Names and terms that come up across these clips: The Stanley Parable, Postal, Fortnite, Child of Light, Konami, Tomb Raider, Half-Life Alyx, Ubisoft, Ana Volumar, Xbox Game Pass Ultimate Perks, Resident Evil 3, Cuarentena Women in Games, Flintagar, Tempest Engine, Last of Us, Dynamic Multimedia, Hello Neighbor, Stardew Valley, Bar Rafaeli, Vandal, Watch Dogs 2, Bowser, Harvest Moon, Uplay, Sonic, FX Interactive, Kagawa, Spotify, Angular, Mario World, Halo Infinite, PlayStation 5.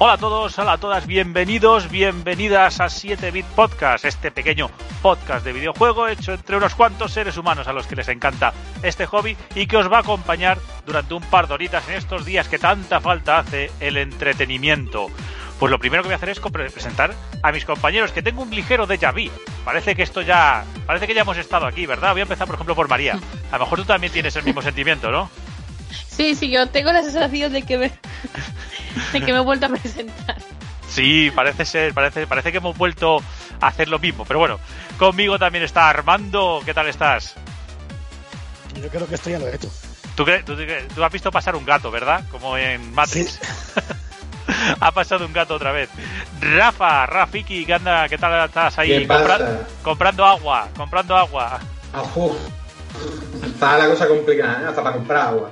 Hola a todos, hola a todas, bienvenidos, bienvenidas a 7Bit Podcast, este pequeño podcast de videojuego hecho entre unos cuantos seres humanos a los que les encanta este hobby y que os va a acompañar durante un par de horitas en estos días que tanta falta hace el entretenimiento. Pues lo primero que voy a hacer es presentar a mis compañeros, que tengo un ligero déjà vu. Parece que ya hemos estado aquí, ¿verdad? Voy a empezar, por ejemplo, por María. A lo mejor tú también tienes el mismo sentimiento, ¿no? Sí, yo tengo la sensación de que me he vuelto a presentar. Sí, parece que hemos vuelto a hacer lo mismo. Pero bueno, conmigo también está Armando. ¿Qué tal estás? Yo creo que esto ya lo he hecho. ¿Tú has visto pasar un gato, ¿verdad? Como en Matrix. Sí. Ha pasado un gato otra vez. Rafiki, ¿qué anda? ¿Qué tal estás ahí? Comprando agua. Ajú. Está la cosa complicada, ¿eh? Hasta para comprar agua.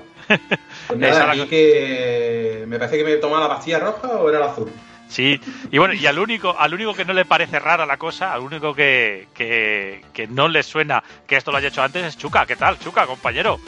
Pues nada, aquí que me parece que me he tomado la pastilla roja o era la azul. Sí, y bueno, y al único que no le parece rara la cosa, al único que no le suena que esto lo haya hecho antes es Chuca. ¿Qué tal, Chuca, compañero?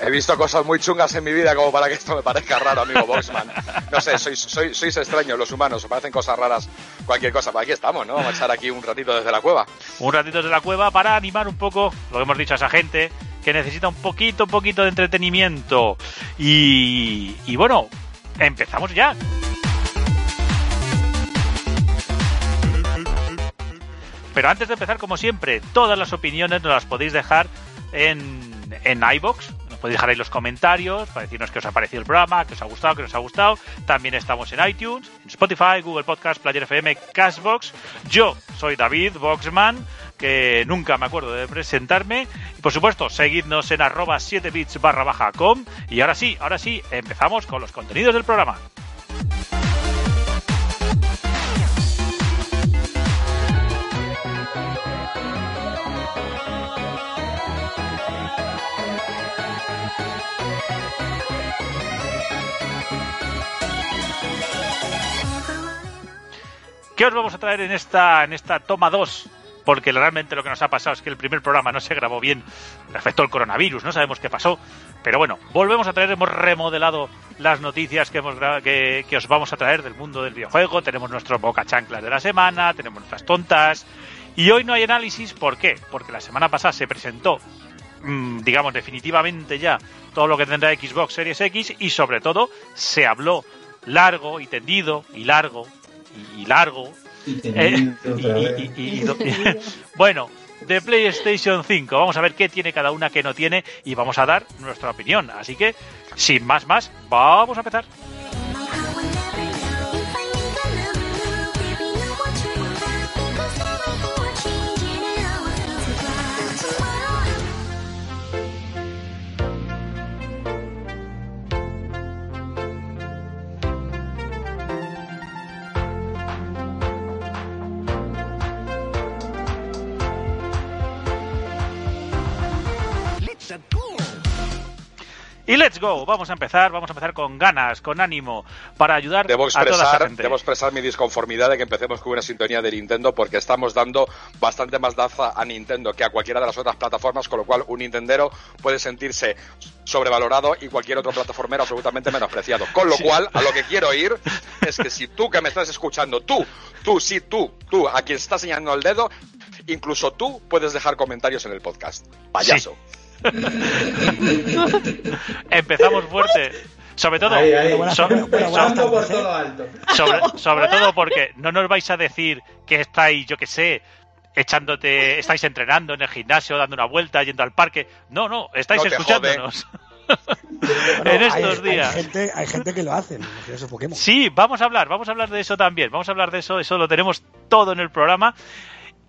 He visto cosas muy chungas en mi vida como para que esto me parezca raro, amigo Boxman. No sé, sois extraños los humanos, os parecen cosas raras cualquier cosa. Pero aquí estamos, ¿no? Vamos a estar aquí un ratito desde la cueva. Un ratito desde la cueva para animar un poco lo que hemos dicho a esa gente que necesita un poquito de entretenimiento. Y bueno, empezamos ya. Pero antes de empezar, como siempre, todas las opiniones nos las podéis dejar en iVoox. Podéis dejar ahí los comentarios para decirnos qué os ha parecido el programa, qué os ha gustado, qué no os ha gustado. También estamos en iTunes, en Spotify, Google Podcast, Player FM, Cashbox. Yo soy David Boxman, que nunca me acuerdo de presentarme. Y por supuesto, seguidnos en @7bits.com. Y ahora sí, empezamos con los contenidos del programa. ¿Qué os vamos a traer en esta toma 2? Porque realmente lo que nos ha pasado es que el primer programa no se grabó bien respecto al coronavirus, no sabemos qué pasó. Pero bueno, volvemos a traer, hemos remodelado las noticias que os vamos a traer del mundo del videojuego. Tenemos nuestros bocachanclas de la semana, tenemos nuestras tontas. Y hoy no hay análisis, ¿por qué? Porque la semana pasada se presentó, digamos, definitivamente ya todo lo que tendrá Xbox Series X y sobre todo se habló largo y tendido bueno, de PlayStation 5. Vamos a ver qué tiene cada una, qué no tiene, y vamos a dar nuestra opinión. Así que, sin más, vamos a empezar. Y let's go, vamos a empezar con ganas, con ánimo, para ayudar a toda esa gente. Debo expresar mi disconformidad de que empecemos con una sintonía de Nintendo, porque estamos dando bastante más daza a Nintendo que a cualquiera de las otras plataformas, con lo cual un nintendero puede sentirse sobrevalorado y cualquier otro plataformero absolutamente menospreciado. Con lo cual, a lo que quiero ir es que si tú que me estás escuchando, tú, a quien estás señalando el dedo, incluso tú puedes dejar comentarios en el podcast. Payaso. Sí. Empezamos fuerte, sobre todo sobre todo porque no nos vais a decir que estáis, yo que sé, estáis entrenando en el gimnasio, dando una vuelta, yendo al parque. No, estáis escuchándonos. Bueno, en estos días hay gente que lo hace, ¿no? Eso, Pokémon. Sí, vamos a hablar de eso también, eso lo tenemos todo en el programa.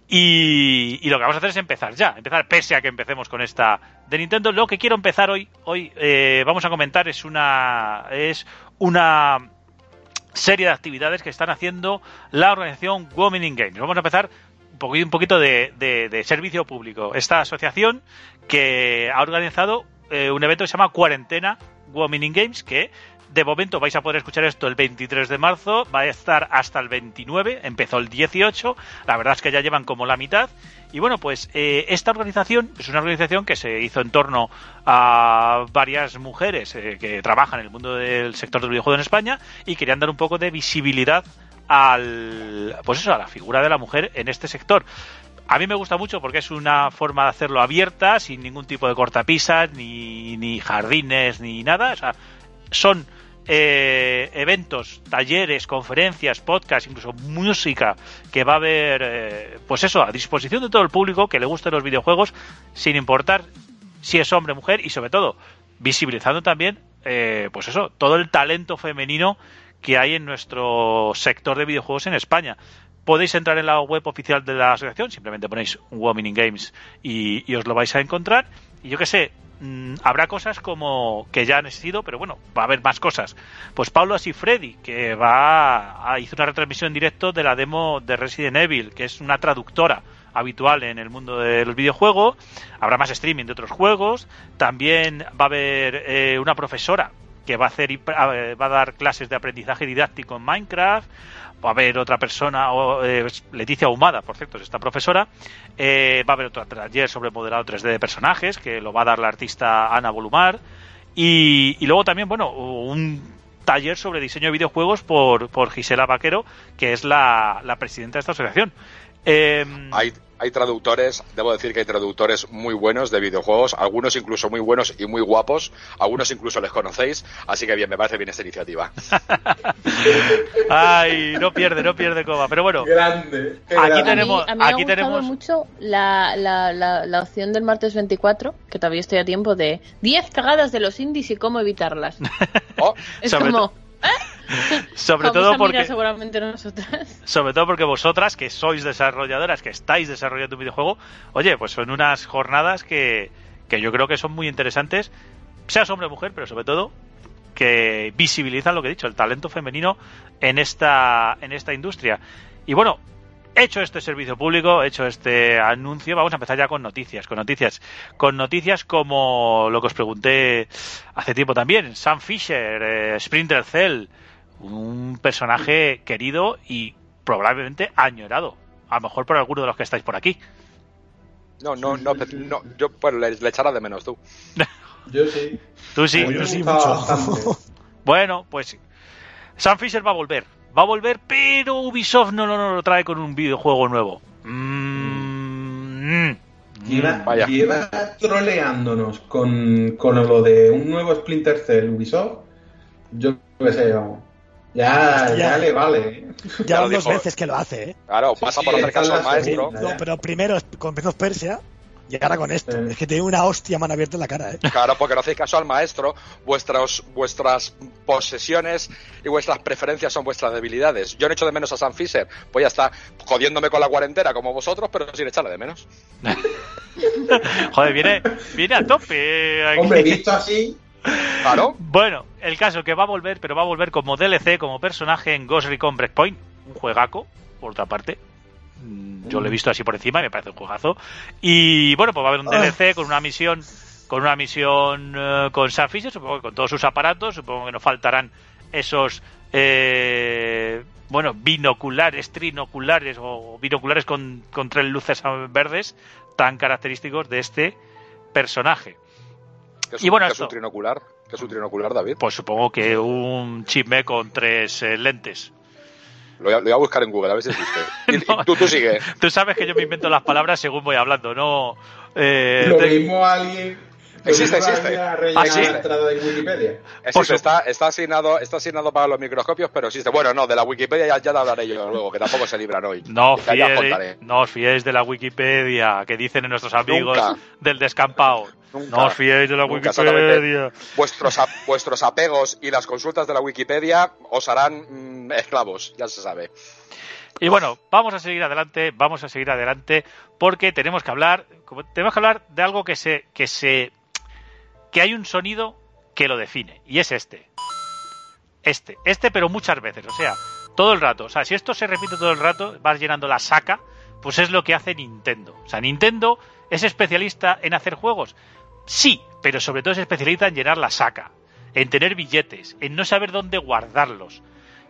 Y lo que vamos a hacer es empezar, pese a que empecemos con esta de Nintendo. Lo que quiero empezar hoy vamos a comentar es una serie de actividades que están haciendo la organización Women in Games. Vamos a empezar un poquito de servicio público. Esta asociación que ha organizado un evento que se llama Cuarentena Women in Games, que de momento vais a poder escuchar esto el 23 de marzo, va a estar hasta el 29, empezó el 18, la verdad es que ya llevan como la mitad. Y bueno, pues esta organización es una organización que se hizo en torno a varias mujeres que trabajan en el mundo del sector del videojuego en España y querían dar un poco de visibilidad a la figura de la mujer en este sector. A mí me gusta mucho porque es una forma de hacerlo abierta, sin ningún tipo de cortapisas, ni jardines, ni nada. O sea, son eventos, talleres, conferencias, podcasts, incluso música que va a haber a disposición de todo el público que le gusten los videojuegos, sin importar si es hombre o mujer, y sobre todo visibilizando también todo el talento femenino que hay en nuestro sector de videojuegos en España. Podéis entrar en la web oficial de la asociación, simplemente ponéis Women in Games y os lo vais a encontrar. Y yo qué sé, habrá cosas como que ya han existido, pero bueno, va a haber más cosas. Pues Pablo Asifredi, que hizo una retransmisión en directo de la demo de Resident Evil, que es una traductora habitual en el mundo del videojuego. Habrá más streaming de otros juegos. También va a haber una profesora que va a dar clases de aprendizaje didáctico en Minecraft. Va a haber otra persona, Leticia Ahumada, por cierto, es esta profesora. Va a haber otro taller sobre modelado 3D de personajes, que lo va a dar la artista Ana Volumar. Y luego también, un taller sobre diseño de videojuegos por Gisela Vaquero, que es la presidenta de esta asociación. Hay traductores, debo decir que hay traductores muy buenos de videojuegos, algunos incluso muy buenos y muy guapos, algunos incluso les conocéis, así que bien, me parece bien esta iniciativa. Ay, no pierde coma, pero bueno. Grande. A mí me ha gustado mucho la opción del martes 24, que todavía estoy a tiempo de 10 cagadas de los indies y cómo evitarlas. Es como... Sobre todo porque vosotras, que sois desarrolladoras, que estáis desarrollando un videojuego, oye, pues son unas jornadas que yo creo que son muy interesantes, seas hombre o mujer, pero sobre todo que visibilizan, lo que he dicho, el talento femenino en esta industria. Y bueno, hecho este servicio público, hecho este anuncio, vamos a empezar ya con noticias como lo que os pregunté hace tiempo también. Sam Fisher, Splinter Cell, un personaje querido y probablemente añorado, a lo mejor por alguno de los que estáis por aquí. No, yo pues le echarás de menos tú. Yo sí. Tú sí. Yo sí mucho. Bueno, pues Sam Fisher va a volver, pero Ubisoft no lo trae con un videojuego nuevo. Lleva troleándonos con lo de un nuevo Splinter Cell Ubisoft. Yo qué sé, vamos. Ya le vale. Ya unas veces que lo hace, ¿eh? Claro, pasa por hacer caso al maestro. No, pero primero con Prince of Persia. Y ahora con esto, es que tiene una hostia mano abierta en la cara, ¿eh? Claro, porque no hacéis caso al maestro, vuestras posesiones y vuestras preferencias son vuestras debilidades. Yo no echo de menos a Sam Fisher, pues ya está jodiéndome con la cuarentena como vosotros, pero sin echarle de menos. Joder, viene a tope aquí. Hombre, visto así... Claro. Bueno, el caso que va a volver, pero va a volver como DLC, como personaje en Ghost Recon Breakpoint, un juegaco, por otra parte. Yo lo he visto así por encima y me parece un juegazo. Y bueno, pues va a haber un DLC con una misión con Sam Fisher, supongo que con todos sus aparatos. Supongo que nos faltarán esos binoculares, trinoculares o binoculares con tres luces verdes tan característicos de este personaje. ¿Qué es un trinocular, David? Pues supongo que un chisme con tres lentes. Lo voy a buscar en Google, a ver si existe. No, tú sigue. Tú sabes que yo me invento las palabras según voy hablando, ¿no? Existe. Está asignado para los microscopios, pero existe. Bueno, no, de la Wikipedia ya la hablaré yo luego, que tampoco se libran hoy. No os fiéis de la Wikipedia, que dicen nuestros amigos del descampado. No os fiéis de la Wikipedia. Vuestros apegos y las consultas de la Wikipedia os harán esclavos, ya se sabe. Y bueno, vamos a seguir adelante porque tenemos que hablar de algo que hay un sonido que lo define, y es este. pero muchas veces, o sea, todo el rato. O sea, si esto se repite todo el rato, vas llenando la saca, pues es lo que hace Nintendo. O sea, Nintendo es especialista en hacer juegos, sí, pero sobre todo es especialista en llenar la saca, en tener billetes, en no saber dónde guardarlos.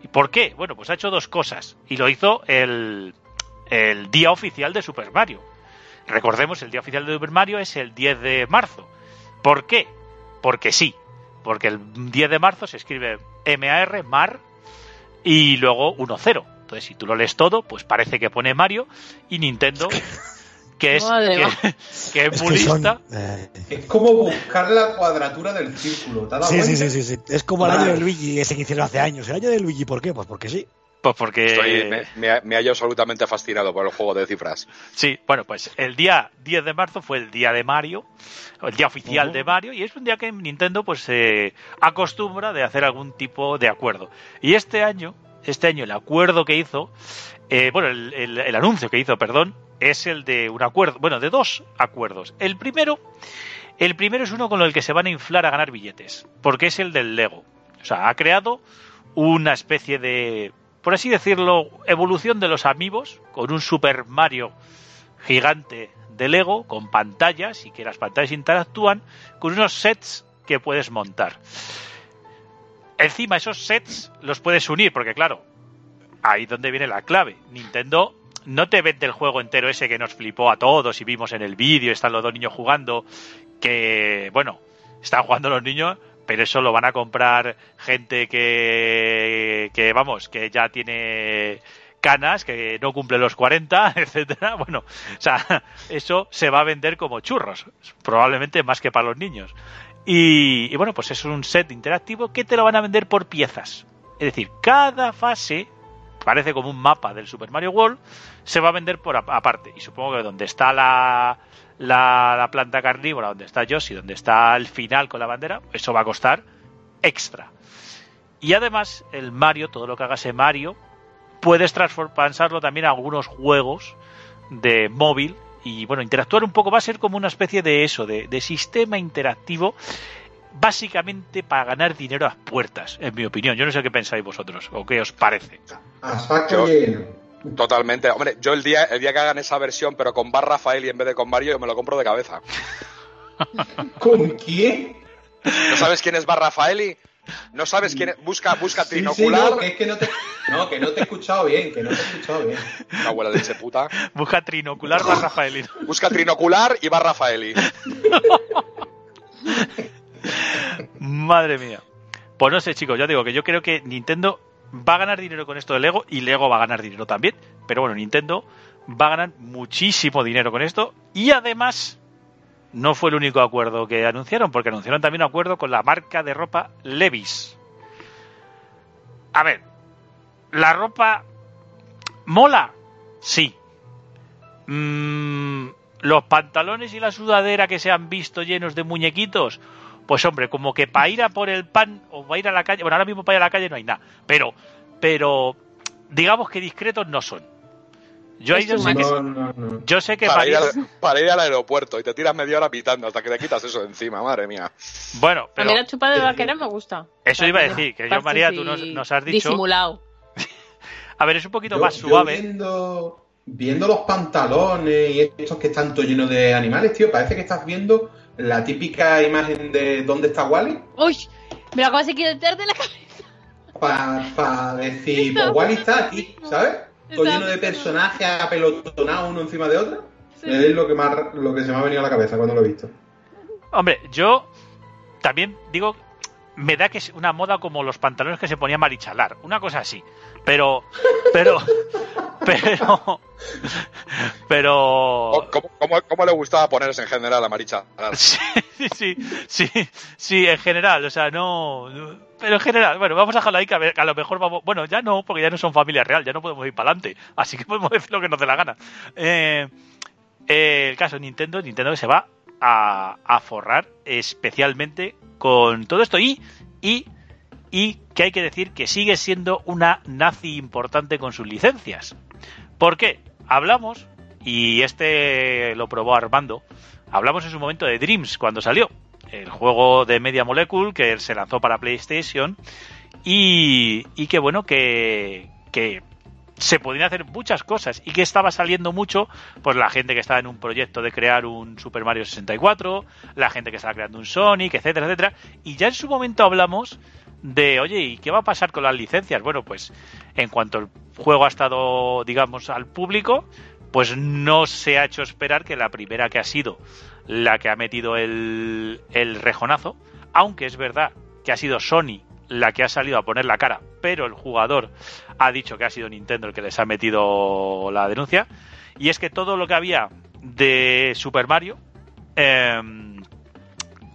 ¿Y por qué? Bueno, pues ha hecho dos cosas, y lo hizo el día oficial de Super Mario. Recordemos, el día oficial de Super Mario es el 10 de marzo. ¿Por qué? Porque sí. Porque el 10 de marzo se escribe MAR, mar, y luego 10. Entonces, si tú lo lees todo, pues parece que pone Mario, y Nintendo, que es muy lista. Es como buscar la cuadratura del círculo. Sí. Es como el año de Luigi, ese que hicieron hace años. El año de Luigi, ¿por qué? Pues porque sí. Pues porque me hallo absolutamente fascinado por el juego de cifras. Sí, bueno, pues el día 10 de marzo fue el día de Mario, el día oficial de Mario, y es un día que Nintendo pues se acostumbra de hacer algún tipo de acuerdo. Y este año el acuerdo que hizo, el anuncio que hizo, perdón, es el de un acuerdo, bueno, de dos acuerdos. El primero es uno con el que se van a inflar a ganar billetes, porque es el del Lego. O sea, ha creado una especie de, por así decirlo, evolución de los amigos, con un Super Mario gigante de Lego, con pantallas, y que las pantallas interactúan con unos sets que puedes montar. Encima, esos sets los puedes unir, porque claro, ahí es donde viene la clave. Nintendo no te vende el juego entero ese que nos flipó a todos y vimos en el vídeo, están los dos niños jugando, que, bueno, están jugando los niños, pero eso lo van a comprar gente que ya tiene canas, que no cumple los 40, etcétera. Bueno, o sea, eso se va a vender como churros, probablemente más que para los niños. Y bueno, pues es un set interactivo que te lo van a vender por piezas. Es decir, cada fase, parece como un mapa del Super Mario World, se va a vender por aparte. Y supongo que donde está la planta carnívora, donde está Yoshi, donde está el final con la bandera, eso va a costar extra. Y además, el Mario, todo lo que haga ese Mario, puedes transformarlo también a algunos juegos de móvil, y bueno, interactuar un poco. Va a ser como una especie de eso, de sistema interactivo, básicamente para ganar dinero a las puertas, en mi opinión. Yo no sé qué pensáis vosotros, o qué os parece. Totalmente, hombre, yo el día que hagan esa versión pero con Bar Rafael y en vez de con Mario, yo me lo compro de cabeza. ¿Con quién? ¿No sabes quién es Bar Rafaeli? ¿No sabes quién es? Busca Trinocular. Sí, no, que no te he escuchado bien, Una abuela de ese puta. Busca Trinocular Bar Rafaeli. Busca Trinocular y Bar Rafaeli. Madre mía. Pues no sé, chicos, ya digo que yo creo que Nintendo va a ganar dinero con esto de Lego, y Lego va a ganar dinero también, pero bueno, Nintendo va a ganar muchísimo dinero con esto. Y además, no fue el único acuerdo que anunciaron, porque anunciaron también un acuerdo con la marca de ropa Levi's. A ver, ¿la ropa mola? Sí. ¿Los pantalones y la sudadera que se han visto llenos de muñequitos? Pues hombre, como que para ir a por el pan o para ir a la calle, bueno, ahora mismo para ir a la calle no hay nada, pero digamos que discretos no son. Yo sé que para ir al aeropuerto y te tiras media hora pitando hasta que te quitas eso de encima, madre mía. Bueno, pero a mí la chupa de vaquera me gusta. Eso iba a decir, que yo, María, tú nos has dicho disimulado. A ver, es un poquito más suave. Viendo los pantalones y estos que están todo llenos de animales, tío, parece que estás viendo la típica imagen de ¿dónde está Wally? ¡Uy! Me lo acabas de quitar de la cabeza. Para decir, pues Wally está aquí, ¿sabes? Todo lleno de personajes apelotonados uno encima de otro. Sí. Es lo que se me ha venido a la cabeza cuando lo he visto. Hombre, yo también digo, me da que es una moda como los pantalones que se ponía Marichalar, una cosa así. Pero ¿Cómo le gustaba ponerse en general a Marichalar? Sí, en general, o sea, no, pero en general, bueno, vamos a dejarlo ahí, que a lo mejor vamos, bueno, ya no, porque ya no son familia real, ya no podemos ir para adelante, así que podemos decir lo que nos dé la gana. El caso de Nintendo que se va a forrar especialmente con todo esto, y que hay que decir que sigue siendo una nazi importante con sus licencias. ¿Por qué? Hablamos, y lo probó Armando, hablamos en su momento de Dreams cuando salió, el juego de Media Molecule que se lanzó para PlayStation, y que bueno, que se podían hacer muchas cosas y que estaba saliendo mucho, pues la gente que estaba en un proyecto de crear un Super Mario 64, la gente que estaba creando un Sonic, etcétera, etcétera. Y ya en su momento hablamos de, oye, ¿y qué va a pasar con las licencias? Bueno, pues en cuanto el juego ha estado, digamos, al público, pues no se ha hecho esperar que la primera que ha sido la que ha metido el rejonazo, aunque es verdad que ha sido Sony la que ha salido a poner la cara, pero el jugador ha dicho que ha sido Nintendo el que les ha metido la denuncia. Y es que todo lo que había de Super Mario,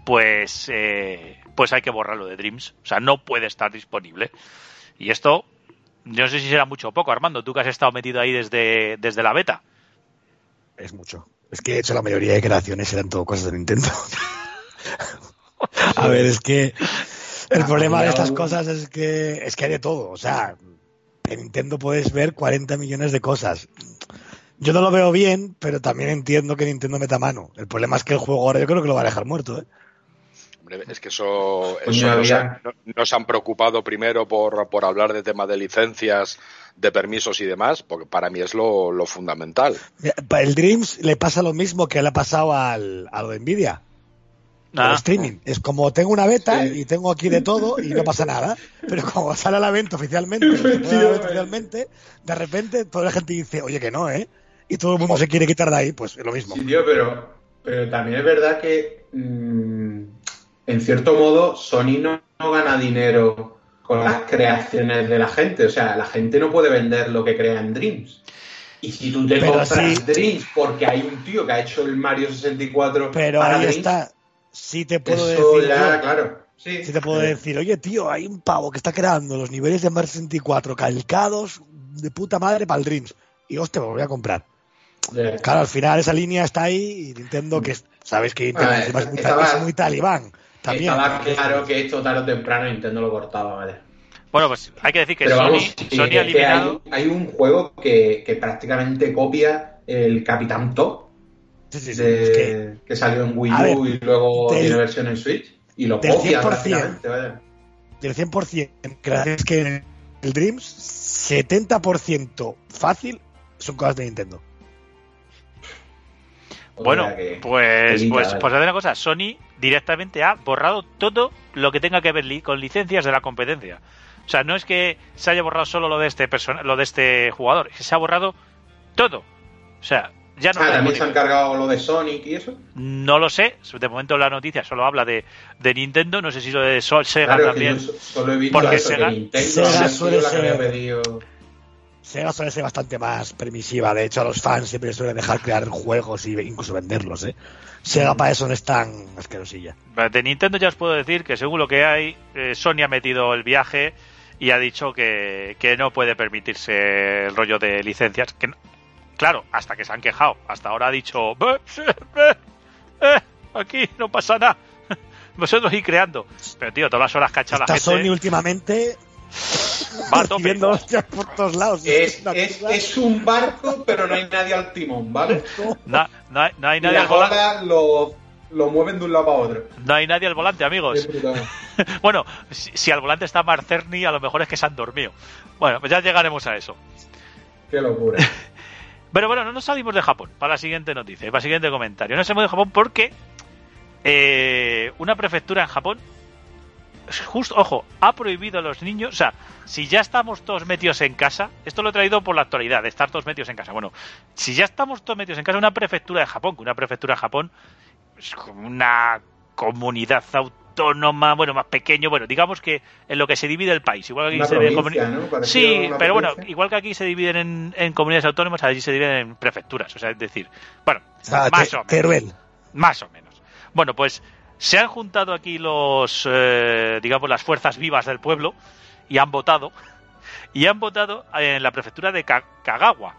pues hay que borrarlo de Dreams. O sea, no puede estar disponible. Y esto, yo no sé si será mucho o poco. Armando, tú que has estado metido ahí desde la beta. Es mucho. Es que, de hecho, la mayoría de creaciones eran todo cosas de Nintendo. A ver, es que... El problema de estas cosas es que hay de todo. O sea, en Nintendo puedes ver 40 millones de cosas. Yo no lo veo bien, pero también entiendo que Nintendo meta mano. El problema es que el juego ahora yo creo que lo va a dejar muerto, ¿eh? Hombre, es que eso nos han preocupado primero por hablar de temas de licencias, de permisos y demás, porque para mí es lo fundamental. El Dreams le pasa lo mismo que le ha pasado a lo de Nvidia. El streaming. Es como tengo una beta y tengo aquí de todo y no pasa nada. Pero como sale a la venta oficialmente, de repente toda la gente dice, oye, que no, ¿eh? Y todo el mundo se quiere quitar de ahí, pues es lo mismo. Sí, tío, pero también es verdad que, en cierto modo, Sony no gana dinero con las creaciones de la gente. O sea, la gente no puede vender lo que crea en Dreams. Y si tú te compras Dreams porque hay un tío que ha hecho el Mario 64 para Dreams... Está. Sí te puedo decir, ya, claro. Sí. Sí te puedo decir, oye, tío, hay un pavo que está creando los niveles de Mario 64 calcados de puta madre para el Dreams. Y hostia, me lo voy a comprar. Yeah. Claro, al final esa línea está ahí y Nintendo, que sabes que Nintendo es muy talibán. También. Estaba claro que esto tarde o temprano Nintendo lo cortaba, ¿vale? Bueno, pues hay que decir que Sony ha eliminado... Hay un juego que prácticamente copia el Capitán Top. Sí, es que salió en Wii U y luego tiene versión en Switch y lo copia prácticamente. Vaya. Del 100%, crees que en el Dreams 70% fácil son cosas de Nintendo. Bueno, pues hacer una cosa, Sony directamente ha borrado todo lo que tenga que ver con licencias de la competencia. O sea, no es que se haya borrado solo lo de este jugador, es que se ha borrado todo. O sea, ya no. ¿También se han cargado lo de Sonic y eso? No lo sé. De momento la noticia solo habla de Nintendo. No sé si lo de Sega también. Solo he visto porque Sega suele ser... Sega suele ser bastante más permisiva. De hecho, a los fans siempre les suelen dejar crear juegos e incluso venderlos, ¿eh? Sega para eso no es tan asquerosilla. De Nintendo ya os puedo decir que según lo que hay, Sony ha metido el viaje y ha dicho que no puede permitirse el rollo de licencias. Que no. Claro, hasta que se han quejado. Hasta ahora ha dicho, aquí no pasa nada, vosotros ir creando. Pero tío, todas las horas cacha la gente. Sony últimamente va recibiendo hostias por todos lados. Es un barco, pero no hay nadie al timón, ¿vale? No hay nadie al volante. Lo mueven de un lado a otro. No hay nadie al volante, amigos. Bueno, si al volante está Marcerni, a lo mejor es que se han dormido. Bueno, pues ya llegaremos a eso. Qué locura. Pero bueno, no nos salimos de Japón para la siguiente noticia, para el siguiente comentario. No salimos de Japón porque una prefectura en Japón, justo, ojo, ha prohibido a los niños. O sea, si ya estamos todos metidos en casa, esto lo he traído por la actualidad, de estar todos metidos en casa. Bueno, si ya estamos todos metidos en casa, una prefectura de Japón es como una comunidad autónoma, bueno, más pequeño, bueno, digamos que en lo que se divide el país, igual que aquí ¿no? Sí, pero bueno, igual que aquí se dividen en comunidades autónomas, allí se dividen en prefecturas, o sea, es decir, bueno, más o menos. Bueno, pues se han juntado aquí los, digamos, las fuerzas vivas del pueblo y han votado en la prefectura de Kagawa.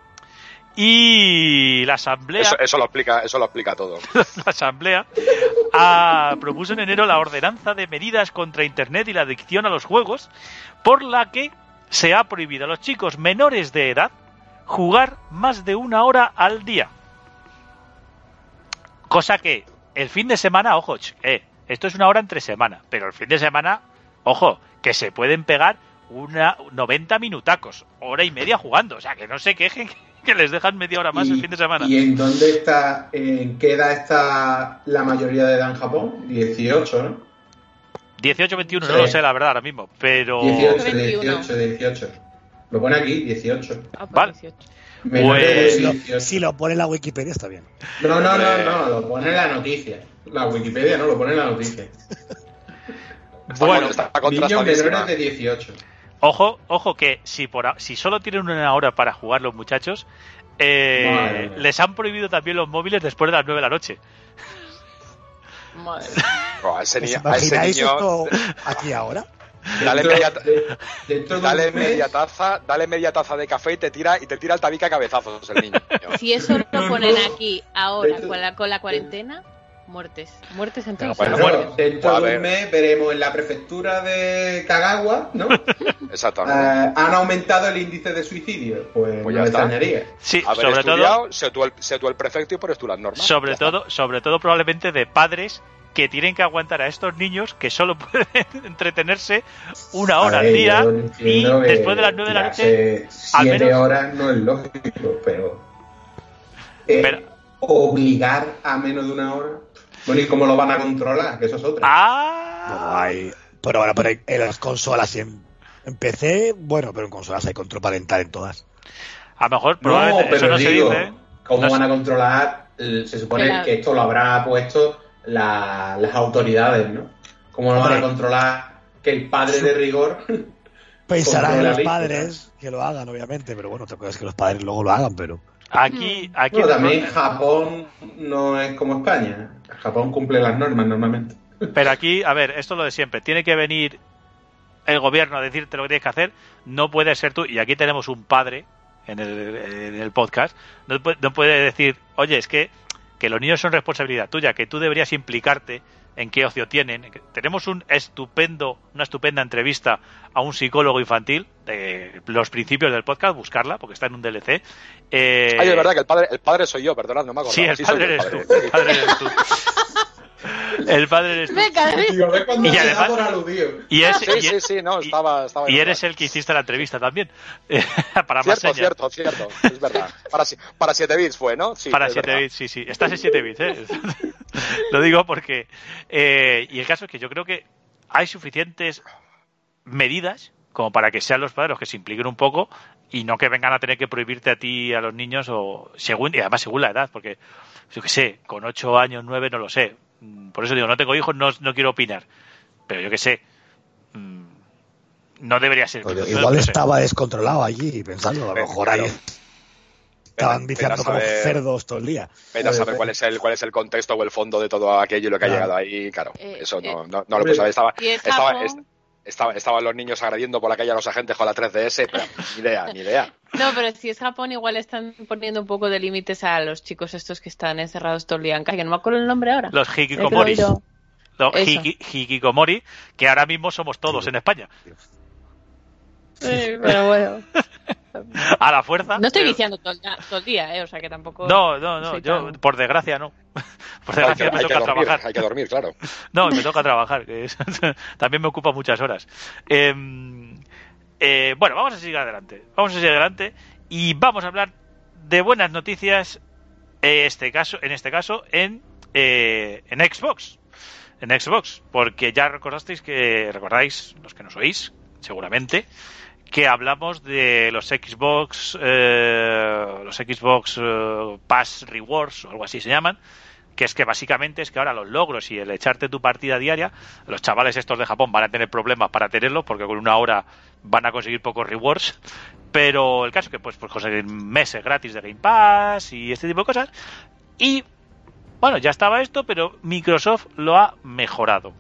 Y la asamblea... Eso lo explica todo. La asamblea propuso en enero la ordenanza de medidas contra Internet y la adicción a los juegos, por la que se ha prohibido a los chicos menores de edad jugar más de una hora al día. Cosa que el fin de semana, ojo, esto es una hora entre semana, pero el fin de semana, ojo, que se pueden pegar una 90 minutacos, hora y media jugando, o sea, que no se quejen que les dejan media hora más el fin de semana. ¿Y en dónde está, en qué edad está la mayoría de edad en Japón? 18, ¿no? 18, 21, sí. No lo sé, la verdad, ahora mismo, pero... 18. Lo pone aquí, 18. Ah, pues vale. 18. Pues... Si lo pone la Wikipedia está bien. No, lo pone la noticia. La Wikipedia no, lo pone la noticia. Bueno, niños menores de 18. Ojo que si solo tienen una hora para jugar los muchachos, madre, les han prohibido también los móviles después de las 9 de la noche. Madre. Oh, ¿Os imagináis niño... esto aquí ahora? Dale media taza de café y te tira el tabique a cabezazos el niño. Si eso lo ponen aquí ahora con la cuarentena, muertes entonces. Bueno, dentro de un mes veremos en la prefectura de Kagawa, ¿no? Exactamente. Han aumentado el índice de suicidio, pues ya está. Sí, haber estudiado, sé tú el prefecto y pones tú las normas. Sobre todo probablemente de padres que tienen que aguantar a estos niños que solo pueden entretenerse una hora al día, y después de las 9 de la noche... 7 horas no es lógico, pero... obligar a menos de una hora... Bueno, ¿y cómo lo van a controlar? Que eso es otra. Pero ahora en las consolas en PC... Bueno, pero en consolas hay control parental en todas. A lo mejor probablemente no, pero eso no digo, se dice. ¿Cómo van a controlar? Se supone que esto lo habrá puesto... las autoridades, ¿no? ¿Cómo no van a controlar que el padre de rigor... Pensarán en los padres que lo hagan, obviamente, pero bueno, otra cosa es que los padres luego lo hagan, pero... Aquí bueno, también Japón no es como España. Japón cumple las normas normalmente. Pero aquí, a ver, esto es lo de siempre. Tiene que venir el gobierno a decirte lo que tienes que hacer. No puede ser tú. Y aquí tenemos un padre en el podcast. No puede decir, oye, es que los niños son responsabilidad tuya, que tú deberías implicarte en qué ocio tienen. Tenemos una estupenda entrevista a un psicólogo infantil de los principios del podcast, buscarla porque está en un DLC. Es verdad que el padre soy yo, perdonad, no me acuerdo. Sí, el padre eres tú. El padre eres tú. Y además, y eres el que hiciste la entrevista también. Para más señas. Cierto, es verdad. Para 7bits fue, ¿no? Sí, para 7bits, sí. Estás en 7bits, Lo digo porque y el caso es que yo creo que hay suficientes medidas como para que sean los padres los que se impliquen un poco y no que vengan a tener que prohibirte a ti, a los niños, y además según la edad, porque yo qué sé, con 8 años, 9, no lo sé. Por eso digo, no tengo hijos, no quiero opinar. Pero yo qué sé. No debería ser. Oye, igual estaba descontrolado allí, pensando, a lo mejor ahí estaban viciando como cerdos todo el día. Vete a saber cuál es el contexto o el fondo de todo aquello y lo que ha llegado ahí. Claro, eso no lo puedo saber. Estaban los niños agrediendo por la calle a los agentes con la 3DS, pero ni idea. No, pero si es Japón, igual están poniendo un poco de límites a los chicos estos que están encerrados todo el día en calle, que no me acuerdo el nombre ahora. Los hikikomoris. Los hikikomori, que ahora mismo somos todos en España. Sí, pero bueno. A la fuerza. No estoy viciando todo el día, o sea que tampoco. No, yo tan... por desgracia no. Por desgracia me toca trabajar. Hay que dormir, claro. No, me toca trabajar, que es, también me ocupa muchas horas. Bueno, vamos a seguir adelante y vamos a hablar de buenas noticias. En Xbox. En Xbox, porque ya recordáis los que nos oís, seguramente, que hablamos de los Xbox Pass Rewards o algo así se llaman, que es que básicamente es que ahora los logros y el echarte tu partida diaria, los chavales estos de Japón van a tener problemas para tenerlos porque con una hora van a conseguir pocos rewards, pero el caso es que pues conseguir meses gratis de Game Pass y este tipo de cosas. Y bueno, ya estaba esto, pero Microsoft lo ha mejorado.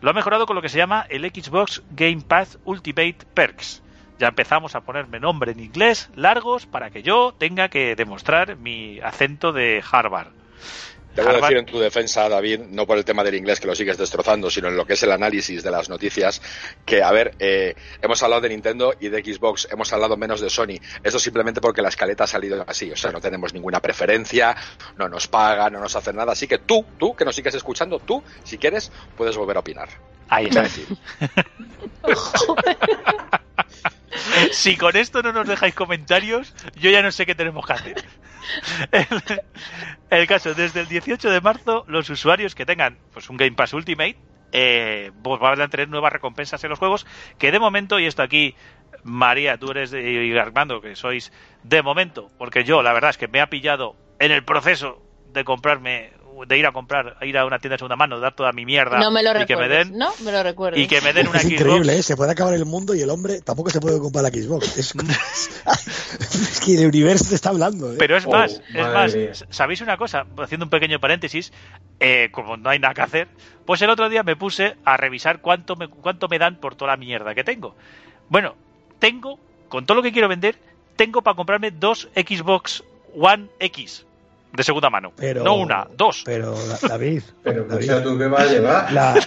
Lo ha mejorado con lo que se llama el Xbox Game Pass Ultimate Perks. Ya empezamos a ponerme nombre en inglés largos para que yo tenga que demostrar mi acento de Harvard. Te voy a decir en tu defensa, David, no por el tema del inglés que lo sigues destrozando, sino en lo que es el análisis de las noticias, que, a ver, hemos hablado de Nintendo y de Xbox, hemos hablado menos de Sony. Esto simplemente porque la escaleta ha salido así, o sea, no tenemos ninguna preferencia, no nos pagan, no nos hacen nada, así que tú que nos sigues escuchando, si quieres, puedes volver a opinar. Ahí está. Si con esto no nos dejáis comentarios, yo ya no sé qué tenemos que hacer. El caso, desde el 18 de marzo, los usuarios que tengan pues un Game Pass Ultimate pues van a tener nuevas recompensas en los juegos, que de momento, y esto aquí, María, tú eres y Armando, que sois de momento, porque yo la verdad es que me ha pillado en el proceso de comprarme, de ir a comprar, ir a una tienda de segunda mano, dar toda mi mierda, no me lo y que me den, no me lo recuerdo, y que me den una Xbox. Es increíble, ¿eh? Se puede acabar el mundo y el hombre tampoco se puede comprar la Xbox. Es que el universo te está hablando, ¿eh? Pero es más, ¿sabéis una cosa? Haciendo un pequeño paréntesis, como no hay nada que hacer, pues el otro día me puse a revisar cuánto me dan por toda la mierda que tengo. Bueno, tengo, con todo lo que quiero vender, tengo para comprarme dos Xbox One X de segunda mano, pero no una, dos. Pero David, pero David, o sea, ¿tú qué vas a llevar?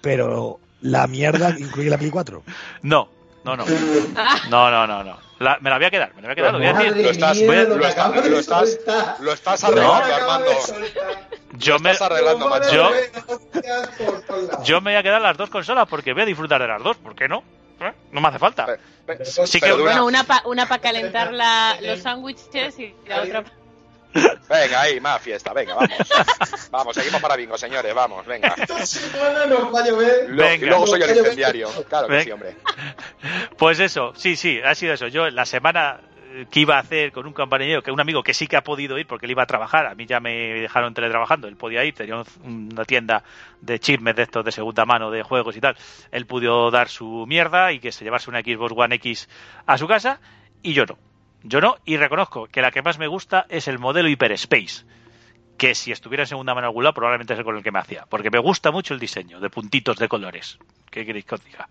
Pero la mierda incluye la Play 4. No. Me la voy a quedar, lo voy a decir. Lo estás arreglando, Armando. Yo me voy a quedar las dos consolas porque voy a disfrutar de las dos, ¿por qué no? No me hace falta. Sí que bueno, una para calentar los sándwiches y la otra. Venga, ahí, más fiesta, venga, vamos. Vamos, seguimos para bingo, señores, vamos, venga. Esta semana nos va a llover. Luego soy el incendiario, claro que sí, hombre. Pues eso, sí, ha sido eso. Yo la semana que iba a hacer con un compañero, que un amigo que sí que ha podido ir porque él iba a trabajar, a mí ya me dejaron teletrabajando, él podía ir, tenía una tienda de chismes de estos de segunda mano, de juegos y tal. Él pudo dar su mierda y que se llevase una Xbox One X a su casa, y yo no. Y reconozco que la que más me gusta es el modelo Hyperspace, que si estuviera en segunda mano en algún lado probablemente es el con el que me hacía, porque me gusta mucho el diseño de puntitos de colores. ¿Qué queréis que os diga?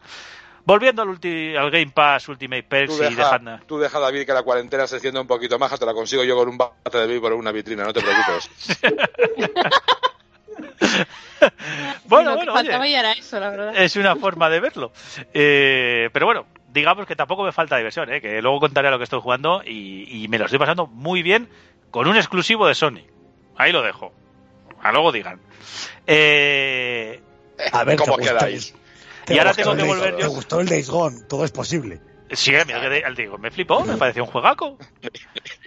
Volviendo al Game Pass Ultimate Perks y dejando... Tú deja, David, que la cuarentena se extienda un poquito más, hasta la consigo yo con un bate de béisbol en una vitrina, no te preocupes. bueno, oye, eso, la verdad. Es una forma de verlo. Pero bueno, digamos que tampoco me falta diversión, ¿eh? Que luego contaré a lo que estoy jugando y me lo estoy pasando muy bien con un exclusivo de Sony. Ahí lo dejo. A luego digan. A ver cómo quedáis. Y ahora tengo que volver yo. ¿Te gustó el Days Gone? Todo es posible. Sí, mira, el Days Gone me flipó, me pareció un juegaco.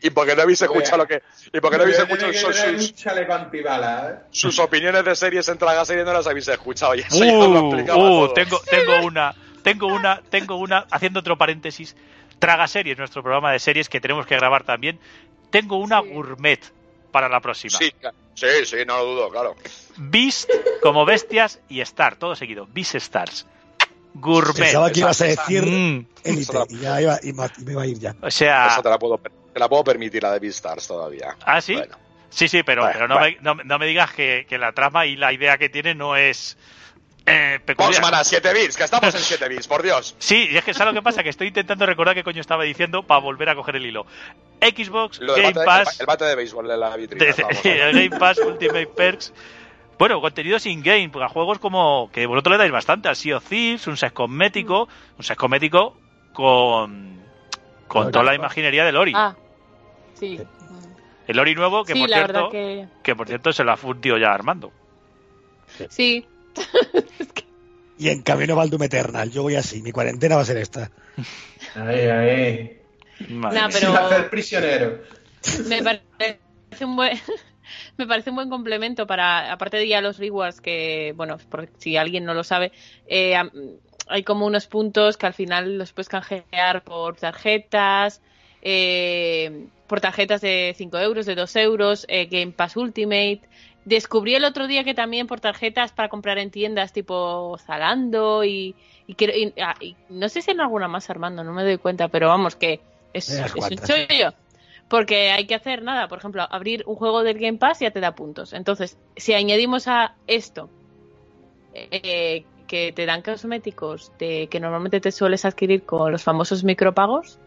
Y porque no habéis escuchado lo que... Y porque no habéis escuchado sus opiniones de series en Tragaseries, no las habéis escuchado. Y eso ya os lo explicaba todo. Tengo una, haciendo otro paréntesis, Tragaseries, nuestro programa de series que tenemos que grabar también. Tengo una gourmet para la próxima. Sí, no lo dudo, claro. Beast, como bestias, y Star, todo seguido. Beast Stars. Gourmet. Pensaba que ibas a decir Elite, y me iba a ir ya. O sea... Eso te la puedo permitir, la de Beast Stars todavía. ¿Ah, sí? Bueno. Sí, pero no me digas que la trama y la idea que tiene no es... Boxman a 7 bits, que estamos en 7 bits, por Dios. Sí, y es que ¿sabes lo que pasa? Que estoy intentando recordar qué coño estaba diciendo para volver a coger el hilo. Xbox, Game Pass... El bate de béisbol de la vitrina. El Game Pass, Ultimate Perks... Bueno, contenidos in-game, porque a juegos como... Que vosotros le dais bastante, al Sea of Thieves, un sex cosmético con toda la imaginería del Ori. Ah, sí. El Ori nuevo, que por cierto se lo ha fundido ya Armando. Sí. Y en camino va el Doom Eternal. Yo voy así, mi cuarentena va a ser esta. Ahí. No, pero... Va a ser prisionero. Me parece un buen complemento para, aparte de ya los rewards, que, bueno, por si alguien no lo sabe, hay como unos puntos que al final los puedes canjear por tarjetas. De 5 euros, de 2 euros, Game Pass Ultimate. Descubrí el otro día que también por tarjetas para comprar en tiendas tipo Zalando y no sé si en alguna más, Armando, no me doy cuenta, pero vamos, que es un chollo. Porque hay que hacer nada, por ejemplo, abrir un juego del Game Pass ya te da puntos. Entonces, si añadimos a esto que te dan cosméticos que normalmente te sueles adquirir con los famosos micropagos,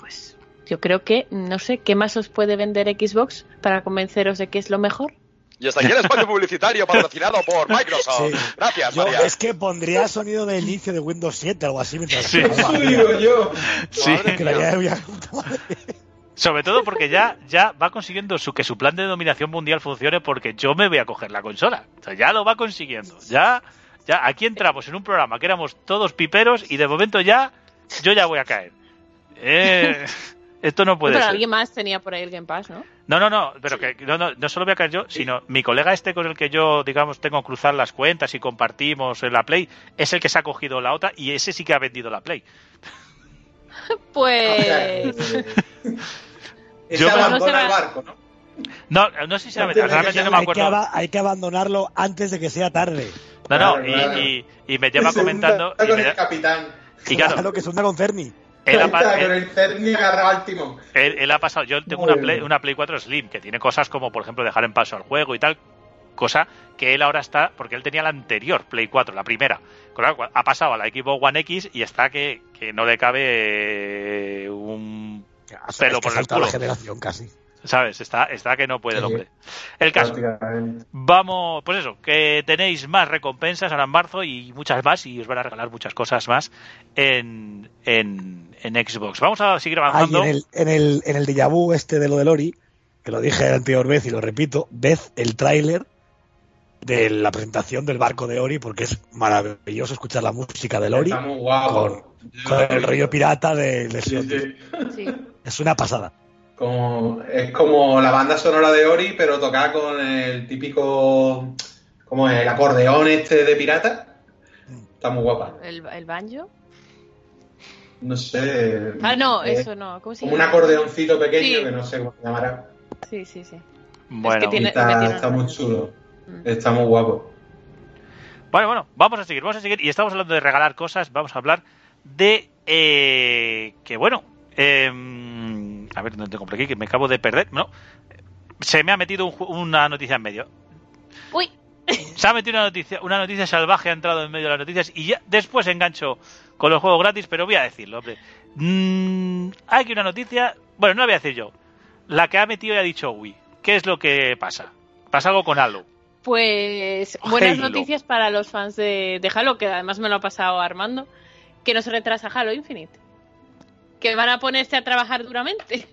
pues yo creo que, no sé, ¿qué más os puede vender Xbox para convenceros de que es lo mejor? Y hasta aquí el espacio publicitario patrocinado por Microsoft. Sí. Gracias, María. Es que pondría sonido de inicio de Windows 7 o algo así. Mientras sí, eso digo yo. Sí. Madre, que la idea... Sobre todo porque ya va consiguiendo que su plan de dominación mundial funcione, porque yo me voy a coger la consola. O sea, ya lo va consiguiendo. Ya Ya aquí entramos en un programa que éramos todos piperos y de momento ya yo ya voy a caer. Esto no puede ser. Pero alguien más tenía por ahí el Game Pass, ¿no? No, pero que no solo voy a caer yo, sino mi colega este con el que yo, digamos, tengo que cruzar las cuentas y compartimos en la Play, es el que se ha cogido la otra y ese sí que ha vendido la Play. Pues... yo abandona el barco, ¿no? No sé si la verdad, realmente no me acuerdo. Hay que abandonarlo antes de que sea tarde. Claro. Y me lleva comentando. Con el capitán. Y claro, lo que es una con Cerny. Con el Cerny agarraba el timón. Él ha pasado. Yo tengo una Play 4 Slim que tiene cosas como, por ejemplo, dejar en paso al juego y tal. Cosa que él ahora está, porque él tenía la anterior Play 4, la primera. Claro, ha pasado a la Xbox One X y está que no le cabe un pelo por el culo. La generación casi. ¿Sabes? Está que no puede el hombre. El caso. Vamos, pues eso, que tenéis más recompensas ahora en marzo y muchas más, y os van a regalar muchas cosas más en Xbox. Vamos a seguir avanzando. En el déjà vu este de lo del Ori, que lo dije la anterior vez y lo repito, ved el tráiler de la presentación del barco de Ori, porque es maravilloso escuchar la música del Ori con el rollo pirata de sí. Es una pasada. Es como la banda sonora de Ori, pero tocada con el típico, como el acordeón este de pirata. Está muy guapa. ¿El banjo? No sé. Eso no. ¿Cómo se llama? Como un acordeoncito pequeño, sí. Que no sé cómo se llamará. Sí. Bueno, es que está muy chulo. Está muy guapo. Bueno, vamos a seguir. Y estamos hablando de regalar cosas. Vamos a hablar de que bueno. A ver, ¿dónde te compré aquí? Que me acabo de perder. No, se me ha metido una noticia en medio. ¡Uy! Se ha metido una noticia salvaje, ha entrado en medio de las noticias y ya después engancho con los juegos gratis, pero voy a decirlo, hombre. Hay aquí una noticia... Bueno, no la voy a decir yo. La que ha metido y ha dicho, uy, ¿qué es lo que pasa? Pasa algo con Halo. Pues buenas noticias para los fans de Halo, que además me lo ha pasado Armando, que no se retrasa Halo Infinite. Que van a ponerse a trabajar duramente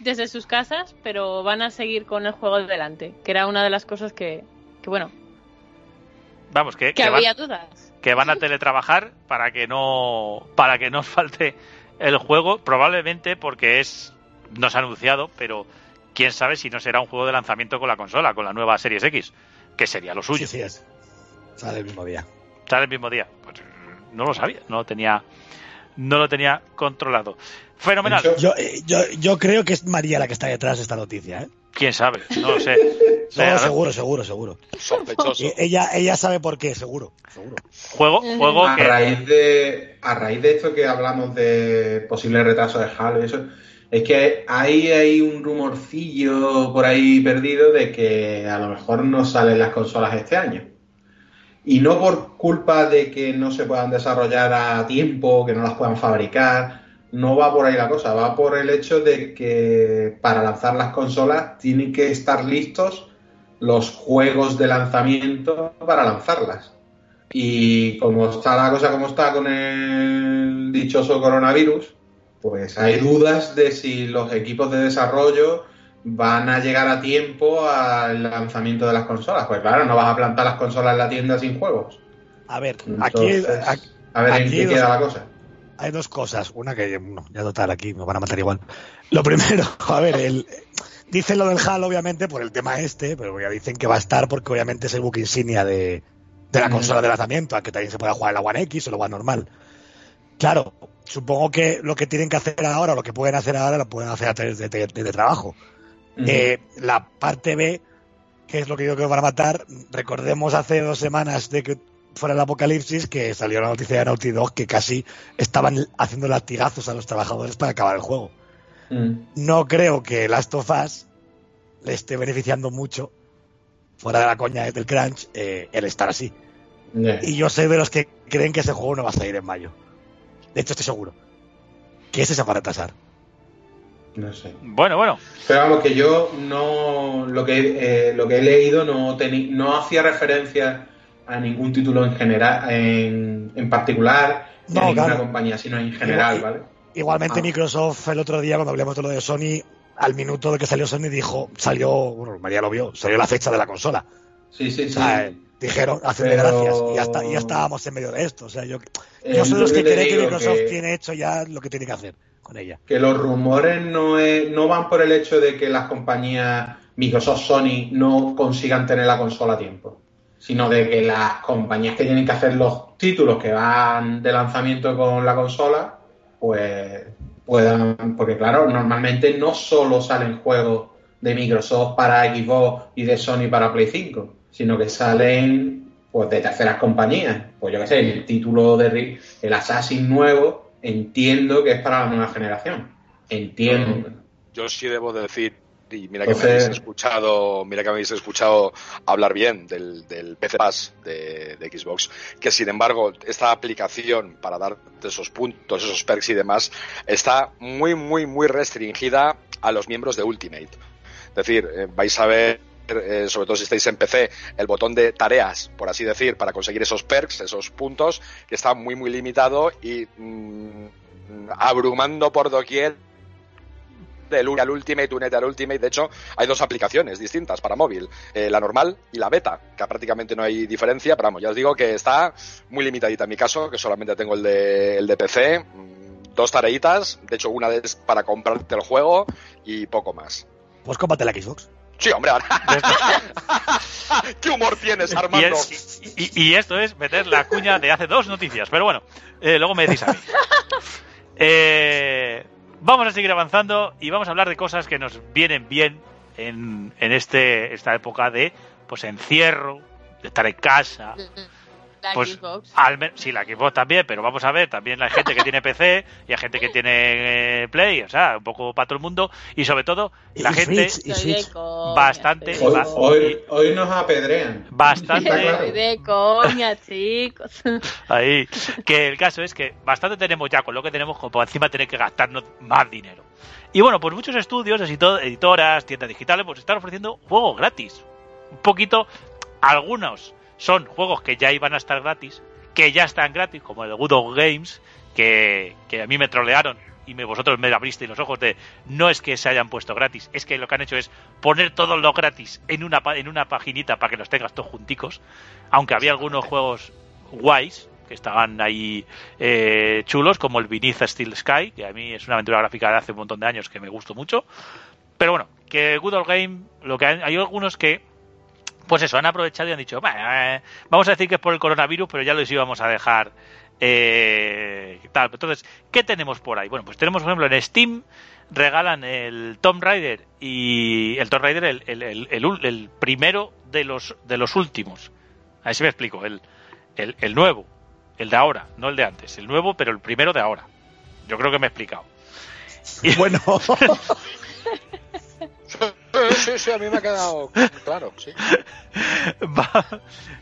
desde sus casas, pero van a seguir con el juego delante, que era una de las cosas que bueno, vamos, que había dudas, que van a teletrabajar para que no os falte el juego, probablemente porque no se ha anunciado, pero quién sabe si no será un juego de lanzamiento con la consola, con la nueva Series X, que sería lo suyo. Sí, sale el mismo día. Pues no lo sabía, no lo tenía controlado. Fenomenal. Yo creo que es María la que está detrás de esta noticia, ¿eh? ¿Quién sabe? No lo sé. No, seguro. Sospechoso. Ella sabe por qué, seguro. Juego a que... A raíz de esto que hablamos de posible retraso de Halo y eso, es que hay un rumorcillo por ahí perdido de que a lo mejor no salen las consolas este año. Y no por culpa de que no se puedan desarrollar a tiempo, que no las puedan fabricar, no va por ahí la cosa, va por el hecho de que para lanzar las consolas tienen que estar listos los juegos de lanzamiento para lanzarlas. Y como está la cosa como está con el dichoso coronavirus, pues hay dudas de si los equipos de desarrollo van a llegar a tiempo al lanzamiento de las consolas. Pues claro, no vas a plantar las consolas en la tienda sin juegos. A ver, aquí queda la cosa. Hay dos cosas. Una que, ya total, aquí me van a matar igual. Lo primero, a ver, dicen lo del Halo, obviamente, por el tema este, pero ya dicen que va a estar porque obviamente es el buque insignia de la consola de lanzamiento, aunque también se pueda jugar en la One X o la One normal. Claro, supongo que lo que tienen que hacer ahora, o lo que pueden hacer ahora, lo pueden hacer a través de trabajo. La parte B, que es lo que yo creo que van a matar, recordemos hace 2 semanas de que fuera el apocalipsis, que salió la noticia de Naughty Dog que casi estaban haciendo latigazos a los trabajadores para acabar el juego. No creo que Last of Us le esté beneficiando mucho, fuera de la coña del crunch, el estar así. Y yo soy de los que creen que ese juego no va a salir en mayo. De hecho, estoy seguro que ese se va a retrasar. No sé. Bueno. Pero vamos, que yo no... Lo que he leído no hacía referencia a ningún título en general, en particular, no, a ninguna compañía, sino en general, ¿vale? Igualmente Microsoft el otro día, cuando hablamos de lo de Sony, al minuto de que salió Sony dijo... María lo vio, salió la fecha de la consola. Sí. dijeron, hacerle gracias, y ya estábamos en medio de esto. O sea, yo soy de los que cree que Microsoft tiene hecho ya lo que tiene que hacer con ella. Que los rumores no van por el hecho de que las compañías Microsoft, Sony no consigan tener la consola a tiempo, sino de que las compañías que tienen que hacer los títulos que van de lanzamiento con la consola, pues puedan, porque claro, normalmente no solo salen juegos de Microsoft para Xbox y de Sony para Play 5, sino que salen pues de terceras compañías. Pues yo qué sé, el título de el Assassin nuevo, entiendo que es para la nueva generación. Entiendo. Yo sí debo decir, y mira que entonces, me habéis escuchado hablar bien del PC Pass de Xbox, que sin embargo esta aplicación para darte esos puntos, esos perks y demás, está muy, muy, muy restringida a los miembros de Ultimate. Es decir, vais a ver, sobre todo si estáis en PC, el botón de tareas, por así decir, para conseguir esos perks, esos puntos, que está muy, muy limitado y abrumando por doquier. Únete al Ultimate. De hecho, hay dos aplicaciones distintas para móvil, la normal y la beta, que prácticamente no hay diferencia, pero vamos, ya os digo que está muy limitadita en mi caso, que solamente tengo el de PC, dos tareitas, de hecho una es para comprarte el juego y poco más. Pues cómprate la Xbox. Sí, hombre, ahora. ¿Qué humor tienes, Armando? Y esto es meter la cuña de hace dos noticias, pero bueno, luego me decís a mí. Vamos a seguir avanzando y vamos a hablar de cosas que nos vienen bien en esta época de pues encierro, de estar en casa. La pues, Xbox. Sí, la Xbox también, pero vamos a ver, también hay gente que tiene PC y hay gente que tiene Play, o sea, un poco para todo el mundo y sobre todo la gente Switch. Bastante. Hoy nos apedrean. Bastante. De coña, chicos. Ahí. Que el caso es que bastante tenemos ya con lo que tenemos, como encima tener que gastarnos más dinero. Y bueno, pues muchos estudios, editoras, tiendas digitales, pues están ofreciendo juegos gratis. Un poquito, algunos. Son juegos que ya iban a estar gratis, que ya están gratis, como el Good Old Games, que a mí me trolearon y vosotros me abristeis los ojos de no es que se hayan puesto gratis, es que lo que han hecho es poner todos los gratis en una paginita para que los tengas todos junticos, aunque había algunos juegos guays que estaban ahí chulos, como el Beneath a Steel Sky, que a mí es una aventura gráfica de hace un montón de años que me gustó mucho, pero bueno, que Good Old Game, lo que hay algunos que pues eso, han aprovechado y han dicho, vamos a decir que es por el coronavirus, pero ya los íbamos a dejar tal. Entonces, ¿qué tenemos por ahí? Bueno, pues tenemos, por ejemplo, en Steam regalan el Tomb Raider y el Tomb Raider el primero de los últimos. A ver si me explico, el nuevo, el de ahora, no el de antes, el nuevo, pero el primero de ahora. Yo creo que me he explicado. Bueno. Sí, a mí me ha quedado claro, sí.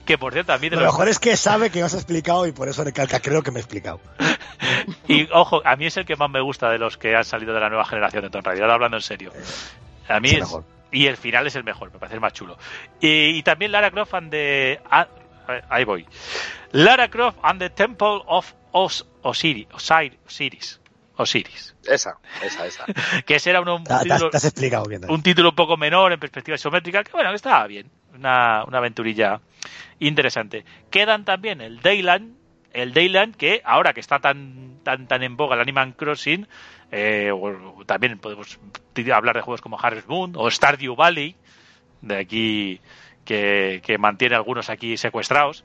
Que por cierto, a mí... Lo mejor es que sabe que os he explicado y por eso recalca, creo que me he explicado. Y ojo, a mí es el que más me gusta de los que han salido de la nueva generación de Tomb Raider, ahora hablando en serio. A mí es y el final es el mejor, me parece el más chulo. Y también Lara Croft and the... ahí voy. Lara Croft and the Temple of Osiris. Esa. Que ese era un título un poco menor en perspectiva isométrica, que bueno, estaba bien. Una aventurilla interesante. Quedan también el Dayland, que ahora que está tan en boga el Animal Crossing, también podemos hablar de juegos como Harvest Moon o Stardew Valley, de aquí que mantiene a algunos aquí secuestrados.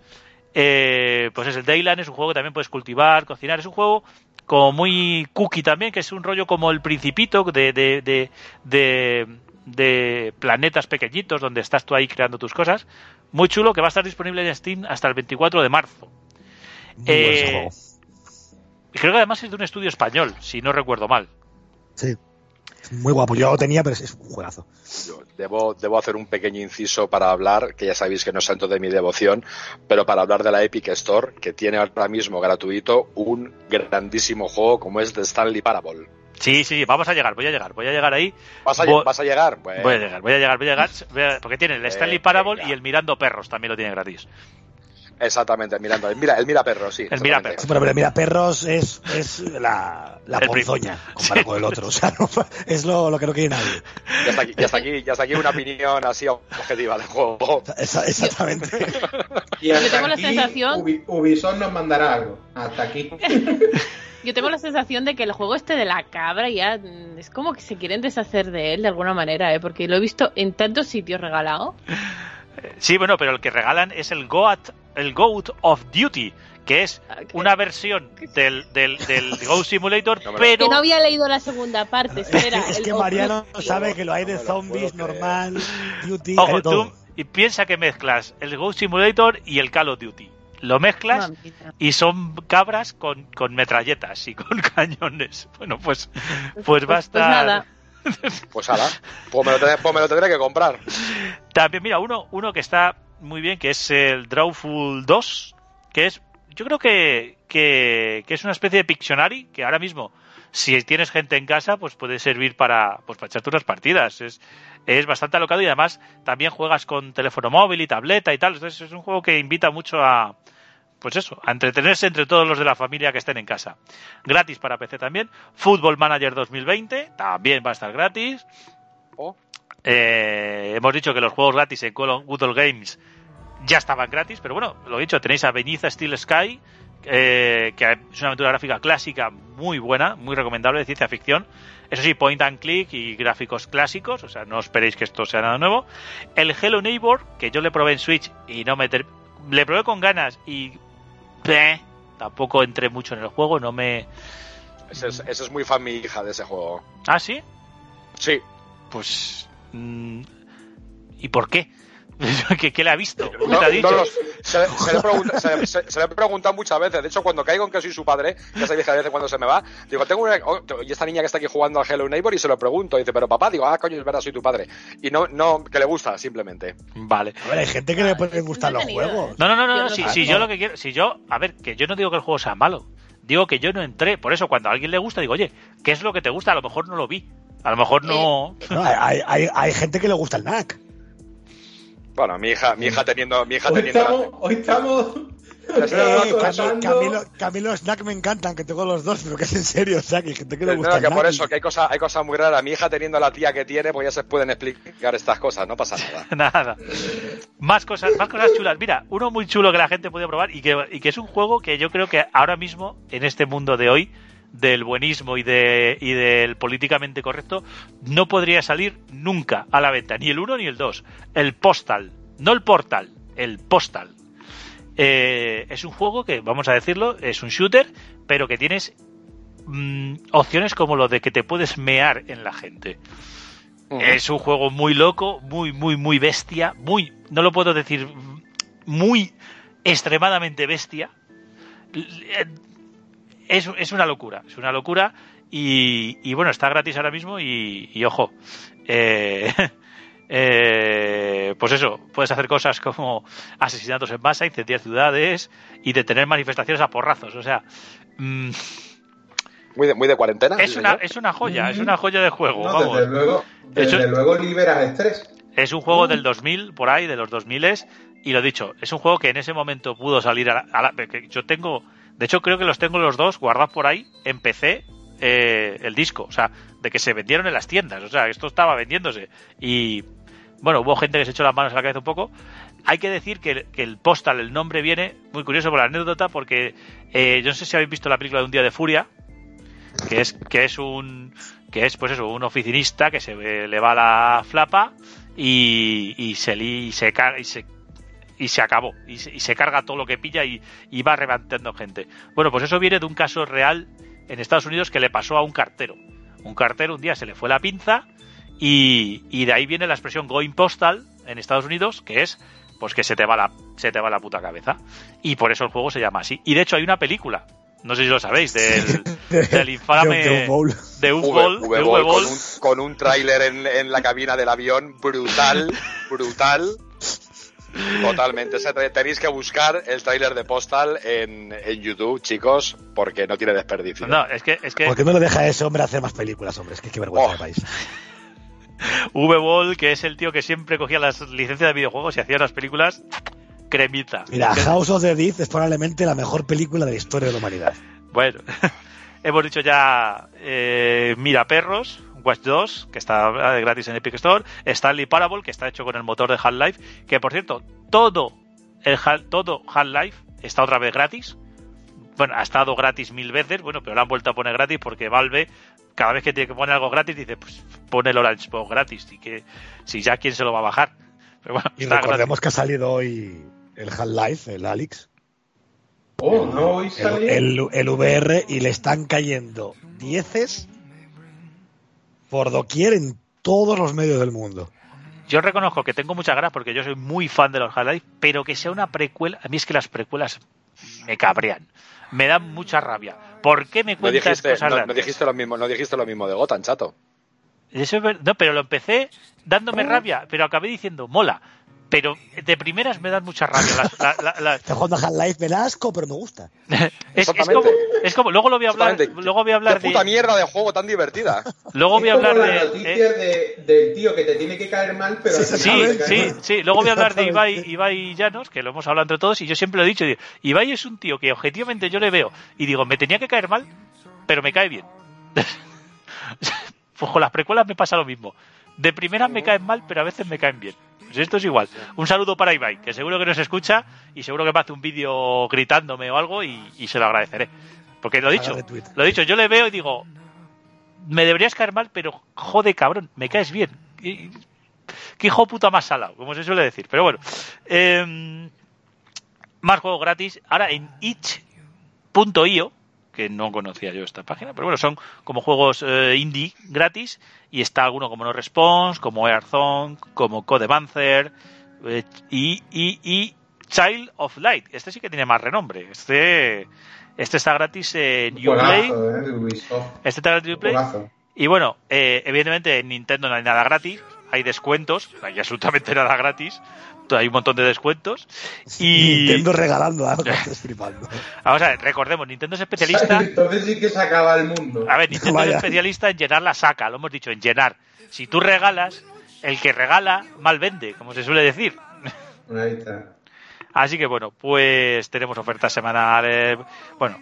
Pues es el Dayland, es un juego que también puedes cultivar, cocinar, es un juego como muy cookie también, que es un rollo como el Principito de planetas pequeñitos donde estás tú ahí creando tus cosas, muy chulo, que va a estar disponible en Steam hasta el 24 de marzo. Creo que además es de un estudio español, si no recuerdo mal. Sí. Muy guapo, yo lo tenía, pero es un juegazo. Yo debo hacer un pequeño inciso para hablar, que ya sabéis que no es santo de mi devoción, pero para hablar de la Epic Store, que tiene ahora mismo gratuito un grandísimo juego como es The Stanley Parable. Sí, vamos a llegar, voy a llegar ahí. ¿Vas a llegar? Bueno. Voy a llegar, porque tiene el Stanley Parable y el Mirando Perros también lo tiene gratis. Exactamente, mirando. El miraperros, sí. El miraperros. Pero el miraperros es la ponzoña comparado con el otro. O sea, no, es lo que no quiere nadie. Ya está aquí una opinión así objetiva del juego. Exactamente. Y hasta yo tengo aquí la sensación... Ubisoft nos mandará algo. Hasta aquí. Yo tengo la sensación de que el juego este de la cabra ya es como que se quieren deshacer de él de alguna manera, porque lo he visto en tantos sitios regalado. Sí, bueno, pero el que regalan es el Goat of Duty, que es una versión del Goat Simulator, no, pero... Que no había leído la segunda parte, espera. Es que Mariano sabe que lo hay de zombies, normal, Duty... Ojo, tú y piensa que mezclas el Goat Simulator y el Call of Duty. Lo mezclas y son cabras con metralletas y con cañones. Bueno, pues va a estar... Pues nada, pues me lo tendré que comprar. También, mira, uno que está muy bien, que es el Drawful 2, que es, yo creo que es una especie de Pictionary, que ahora mismo, si tienes gente en casa, pues puede servir para echarte unas partidas. Es bastante alocado y además también juegas con teléfono móvil y tableta y tal. Entonces es un juego que invita mucho a... Pues eso, a entretenerse entre todos los de la familia que estén en casa. Gratis para PC también. Football Manager 2020 también va a estar gratis. Oh. Hemos dicho que los juegos gratis en Good Old Games ya estaban gratis, pero bueno, lo he dicho, tenéis a Beneath a Steel Sky, que es una aventura gráfica clásica muy buena, muy recomendable, de ciencia ficción. Eso sí, point and click y gráficos clásicos, o sea, no esperéis que esto sea nada nuevo. El Hello Neighbor, que yo le probé en Switch y no me... Le probé con ganas y... Tampoco entré mucho en el juego, no me... Ese es muy fan mi hija de ese juego. ¿Ah, sí? Sí. Pues... ¿Y por qué? ¿Qué le ha visto? No, ¿te ha dicho? No, se le he preguntado muchas veces. De hecho, cuando caigo en que soy su padre, ya sabéis que a veces cuando se me va, digo, y esta niña que está aquí jugando al Hello Neighbor, y se lo pregunto. Y dice, pero papá, digo, coño, es verdad, soy tu padre. Y no, que le gusta, simplemente. Vale. A ver, hay gente que le puede gustar los juegos. No, si yo lo que quiero... A ver, que yo no digo que el juego sea malo. Digo que yo no entré. Por eso, cuando a alguien le gusta, digo, oye, ¿qué es lo que te gusta? A lo mejor no lo vi. A lo mejor no... No, hay gente que le gusta el NAC. Bueno, mi hija teniendo... Camilo Snack me encantan, que tengo los dos, pero que es en serio, o sea, que gente que le gusta. No, que por eso, que hay cosas muy raras. Mi hija teniendo la tía que tiene, pues ya se pueden explicar estas cosas, no pasa nada. Nada. Más cosas chulas. Mira, uno muy chulo que la gente puede probar y que es un juego que yo creo que ahora mismo, en este mundo de hoy, del buenismo y del políticamente correcto, no podría salir nunca a la venta, ni el 1 ni el 2. El Postal, no el Portal, el Postal. Es un juego que, vamos a decirlo, es un shooter, pero que tienes opciones como lo de que te puedes mear en la gente. Uh-huh. Es un juego muy loco, muy, muy, muy bestia, muy, no lo puedo decir, muy extremadamente bestia. Es una locura, y bueno, está gratis ahora mismo y ojo, pues eso, puedes hacer cosas como asesinatos en masa, incendiar ciudades y detener manifestaciones a porrazos, o sea... Muy de cuarentena. Es una joya, es una joya de juego, no, vamos. Desde luego liberas estrés. Es un juego del 2000, por ahí, de los 2000s, y lo dicho, es un juego que en ese momento pudo salir que yo tengo... De hecho, creo que los tengo los dos guardados por ahí en PC, el disco. O sea, de que se vendieron en las tiendas. O sea, esto estaba vendiéndose. Y, bueno, hubo gente que se echó las manos a la cabeza un poco. Hay que decir que el Postal, el nombre viene, muy curioso por la anécdota, porque yo no sé si habéis visto la película de Un día de furia, que es un oficinista que se le va la flapa y se acabó, y se carga todo lo que pilla y va arrebatando gente. Bueno, pues eso viene de un caso real en Estados Unidos que le pasó a un cartero. Un cartero un día se le fue la pinza y de ahí viene la expresión going postal en Estados Unidos, que es pues que se te va la puta cabeza. Y por eso el juego se llama así. Y de hecho hay una película, no sé si lo sabéis, del infame de V-Ball con un tráiler en la cabina del avión brutal. Totalmente, tenéis que buscar el tráiler de Postal en YouTube, chicos, porque no tiene desperdicio. No, es que... ¿Por qué no lo deja ese hombre hacer más películas, hombre? Es que qué vergüenza de país. V-Ball, que es el tío que siempre cogía las licencias de videojuegos y hacía las películas cremita. Mira, House of the Dead es probablemente la mejor película de la historia de la humanidad. Bueno, hemos dicho ya Mira Perros, Watch Dogs, que está gratis en Epic Store, Stanley Parable, que está hecho con el motor de Half-Life, que por cierto, todo Half-Life está otra vez gratis. Bueno, ha estado gratis 1000 veces, bueno, pero lo han vuelto a poner gratis porque Valve, cada vez que tiene que poner algo gratis, dice, pues pon el Orange Box gratis, y que si ya, ¿quién se lo va a bajar? Pero bueno, y recordemos gratis. Que ha salido hoy el Half-Life, el Alyx. Oh, no, hoy sale el VR, y le están cayendo 10s por doquier en todos los medios del mundo. Yo reconozco que tengo muchas ganas porque yo soy muy fan de los Half-Life, pero que sea una precuela, a mí es que las precuelas me cabrean, me dan mucha rabia. ¿Por qué me cuentas cosas raras? No dijiste lo mismo de Gotham, chato. Eso es verdad, no, pero lo empecé dándome rabia, pero acabé diciendo, mola. Pero de primeras me dan mucha rabia. Este juego de Half-Life me da asco, pero me gusta. es como luego lo voy a hablar. Luego voy a hablar. Qué puta mierda de juego tan divertida. Luego voy a hablar del tío que te tiene que caer mal, pero sí. Luego voy a hablar de Ibai Llanos, que lo hemos hablado entre todos, y yo siempre lo he dicho. Digo, Ibai es un tío que objetivamente yo le veo y digo, me tenía que caer mal, pero me cae bien. Pues con las precuelas me pasa lo mismo. De primeras me caen mal, pero a veces me caen bien. Pues esto es igual. Un saludo para Ibai, que seguro que nos escucha y seguro que me hace un vídeo gritándome o algo, y se lo agradeceré. Porque lo he dicho, yo le veo y digo, me deberías caer mal, pero jode, cabrón, me caes bien. Qué hijo puta más salado, como se suele decir. Pero bueno, más juegos gratis. Ahora en itch.io, que no conocía yo esta página, pero bueno, son como juegos indie gratis, y está alguno como No Response, como Earthsong, como Code Banzer y Child of Light. Este sí que tiene más renombre. Este está gratis en Uplay. Este está gratis en Uplay. Y bueno, evidentemente en Nintendo no hay nada gratis, hay descuentos, no hay absolutamente nada gratis. Hay un montón de descuentos. Y Nintendo regalando algo, estás flipando. Vamos a ver, recordemos, Nintendo es especialista. Entonces sí que se acaba el mundo. A ver, Nintendo es especialista en llenar la saca, lo hemos dicho, en llenar. Si tú regalas, el que regala mal vende, como se suele decir. Ahí está. Así que bueno, pues tenemos ofertas semanales. Bueno,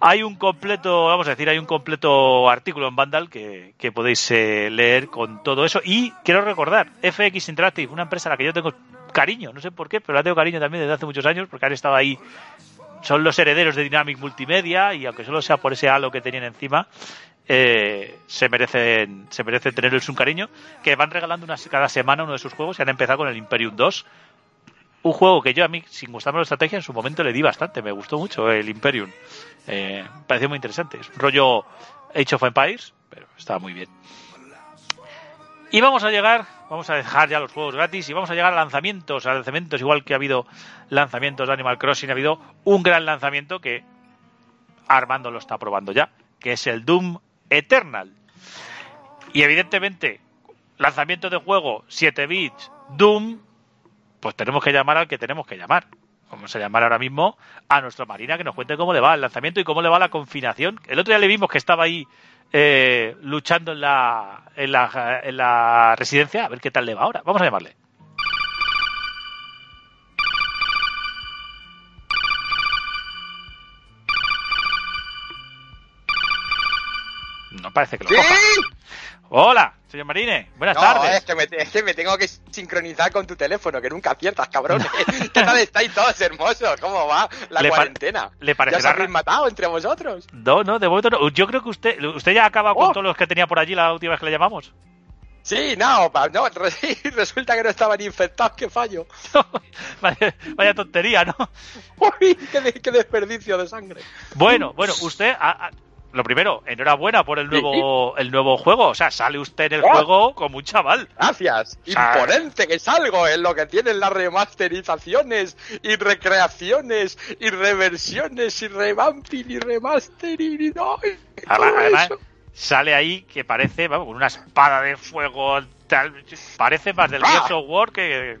hay un completo artículo en Vandal que podéis leer con todo eso. Y quiero recordar, FX Interactive, una empresa a la que yo tengo cariño, no sé por qué, pero la tengo cariño también desde hace muchos años, porque han estado ahí, son los herederos de Dynamic Multimedia, y aunque solo sea por ese halo que tenían encima, se merecen tenerles un cariño, que van regalando cada semana uno de sus juegos, y han empezado con el Imperium 2, un juego que yo, a mí, sin gustarme la estrategia, en su momento le di bastante, me gustó mucho el Imperium, pareció muy interesante, es un rollo Age of Empires, pero estaba muy bien. Y vamos a dejar ya los juegos gratis y vamos a llegar a lanzamientos, igual que ha habido lanzamientos de Animal Crossing, ha habido un gran lanzamiento que Armando lo está probando ya, que es el Doom Eternal. Y evidentemente, lanzamiento de juego 7-bits, Doom, pues tenemos que llamar al que tenemos que llamar. Vamos a llamar ahora mismo a nuestro Marina, que nos cuente cómo le va el lanzamiento y cómo le va la confinación. El otro día le vimos que estaba ahí luchando en la residencia, a ver qué tal le va ahora. Vamos a llamarle. No parece que lo coja. Hola, señor Marine, buenas tardes. Es que me tengo que sincronizar con tu teléfono, que nunca aciertas, cabrones. ¿Qué tal estáis todos, hermosos? ¿Cómo va la cuarentena? ¿Le parecerá? ¿Ya os habéis matado entre vosotros? No, de momento no. Yo creo que usted ya acaba con todos los que tenía por allí la última vez que le llamamos. Sí, no, resulta que no estaban infectados, qué fallo. Vaya tontería, ¿no? Uy, qué desperdicio de sangre. Bueno, usted... Lo primero, enhorabuena por el nuevo juego. O sea, sale usted en el juego como un chaval. Gracias. O sea, imponente que salgo en lo que tienen las remasterizaciones y recreaciones y reversiones y revamping y remastering y no. Además, sale ahí que parece, vamos, con una espada de fuego, tal, parece más del Gears of War que...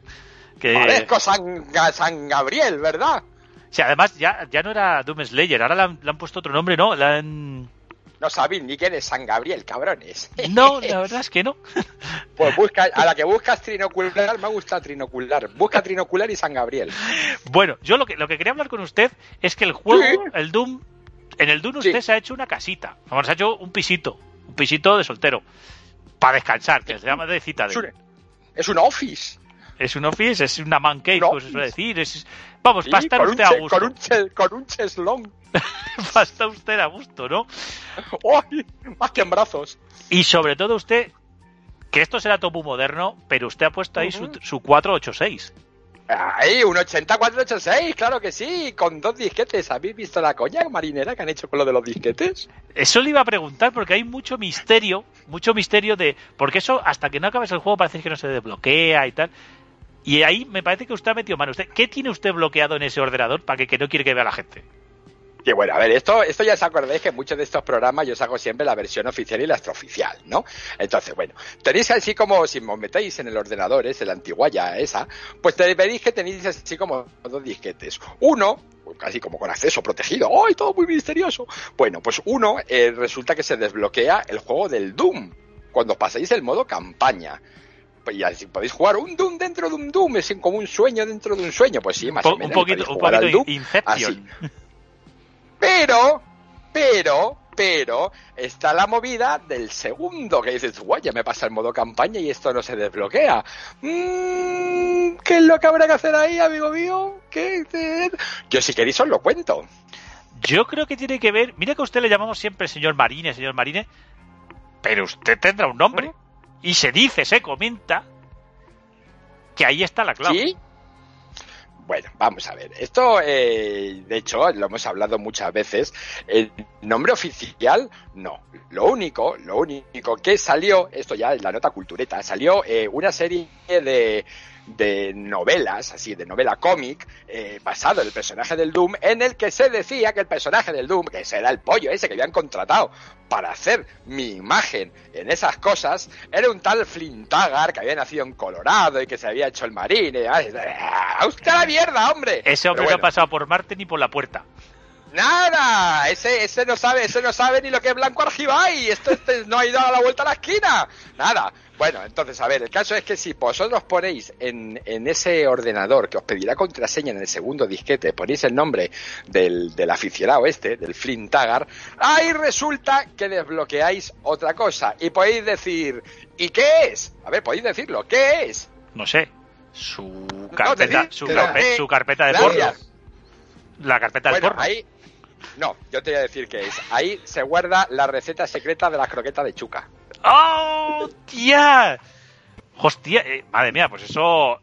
Parezco San Gabriel, ¿verdad? Sí, además ya no era Doom Slayer, ahora le han puesto otro nombre, ¿no? No sabéis ni quién es San Gabriel, cabrones. No, la verdad es que no. Pues busca, a la que buscas Trinocular, me gusta Trinocular. Busca Trinocular y San Gabriel. Bueno, yo lo que quería hablar con usted es que el juego, ¿sí?, el Doom, en el Doom usted se ha hecho una casita. Vamos, se ha hecho un pisito de soltero. Para descansar, que se llama de cita de... Es un office. Es un office, es una man cave, como se suele decir. Vamos, sí, pasta usted a gusto. Con un cheslón. Basta usted a gusto, ¿no? ¡Ay! Más que en brazos. Y sobre todo usted, que esto será topo moderno, pero usted ha puesto ahí su 486. ¡Ay! ¡Un 80-486! ¡Claro que sí! Con 2 disquetes. ¿Habéis visto la coña marinera que han hecho con lo de los disquetes? Eso le iba a preguntar, porque hay mucho misterio de... Porque eso, hasta que no acabes el juego, parece que no se desbloquea y tal... Y ahí me parece que usted ha metido mano. Usted, ¿qué tiene usted bloqueado en ese ordenador para que no quiere que vea la gente? Que bueno, a ver, esto ya os acordáis que muchos de estos programas yo os hago siempre la versión oficial y la extraoficial, ¿no? Entonces, bueno, tenéis así como, si os metéis en el ordenador, es la antiguaya esa, pues veréis que tenéis así como 2 disquetes. Uno, casi como con acceso protegido, ¡ay, todo muy misterioso! Bueno, pues uno, resulta que se desbloquea el juego del Doom, cuando pasáis el modo campaña. Y así podéis jugar un Doom dentro de un Doom, es como un sueño dentro de un sueño, pues sí, más o menos. Un poquito Doom, Inception. Así. Pero está la movida del segundo, que dices, guay, ya me pasa el modo campaña y esto no se desbloquea. ¿Qué es lo que habrá que hacer ahí, amigo mío? Yo, si queréis, os lo cuento. Yo creo que tiene que ver, mira que a usted le llamamos siempre señor Marine, pero usted tendrá un nombre. ¿Mm? Y se comenta, que ahí está la clave. ¿Sí? Bueno, vamos a ver. Esto, de hecho, lo hemos hablado muchas veces. El nombre oficial, no. Lo único que salió, esto ya es la nota cultureta, salió una serie de novelas, así, de novela cómic, basado en el personaje del Doom, en el que se decía que el personaje del Doom, que ese era el pollo ese que habían contratado para hacer mi imagen en esas cosas, era un tal Flintagar que había nacido en Colorado y que se había hecho el marine. ¡A usted la mierda, hombre! Ese hombre no ha pasado por Marte ni por la puerta. ¡Nada! Ese no sabe ni lo que es Blanco Argibay. Este no ha ido a la vuelta a la esquina. Nada. Bueno, entonces, a ver, el caso es que si vosotros ponéis en ese ordenador que os pedirá contraseña en el segundo disquete, ponéis el nombre del aficionado este, del Flintagar, ahí resulta que desbloqueáis otra cosa. Y podéis decir, ¿y qué es? A ver, podéis decirlo, ¿qué es? No sé, su carpeta de porno. La carpeta de porno. Ahí... No, yo te voy a decir qué es. Ahí se guarda la receta secreta de las croquetas de Chuca. ¡Oh, tía! ¡Hostia! Madre mía, pues eso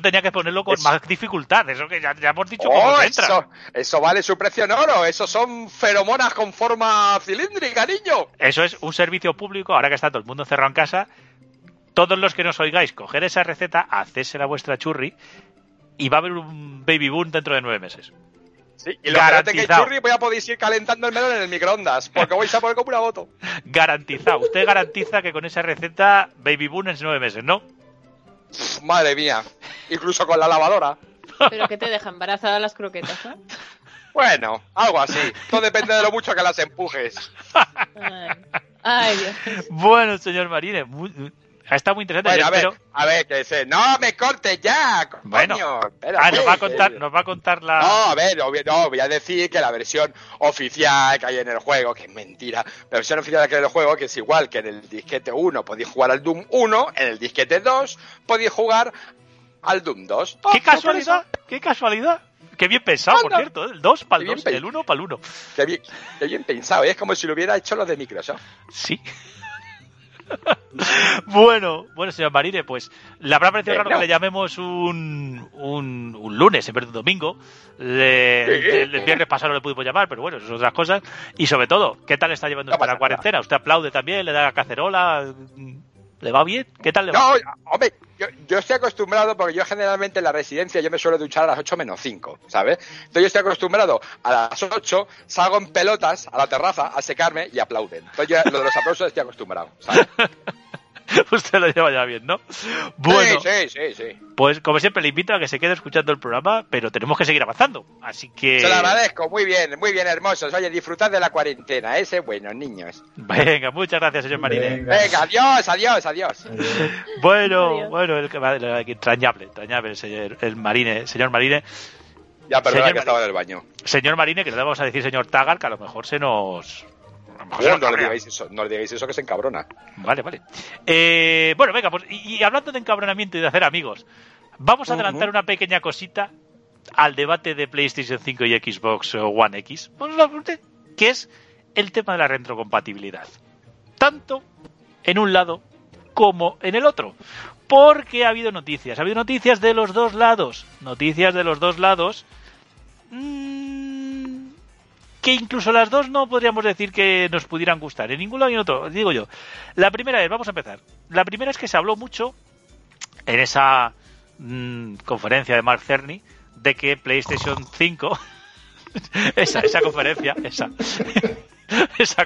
tenía que ponerlo con más dificultad. Eso que ya hemos dicho cómo se entra. Eso vale su precio en oro. Eso son feromonas con forma cilíndrica, niño. Eso es un servicio público. Ahora que está todo el mundo encerrado en casa, todos los que nos oigáis, coger esa receta, hacérsela a vuestra churri y va a haber un baby boom dentro de 9 meses. Sí, y lo que tengáis churri voy a poder ir calentando el melón en el microondas, porque vais a poder como una moto. Garantizado. Usted garantiza que con esa receta baby boom es 9 meses, ¿no? Madre mía. Incluso con la lavadora. Pero que te deja embarazada las croquetas, ¿eh? Bueno, algo así. Todo depende de lo mucho que las empujes. Ay, Dios. Bueno, señor Marínez, está muy interesante. Bueno, a ver, que dice, no me cortes ya, coño. Bueno, espérate, nos va a contar la... No, a ver, no, voy a decir que la versión oficial que hay en el juego, que es mentira, la versión oficial que hay en el juego, que es igual que en el disquete 1 podéis jugar al Doom 1, en el disquete 2 podéis jugar al Doom 2. Oh, ¡Qué casualidad! ¡Qué bien pensado, por cierto! El 2 para el 2 y el 1 para el 1. ¡Qué bien pensado! Es como si lo hubiera hecho los de Microsoft. Sí. Bueno, señor Marine, pues le habrá parecido raro que le llamemos un lunes en vez de un domingo. El viernes pasado no le pudimos llamar, pero bueno, son otras cosas. Y sobre todo, ¿qué tal está llevando usted la cuarentena? ¿Usted aplaude también? ¿Le da cacerola? ¿Le va bien? ¿Qué tal le va? No, hombre, yo estoy acostumbrado, porque yo generalmente en la residencia yo me suelo duchar a las 8 menos 5, ¿sabes? Entonces yo estoy acostumbrado a las 8, salgo en pelotas a la terraza a secarme y aplauden. Entonces yo lo de los aplausos estoy acostumbrado, ¿sabes? Usted lo lleva ya bien, ¿no? Bueno, sí. Pues como siempre le invito a que se quede escuchando el programa, pero tenemos que seguir avanzando, así que... Se lo agradezco, muy bien, hermosos. Oye, disfrutad de la cuarentena, ese es bueno, niños. Venga, muchas gracias, señor Marine. Venga, adiós. Bueno, entrañable, señor Marine. Ya, perdona, que estaba en el baño. Señor Marine, que le vamos a decir señor Tagal, que a lo mejor se nos... No le digáis eso, que se encabrona. Vale. Bueno, venga, pues y hablando de encabronamiento y de hacer amigos, vamos a adelantar una pequeña cosita al debate de PlayStation 5 y Xbox One X, que es el tema de la retrocompatibilidad, tanto en un lado como en el otro, porque ha habido noticias de los dos lados, que incluso las dos no podríamos decir que nos pudieran gustar, en ningún lado ni en otro, digo yo. La primera es que se habló mucho en esa conferencia de Mark Cerny de que PlayStation 5 esa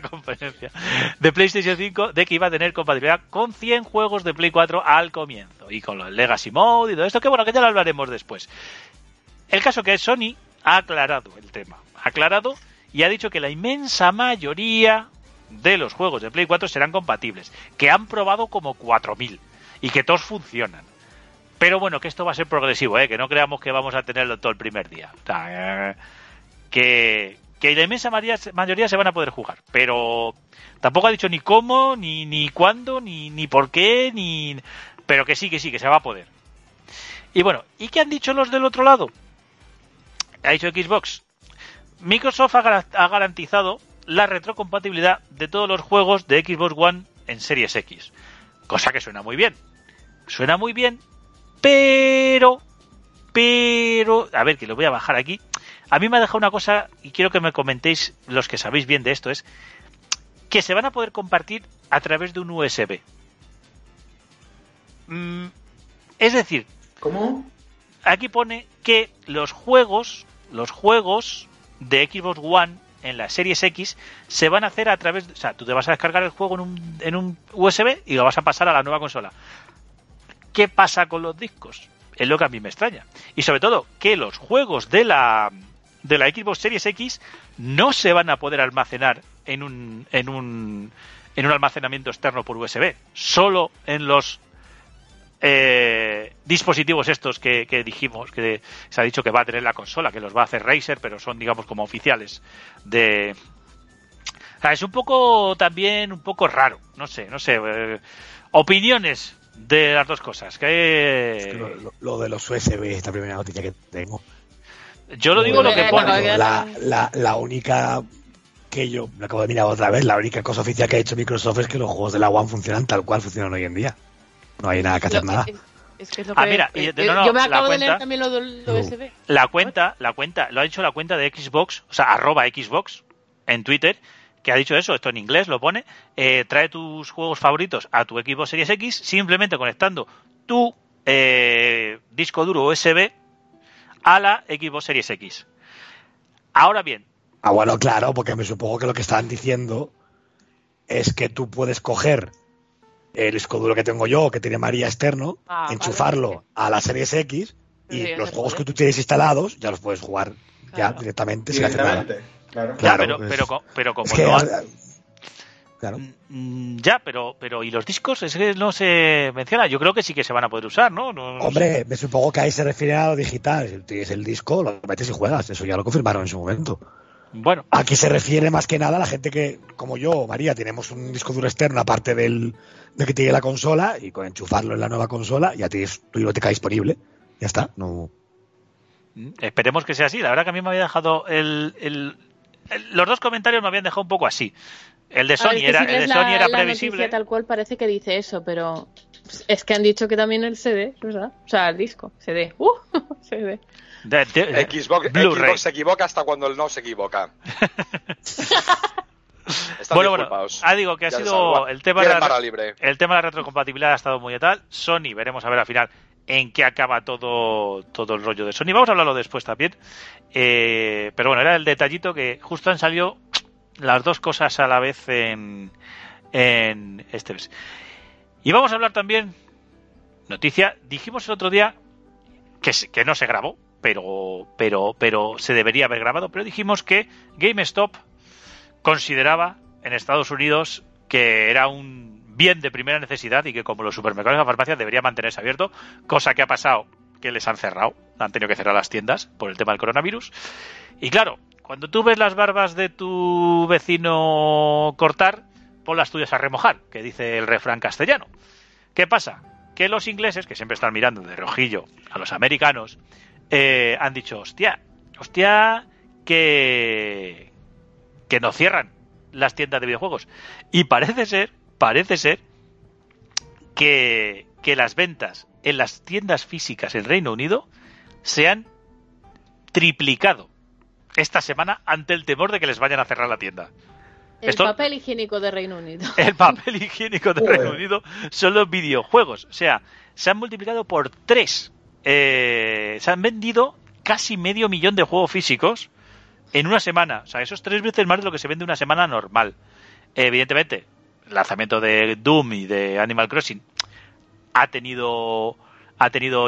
conferencia de PlayStation 5 de que iba a tener compatibilidad con 100 juegos de Play 4 al comienzo y con los Legacy Mode y todo esto, que bueno, que ya lo hablaremos después. El caso que Sony ha aclarado el tema, y ha dicho que la inmensa mayoría de los juegos de Play 4 serán compatibles, que han probado como 4.000 y que todos funcionan. Pero bueno, que esto va a ser progresivo, que no creamos que vamos a tenerlo todo el primer día. Que la inmensa mayoría se van a poder jugar, pero tampoco ha dicho ni cómo, ni cuándo, ni por qué, ni... Pero que sí, que se va a poder. Y bueno, ¿y qué han dicho los del otro lado? Ha dicho Xbox: Microsoft ha garantizado la retrocompatibilidad de todos los juegos de Xbox One en Series X. Cosa que suena muy bien, pero... A ver, que lo voy a bajar aquí. A mí me ha dejado una cosa, y quiero que me comentéis los que sabéis bien de esto, es que se van a poder compartir a través de un USB. Es decir... ¿Cómo? Aquí pone que los juegos de Xbox One en la Series X se van a hacer a través... O sea, tú te vas a descargar el juego en un USB y lo vas a pasar a la nueva consola. ¿Qué pasa con los discos? Es lo que a mí me extraña. Y sobre todo, que los juegos de la Xbox Series X no se van a poder almacenar en un almacenamiento externo por USB. Solo en los dispositivos estos que dijimos, que se ha dicho que va a tener la consola, que los va a hacer Razer, pero son, digamos, como oficiales de... O sea, es un poco raro, no sé. Opiniones de las dos cosas. Es que lo de los USB es la primera noticia que tengo. Yo lo digo lo que pone. La única... que yo me acabo de mirar otra vez, la única cosa oficial que ha hecho Microsoft es que los juegos de la One funcionan tal cual funcionan hoy en día. No hay nada que hacer, nada. Yo me acabo de leer también lo del USB. La cuenta, lo ha dicho la cuenta de Xbox, o sea, @Xbox, en Twitter, que ha dicho eso, esto en inglés lo pone, trae tus juegos favoritos a tu Xbox Series X simplemente conectando tu disco duro USB a la Xbox Series X. Ahora bien. Ah, bueno, claro, porque me supongo que lo que estaban diciendo es que tú puedes coger el disco duro que tengo yo, que tiene María externo, enchufarlo a la Series X y los juegos que tú tienes instalados ya los puedes jugar ya directamente sin hacer nada. Claro, pero como no han... Claro. Ya, pero ¿y los discos? Es que no se menciona. Yo creo que sí que se van a poder usar, ¿no? Hombre, me supongo que ahí se refiere a lo digital. Si tienes el disco, lo metes y juegas. Eso ya lo confirmaron en su momento. Bueno. Aquí se refiere más que nada a la gente que, como yo o María, tenemos un disco duro externo aparte de que tiene la consola, y con enchufarlo en la nueva consola ya tienes tu biblioteca disponible. Ya está. No. Esperemos que sea así. La verdad que a mí me había dejado los dos comentarios me habían dejado un poco así. El de Sony era previsible. Tal cual parece que dice eso, pero es que han dicho que también el CD, ¿verdad? O sea, el disco, CD. CD. Xbox se equivoca hasta cuando el no se equivoca. Bueno. Digo que ha sido el tema de la retrocompatibilidad, ha estado muy tal. Sony, veremos a ver al final en qué acaba todo el rollo de Sony. Vamos a hablarlo después también. Pero bueno, era el detallito que justo han salido las dos cosas a la vez en este mes. Y vamos a hablar también, noticia, dijimos el otro día que no se grabó, pero se debería haber grabado, pero dijimos que GameStop consideraba en Estados Unidos que era un bien de primera necesidad y que como los supermercados y las farmacias debería mantenerse abierto, cosa que ha pasado, que les han cerrado, han tenido que cerrar las tiendas por el tema del coronavirus. Y claro, cuando tú ves las barbas de tu vecino cortar, pon las tuyas a remojar, que dice el refrán castellano. ¿Qué pasa? Que los ingleses, que siempre están mirando de rojillo a los americanos, han dicho, hostia, que nos cierran las tiendas de videojuegos. Y parece ser que las ventas en las tiendas físicas en Reino Unido se han triplicado esta semana ante el temor de que les vayan a cerrar la tienda. Papel higiénico de Reino Unido. El papel higiénico de Reino Unido son los videojuegos. O sea, se han multiplicado por 3. Se han vendido casi 500,000 de juegos físicos en una semana. O sea, eso es 3 veces más de lo que se vende una semana normal. Evidentemente, el lanzamiento de Doom y de Animal Crossing ha tenido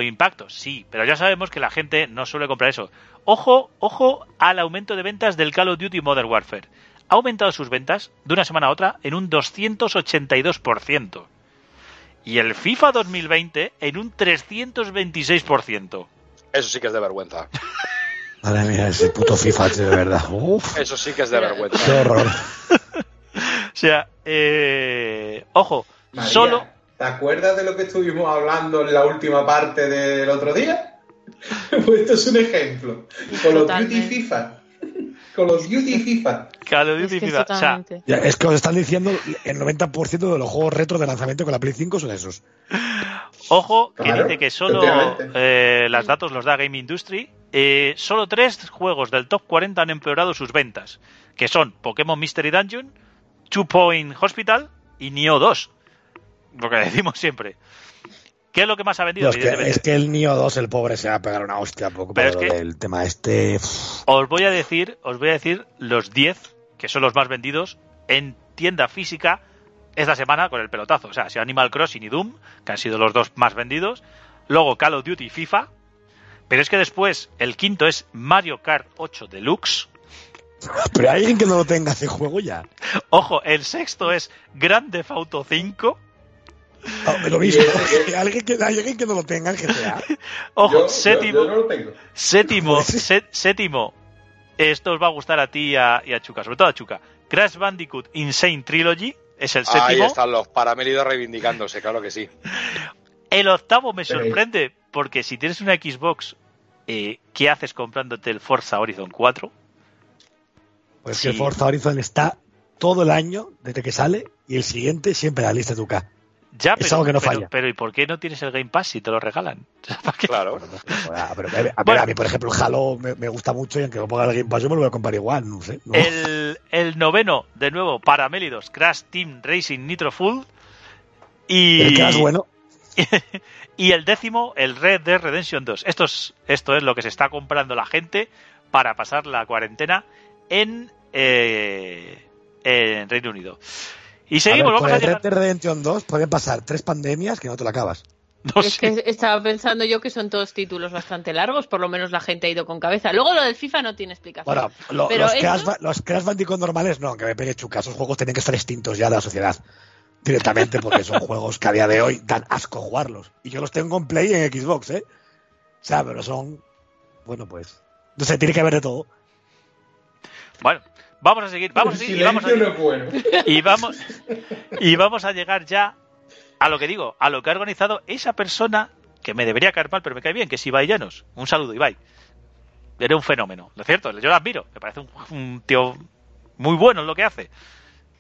impacto, sí, pero ya sabemos que la gente no suele comprar eso. Ojo al aumento de ventas del Call of Duty Modern Warfare. Ha aumentado sus ventas de una semana a otra en un 282%. Y el FIFA 2020 en un 326%. Eso sí que es de vergüenza. Madre mía, ese puto FIFA es de verdad. Uf. Eso sí que es de vergüenza. Qué horror. O sea, ojo, María, solo... ¿Te acuerdas de lo que estuvimos hablando en la última parte del otro día? Pues esto es un ejemplo. Con los Duty FIFA. Call of Duty FIFA. O sea, es que os están diciendo el 90% de los juegos retro de lanzamiento con la Play 5 son esos. Ojo, claro, que dice que solo los datos los da Game Industry. Solo 3 juegos del top 40 han empeorado sus ventas, que son Pokémon Mystery Dungeon, Two Point Hospital y Nioh 2. Lo que decimos siempre. ¿Qué es lo que más ha vendido? Es que el Nioh 2, el pobre, se va a pegar una hostia poco. Pero es que el tema este... Os voy a decir los 10 que son los más vendidos en tienda física esta semana con el pelotazo. O sea, si Animal Crossing y Doom, que han sido los 2 más vendidos. Luego Call of Duty y FIFA. Pero es que después el quinto es Mario Kart 8 Deluxe. Pero hay alguien que no lo tenga ese juego ya. Ojo, el sexto es Grand Theft Auto 5. No, lo mismo. Alguien que no lo tenga en GTA. Ojo, séptimo. Esto os va a gustar a ti y a Chuka, sobre todo a Chuka. Crash Bandicoot Insane Trilogy es el séptimo. Ahí están los paramélidos reivindicándose, claro que sí. El octavo me sorprende, porque si tienes una Xbox, ¿qué haces comprándote el Forza Horizon 4? Pues sí. Que el Forza Horizon está todo el año desde que sale y el siguiente siempre en la lista de tu K. Ya, es algo que no falla. Pero ¿y por qué no tienes el Game Pass si te lo regalan? Claro. A mí, por ejemplo, el Halo me gusta mucho y aunque no ponga el Game Pass yo me lo voy a comprar igual, no sé. No. El noveno, de nuevo, Paramélidos, Crash Team Racing Nitro Full. Y... el Crash bueno. Y el décimo, el Red Dead Redemption 2. Esto es lo que se está comprando la gente para pasar la cuarentena en Reino Unido. Y seguimos, vamos a llegar. Red Dead Redemption 2 pueden pasar 3 pandemias que no te la acabas. No sé. Es que estaba pensando yo que son todos títulos bastante largos, por lo menos la gente ha ido con cabeza. Luego lo del FIFA no tiene explicación. Bueno, los Crash Bandicoot normales no, que me pegue Chuka. Esos juegos tenían que estar extintos ya de la sociedad directamente, porque son juegos que a día de hoy dan asco jugarlos. Y yo los tengo en Play y en Xbox, ¿eh? O sea, pero son... bueno, pues... no sé, tiene que haber de todo. Bueno... Vamos a seguir y vamos a llegar ya a lo que digo, a lo que ha organizado esa persona que me debería caer mal, pero me cae bien, que es Ibai Llanos. Un saludo, Ibai. Era un fenómeno, ¿no es cierto? Yo lo admiro, me parece un tío muy bueno en lo que hace,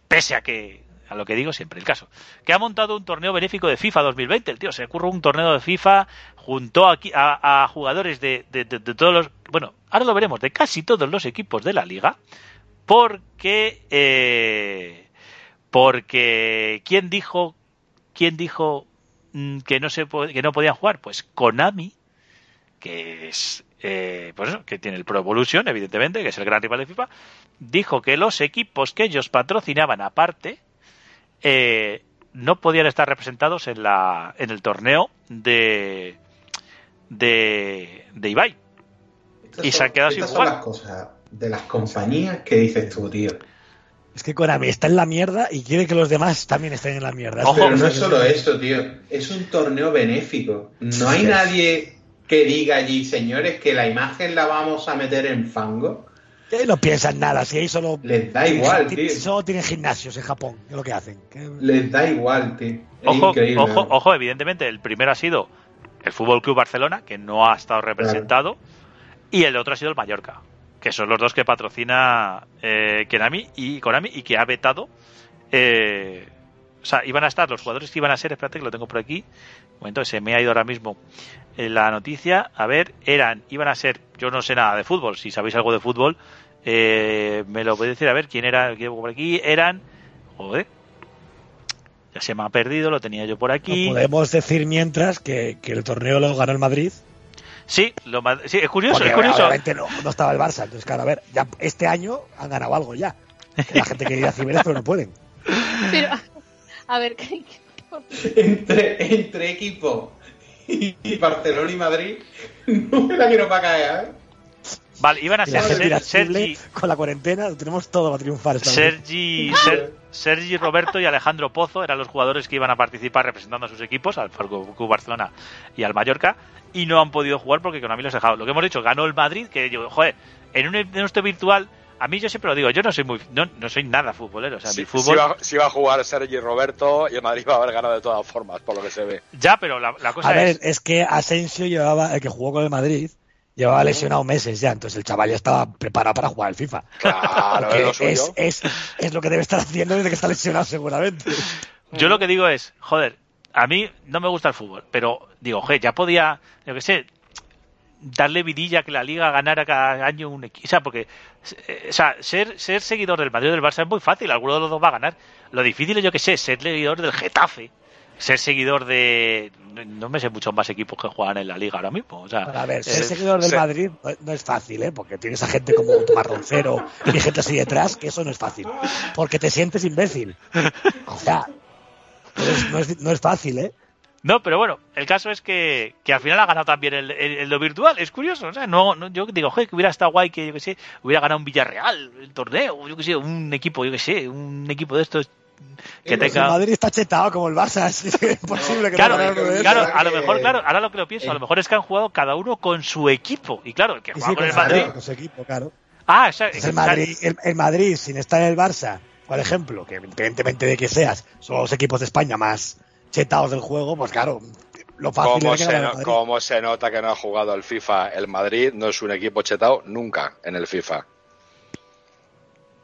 pese a que, a lo que digo siempre, el caso, que ha montado un torneo benéfico de FIFA 2020, el tío se curró un torneo de FIFA, juntó aquí a jugadores de todos los, bueno, ahora lo veremos, de casi todos los equipos de la liga. Porque ¿quién dijo que no podían jugar? Pues Konami, que es pues que tiene el Pro Evolution, evidentemente, que es el gran rival de FIFA, dijo que los equipos que ellos patrocinaban aparte no podían estar representados en el torneo de Ibai. Y se han quedado sin jugar. Son las cosas de las compañías que dices tú, tío. Es que Konami está en la mierda y quiere que los demás también estén en la mierda. Ojo, pero no es solo eso, tío. Es un torneo benéfico. No hay nadie que diga allí, señores, que la imagen la vamos a meter en fango. No piensan nada, si ahí solo... Les da igual, tío. Solo tienen gimnasios en Japón, es lo que hacen. Les da igual, tío. Ojo, evidentemente, el primero ha sido el Fútbol Club Barcelona, que no ha estado representado, y el otro ha sido el Mallorca, que son los dos que patrocina Konami y que ha vetado... o sea, iban a estar los jugadores que iban a ser... Espérate que lo tengo por aquí. Un momento, se me ha ido ahora mismo la noticia. A ver, iban a ser... Yo no sé nada de fútbol. Si sabéis algo de fútbol, me lo podéis decir. A ver, ¿quién era? ¿Quién por aquí? Eran... Joder. Ya se me ha perdido. Lo tenía yo por aquí. No podemos decir mientras que el torneo lo ganó el Madrid. Sí, es curioso. Porque, es curioso. Obviamente no estaba el Barça. Entonces, claro, a ver, ya este año han ganado algo ya. La gente que ir a Ciberes, pero no pueden. Pero... A ver, ¿qué? Entre equipo y Barcelona y Madrid, no me la quiero para caer. Vale, iban a ser Sergi. Con la cuarentena tenemos todo para triunfar. Sergi Roberto y Alejandro Pozo eran los jugadores que iban a participar representando a sus equipos, al Club Barcelona y al Mallorca, y no han podido jugar porque Konami los ha dejado. Lo que hemos dicho, ganó el Madrid, que yo, joder, en un esto virtual. A mí yo siempre lo digo, yo no soy nada futbolero, o sea, mi fútbol... Si va a jugar Sergi Roberto y el Madrid va a haber ganado de todas formas, por lo que se ve. Ya, pero la cosa es que Asensio el que jugó con el Madrid, llevaba lesionado meses ya, entonces el chaval ya estaba preparado para jugar al FIFA. Claro, es lo suyo. Es lo que debe estar haciendo desde que está lesionado seguramente. Yo lo que digo es, joder, a mí no me gusta el fútbol, pero digo, ya podía, yo qué sé... darle vidilla que la Liga ganara cada año un equipo, o sea, porque ser seguidor del Madrid o del Barça es muy fácil, alguno de los dos va a ganar. Lo difícil es, yo que sé, ser seguidor del Getafe, ser seguidor de... no me sé muchos más equipos que juegan en la Liga ahora mismo, o sea... A ver, ser seguidor del Madrid no es fácil, porque tienes a gente como Marroncero y gente así detrás, que eso no es fácil, porque te sientes imbécil, o sea, no es fácil, No, pero bueno, el caso es que al final ha ganado también el lo virtual. Es curioso, o sea, no, yo digo, que hubiera estado guay que, yo qué sé, hubiera ganado un Villarreal, el torneo, yo qué sé, un equipo de estos que tenga... El Madrid está chetado como el Barça, es imposible que no ganara uno de ellos. A lo mejor, ahora lo que lo pienso, a lo mejor es que han jugado cada uno con su equipo, y claro, el que juega con el Madrid... Con su equipo, claro. Ah, o sea, es el Madrid, sin estar en el Barça, por ejemplo, que independientemente de que seas, son los equipos de España más... chetados del juego, pues claro, lo fácil es que como se nota que no ha jugado al FIFA, el Madrid no es un equipo chetado nunca en el FIFA.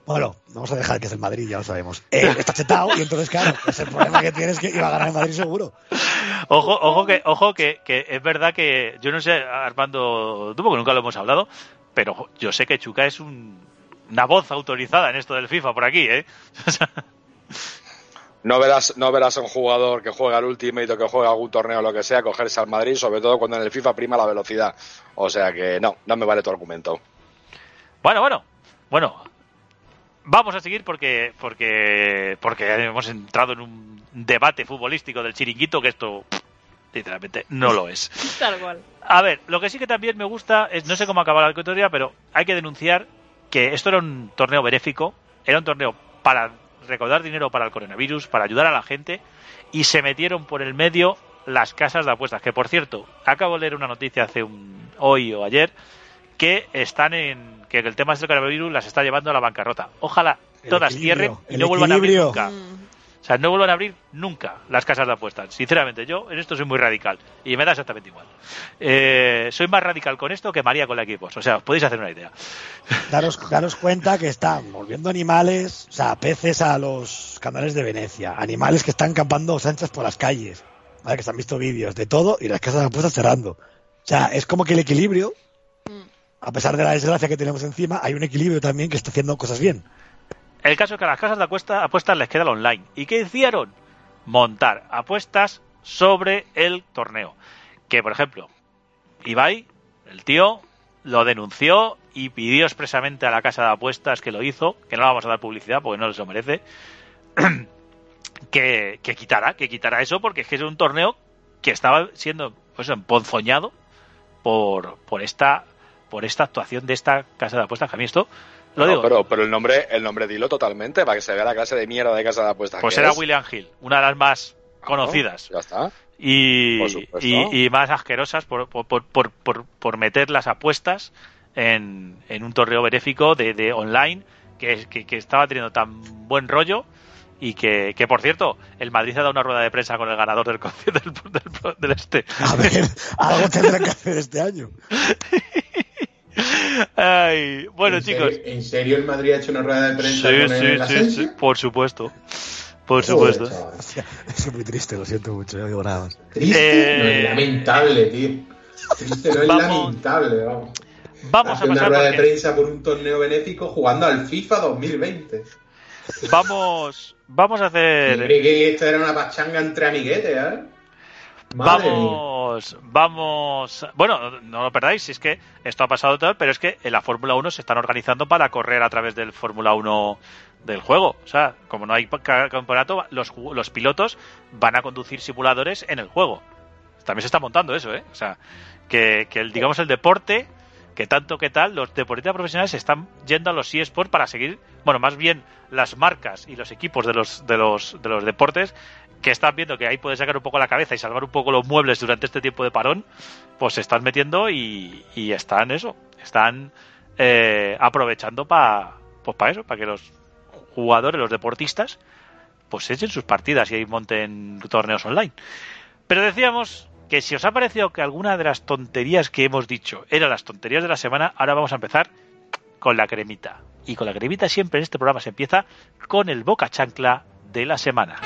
Bueno, vamos a dejar que es el Madrid, ya lo sabemos. Está chetado y entonces, claro, pues el problema que tienes es que iba a ganar el Madrid seguro. Ojo que es verdad que yo no sé, Armando, tú porque nunca lo hemos hablado, pero yo sé que Chuka es una voz autorizada en esto del FIFA por aquí, No verás a un jugador que juega al Ultimate o que juega algún torneo o lo que sea cogerse al Madrid, sobre todo cuando en el FIFA prima la velocidad. O sea que no me vale tu argumento. Bueno. Vamos a seguir porque hemos entrado en un debate futbolístico del chiringuito que esto literalmente no lo es. Tal cual. A ver, lo que sí que también me gusta es, no sé cómo acabar la cotoría, pero hay que denunciar que esto era un torneo benéfico, era un torneo para... recaudar dinero para el coronavirus, para ayudar a la gente, y se metieron por el medio las casas de apuestas, que por cierto acabo de leer una noticia hoy o ayer, que están que el tema del coronavirus las está llevando a la bancarrota. Ojalá todas cierren y no vuelvan a abrir nunca. O sea, no vuelvan a abrir nunca las casas de apuestas. Sinceramente, yo en esto soy muy radical y me da exactamente igual. Soy más radical con esto que María con la equipos. O sea, os podéis hacer una idea. Daros cuenta que están volviendo animales, o sea, peces a los canales de Venecia, animales que están campando anchas por las calles, ¿vale? Que se han visto vídeos de todo y las casas de apuestas cerrando. O sea, es como que el equilibrio, a pesar de la desgracia que tenemos encima, hay un equilibrio también que está haciendo cosas bien. El caso es que a las casas de apuestas les queda el online. ¿Y qué hicieron? Montar apuestas sobre el torneo. Que, por ejemplo, Ibai, el tío, lo denunció y pidió expresamente a la casa de apuestas que lo hizo, que no le vamos a dar publicidad porque no se lo merece, que quitara eso, porque es que es un torneo que estaba siendo pues emponzoñado por esta actuación de esta casa de apuestas, que a mí esto lo digo. Pero el nombre dilo totalmente para que se vea la clase de mierda de casa de apuestas. Pues era William Hill, una de las más conocidas. Ya está. Y más asquerosas por meter las apuestas en un torneo benéfico de online que estaba teniendo tan buen rollo. Y que, por cierto, el Madrid ha dado una rueda de prensa con el ganador del concierto del este. A ver, algo tendrá que hacer este año. Ay, bueno, chicos. ¿En serio el Madrid ha hecho una rueda de prensa con el ascenso? Sí, por supuesto. Por supuesto. Hostia, es muy triste, lo siento mucho, no digo nada más. Triste, no es lamentable, tío. Triste, no es lamentable, vamos. Vamos a pasar una rueda de prensa por un torneo benéfico jugando al FIFA 2020. Vamos a hacer... Yo creí que esto era una pachanga entre amiguetes, ¿eh? Vamos... Bueno, no lo perdáis, si es que esto ha pasado tal, pero es que en la Fórmula 1 se están organizando para correr a través del Fórmula 1 del juego. O sea, como no hay campeonato, los pilotos van a conducir simuladores en el juego. También se está montando eso, ¿eh? O sea, digamos, el deporte... que tanto que tal, los deportistas profesionales están yendo a los eSports para seguir, bueno, más bien las marcas y los equipos de los deportes que están viendo que ahí puede sacar un poco la cabeza y salvar un poco los muebles durante este tiempo de parón, pues se están metiendo y están aprovechando para que los jugadores, los deportistas, pues echen sus partidas y ahí monten torneos online. Pero decíamos... que si os ha parecido que alguna de las tonterías que hemos dicho eran las tonterías de la semana, ahora vamos a empezar con la cremita. Y con la cremita siempre en este programa se empieza con el boca chancla de la semana.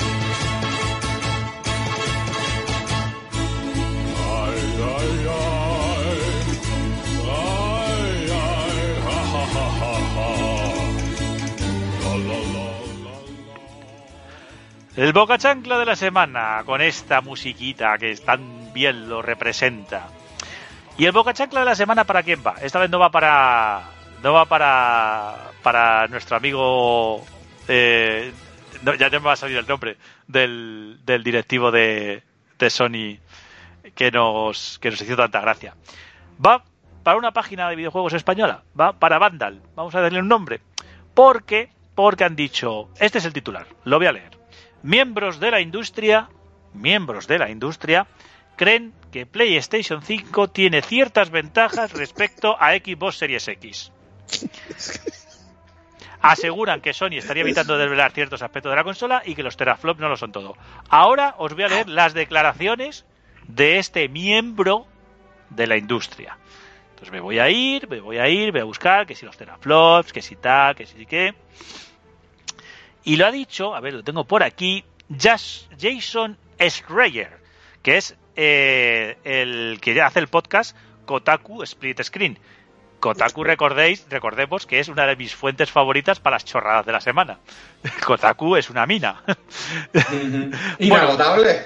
El boca chancla de la semana, con esta musiquita que tan bien lo representa. Y el boca chancla de la semana, ¿para quién va? Esta vez no va para nuestro amigo, ya no me va a salir el nombre del directivo de Sony que nos hizo tanta gracia. Va para una página de videojuegos española, va para Vandal. Vamos a darle un nombre, porque han dicho, este es el titular, lo voy a leer. Miembros de la industria creen que PlayStation 5 tiene ciertas ventajas respecto a Xbox Series X. Aseguran que Sony estaría evitando desvelar ciertos aspectos de la consola y que los teraflops no lo son todo. Ahora os voy a leer las declaraciones de este miembro de la industria. Entonces me voy a ir, voy a buscar que si los teraflops, que si tal, que si qué. Y lo ha dicho, a ver, lo tengo por aquí, Jason Schreier, que es el que hace el podcast Kotaku Split Screen. Kotaku, recordemos que es una de mis fuentes favoritas para las chorradas de la semana. Kotaku es una mina. Inagotable.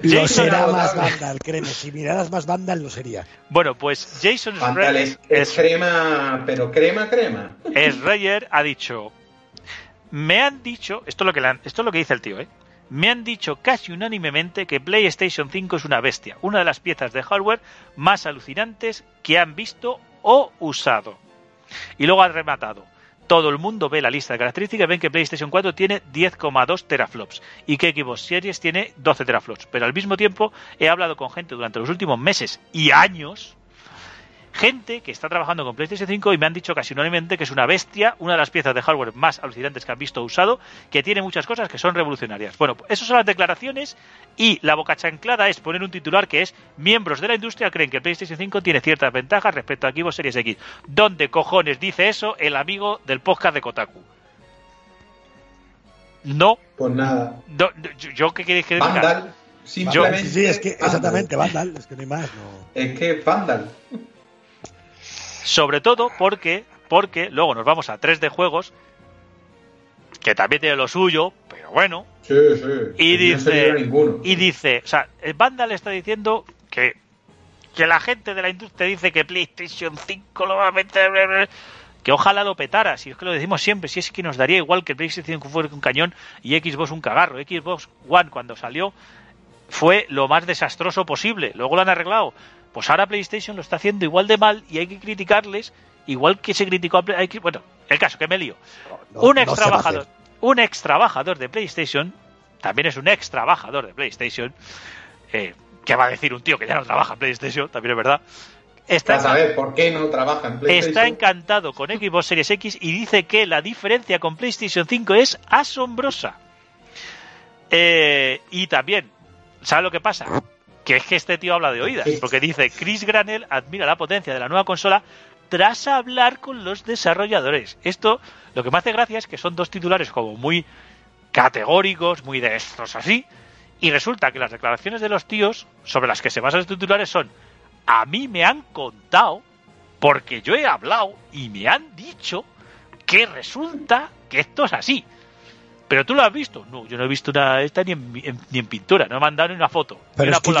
Lo será más Vandal, créeme. Si miraras más Vandal, lo sería. Bueno, pues Jason Schreier... es crema, pero crema. Schreier ha dicho... Me han dicho, esto es lo que dice el tío, me han dicho casi unánimemente que PlayStation 5 es una bestia, una de las piezas de hardware más alucinantes que han visto o usado. Y luego han rematado. Todo el mundo ve la lista de características, ven que PlayStation 4 tiene 10,2 teraflops y que Xbox Series tiene 12 teraflops. Pero al mismo tiempo he hablado con gente durante los últimos meses y años... Gente que está trabajando con PlayStation 5 y me han dicho casi unánimemente que es una bestia, una de las piezas de hardware más alucinantes que han visto usado, que tiene muchas cosas que son revolucionarias. Bueno, esas son las declaraciones y la boca chanclada es poner un titular que es miembros de la industria creen que el PlayStation 5 tiene ciertas ventajas respecto a Xbox Series X. ¿Dónde cojones dice eso el amigo del podcast de Kotaku? No. Pues nada. ¿Yo qué queréis que diga? Vandal. Simplemente. Sí, es que exactamente, Vandal. Es que no hay más. No. Es que Vandal. Sobre todo porque luego nos vamos a 3D Juegos, que también tiene lo suyo, pero bueno. Sí. Y dice, o sea, Vandal está diciendo que la gente de la industria dice que PlayStation 5 lo va a meter. que ojalá lo petara, si es que lo decimos siempre, si es que nos daría igual que el PlayStation 5 fuera un cañón y Xbox un cagarro. Xbox One cuando salió fue lo más desastroso posible, luego lo han arreglado, pues ahora PlayStation lo está haciendo igual de mal y hay que criticarles igual que se criticó a PlayStation. Bueno, el caso, que me lío. Un ex trabajador de PlayStation también es un ex trabajador de PlayStation. ¿Qué va a decir un tío que ya no trabaja en PlayStation? También es verdad. Está, a saber por qué no trabaja en PlayStation. Está encantado con Xbox Series X y dice que la diferencia con PlayStation 5 es asombrosa. Y también, ¿sabe lo que pasa? Que es que este tío habla de oídas, porque dice: Chris Granell admira la potencia de la nueva consola tras hablar con los desarrolladores. Esto, lo que me hace gracia es que son dos titulares como muy categóricos, muy de estos así, y resulta que las declaraciones de los tíos sobre las que se basan los titulares son: a mí me han contado, porque yo he hablado y me han dicho que resulta que esto es así. ¿Pero tú lo has visto? No, yo no he visto una esta ni en pintura, no me han dado ni una foto. Pero es que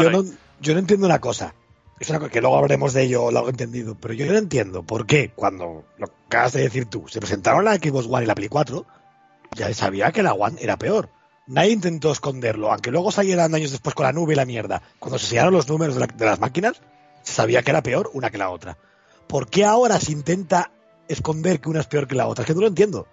yo no entiendo una cosa. Es una cosa que luego hablaremos de ello, lo he entendido, pero yo no entiendo por qué cuando, lo acabas de decir tú, se presentaron la Xbox One y la Play 4, ya se sabía que la One era peor. Nadie intentó esconderlo, aunque luego salieran años después con la nube y la mierda. Cuando se sellaron los números de las máquinas, se sabía que era peor una que la otra. ¿Por qué ahora se intenta esconder que una es peor que la otra? Es que no lo entiendo.